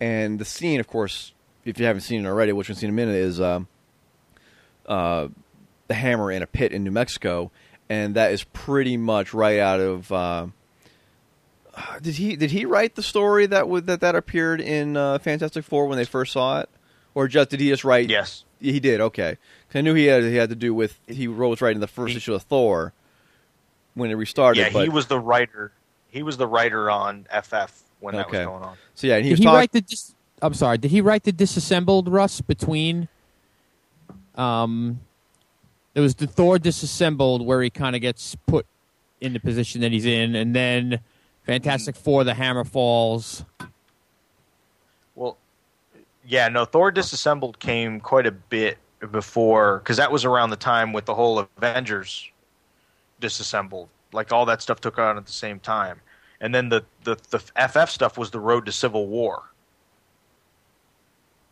And the scene, of course, if you haven't seen it already, which we've seen in a minute, is um, uh, the hammer in a pit in New Mexico. And that is pretty much right out of... Uh, did he did he write the story that would, that, that appeared in uh, Fantastic Four when they first saw it? Or just did he just write... Yes. He did, okay. Cause I knew he had he had to do with... He wrote right in the first he, issue of Thor when it restarted. Yeah, but... he was the writer. He was the writer on F F when okay. that was going on. So yeah, and he did was he talk- write the dis- I'm sorry. Did he write the disassembled Russ between... Um, It was the Thor Disassembled where he kind of gets put in the position that he's in, and then Fantastic Four, the hammer falls. Well... Yeah, no, Thor Disassembled came quite a bit before, because that was around the time with the whole Avengers Disassembled. Like, all that stuff took on at the same time. And then the, the, the F F stuff was the Road to Civil War.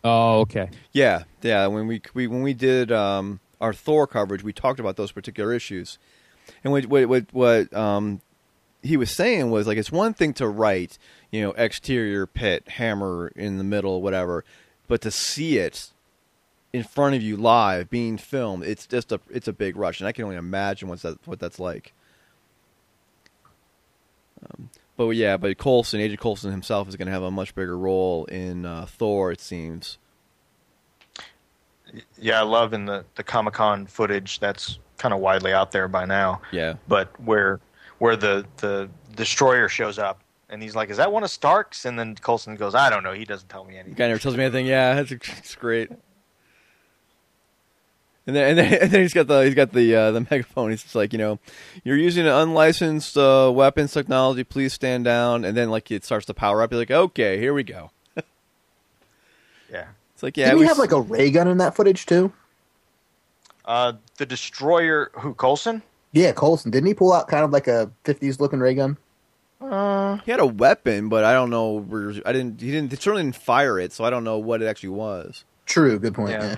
Oh, okay. Yeah, yeah, when we, we when we did um, our Thor coverage, we talked about those particular issues. And what, what, what um, he was saying was, like, it's one thing to write, you know, exterior pit, hammer in the middle, whatever. But to see it in front of you live, being filmed, it's just a it's a big rush, and I can only imagine what's that what that's like. Um, but yeah, but Coulson, Agent Coulson himself, is going to have a much bigger role in uh, Thor, it seems. Yeah, I love in the the Comic-Con footage that's kind of widely out there by now. Yeah, but where where the the Destroyer shows up. And he's like, is that one of Stark's? And then Coulson goes, I don't know. He doesn't tell me anything. The guy never tells me anything. Yeah, that's it's great. And then, and then, and then he's got the he's got the uh, the megaphone. He's just like, you know, you're using an unlicensed uh, weapons technology. Please stand down. And then like it starts to power up. You're like, okay, here we go. Yeah, it's like yeah. Did we have like a ray gun in that footage too? Uh, the Destroyer, who Coulson? Yeah, Coulson. Didn't he pull out kind of like a fifties looking ray gun? Uh, he had a weapon, but I don't know. I didn't. He didn't. He certainly didn't fire it, so I don't know what it actually was. True. Good point. Yeah. yeah.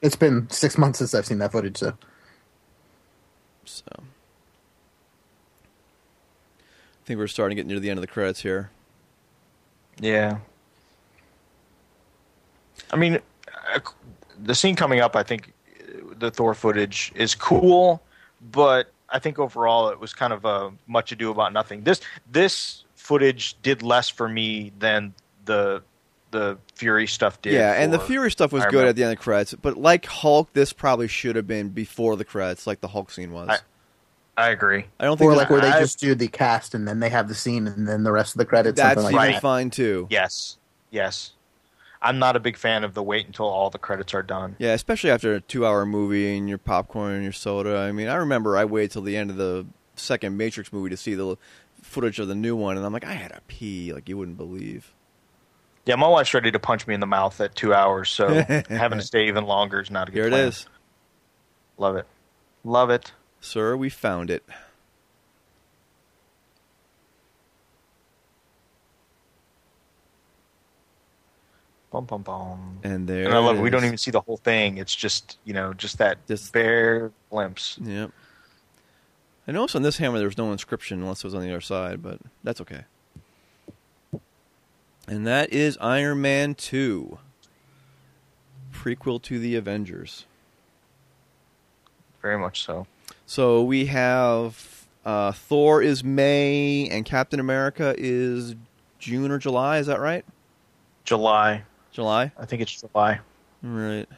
It's been six months since I've seen that footage, so. So. I think we're starting to get near the end of the credits here. Yeah. I mean, the scene coming up, I think, the Thor footage is cool, but. I think overall it was kind of a much ado about nothing. This this footage did less for me than the the Fury stuff did. Yeah, and the Fury stuff was good at the end of the credits, but like Hulk, this probably should have been before the credits, like the Hulk scene was. I, I agree. I don't think or like where they I've, just do the cast and then they have the scene and then the rest of the credits. That's something like that. Fine too. Yes, yes. I'm not a big fan of the wait until all the credits are done. Yeah, especially after a two-hour movie and your popcorn and your soda. I mean, I remember I waited till the end of the second Matrix movie to see the footage of the new one, and I'm like, I had a pee, like you wouldn't believe. Yeah, my wife's ready to punch me in the mouth at two hours, so having to stay even longer is not a good plan. Here it is. Love it. Love it. Sir, we found it. Bum, bum, bum. And there, and I love it. We don't even see the whole thing. It's just, you know, just that just, bare glimpse. Yep. I noticed on this hammer there was no inscription unless it was on the other side, but that's okay. And that is Iron Man two, prequel to the Avengers. Very much so. So we have uh, Thor is May and Captain America is June or July. Is that right? July. July? I think it's July. Right.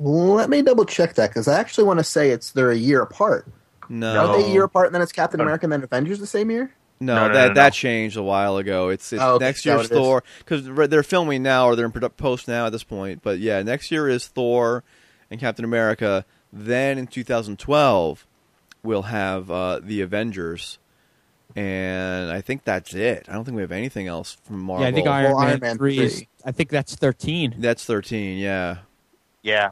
Let me double check that, because I actually want to say it's they're a year apart. No. Are they a year apart, and then it's Captain America and then Avengers the same year? No, no, no that no, no. that changed a while ago. It's, it's oh, okay. next year's Thor, because they're filming now, or they're in post now at this point. But yeah, next year is Thor and Captain America. Then in two thousand twelve, we'll have uh, the Avengers, and I think that's it. I don't think we have anything else from Marvel. Yeah, I think Iron, well, Man, Iron Man three. Is, I think that's thirteen. That's thirteen. Yeah. Yeah.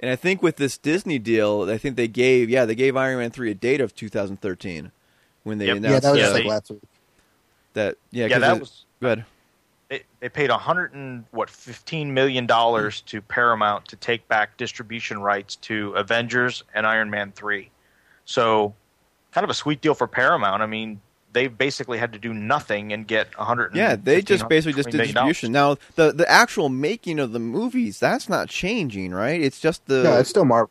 And I think with this Disney deal, I think they gave yeah they gave Iron Man three a date of two thousand thirteen when they yep. announced. Yeah, that was yeah, just like they, last week. That yeah, yeah that it, was good. They, they paid a hundred and what fifteen million dollars mm-hmm. to Paramount to take back distribution rights to Avengers and Iron Man three. So, kind of a sweet deal for Paramount. I mean, they basically had to do nothing and get a hundred. Yeah, they just basically just did distribution. Now the the actual making of the movies, that's not changing, right? It's just the yeah, it's still Marvel.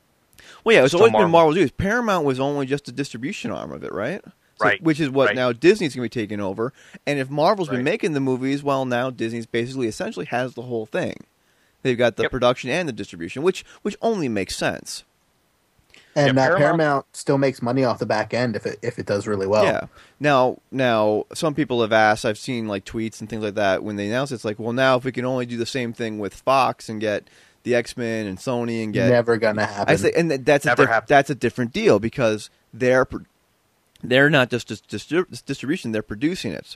Well, yeah, it's, it's always Marvel. been Marvel Studios. Paramount was only just a distribution arm of it, right? So, right. Which is what right. now Disney's going to be taking over. And if Marvel's right. been making the movies, well, now Disney's basically essentially has the whole thing. They've got the yep. production and the distribution, which which only makes sense. And yeah, that Paramount, Paramount still makes money off the back end if it if it does really well. Yeah. Now, now some people have asked. I've seen like tweets and things like that when they announce it, it's like, well, now if we can only do the same thing with Fox and get the X-Men and Sony and get never gonna happen. I say, and that's never a di- that's a different deal because they're they're not just distri- distribution; they're producing it.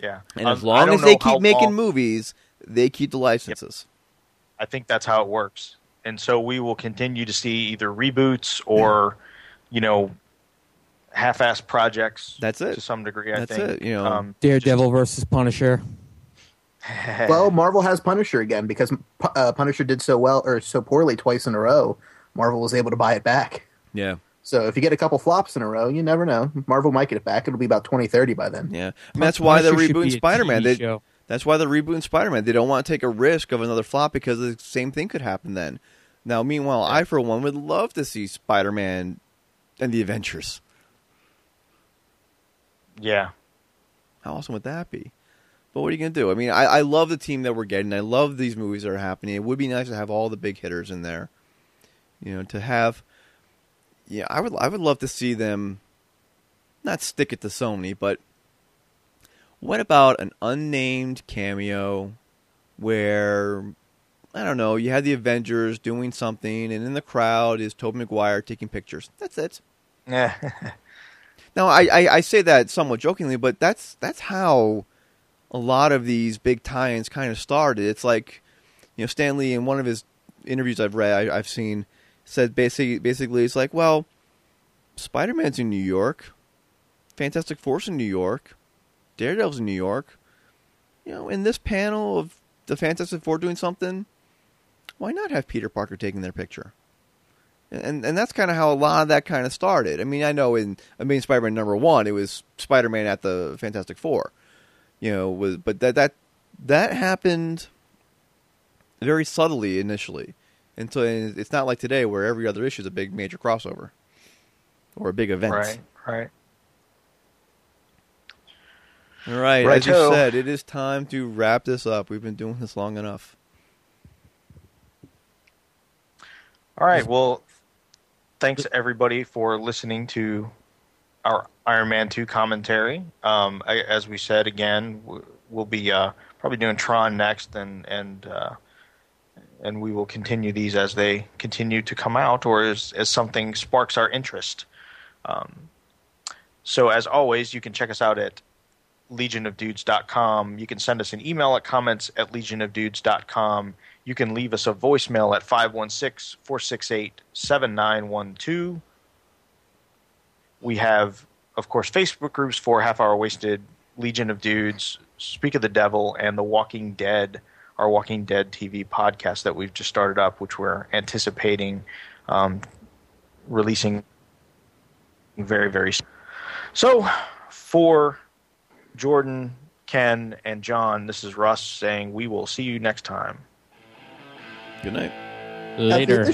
Yeah. And um, as long as they keep making long... movies, they keep the licenses. Yep. I think that's how it works. And so we will continue to see either reboots or, you know, half-assed projects. That's it. To some degree, I That's think. That's it. You know, um, Daredevil just... versus Punisher. Well, Marvel has Punisher again because uh, Punisher did so well or so poorly twice in a row. Marvel was able to buy it back. Yeah. So if you get a couple flops in a row, you never know. Marvel might get it back. It'll be about twenty thirty by then. Yeah, I mean, that's why they're rebooting Spider-Man. They, that's why they're rebooting Spider-Man. They don't want to take a risk of another flop because the same thing could happen then. Now, meanwhile, I, for one, would love to see Spider-Man and the Avengers. Yeah. How awesome would that be? But what are you going to do? I mean, I, I love the team that we're getting. I love these movies that are happening. It would be nice to have all the big hitters in there. You know, to have... Yeah, I would I would love to see them not stick it to Sony, but what about an unnamed cameo where... I don't know, you had the Avengers doing something, and in the crowd is Tobey Maguire taking pictures. That's it. Yeah. Now, I, I, I say that somewhat jokingly, but that's that's how a lot of these big tie-ins kind of started. It's like, you know, Stan Lee, in one of his interviews I've read, I, I've seen, said basically, basically it's like, well, Spider-Man's in New York, Fantastic Four's in New York, Daredevil's in New York. You know, in this panel of the Fantastic Four doing something... Why not have Peter Parker taking their picture? And and that's kind of how a lot of that kind of started. I mean, I know in Amazing Spider-Man number one, it was Spider-Man at the Fantastic Four, you know. Was but that that that happened very subtly initially, and so it's not like today where every other issue is a big major crossover or a big event. Right, right, all right. Right-o. As you said, it is time to wrap this up. We've been doing this long enough. All right, well, thanks everybody for listening to our Iron Man two commentary. Um, I, as we said, again, we'll be uh, probably doing Tron next, and and uh, and we will continue these as they continue to come out or as, as something sparks our interest. Um, so as always, you can check us out at legion of dudes dot com. You can send us an email at comments at legion of dudes dot com. You can leave us a voicemail at five one six, four six eight, seven nine one two. We have, of course, Facebook groups for Half Hour Wasted, Legion of Dudes, Speak of the Devil, and The Walking Dead, our Walking Dead T V podcast that we've just started up, which we're anticipating um, releasing very, very soon. So for Jordan, Ken, and John, this is Russ saying we will see you next time. Good night. Later.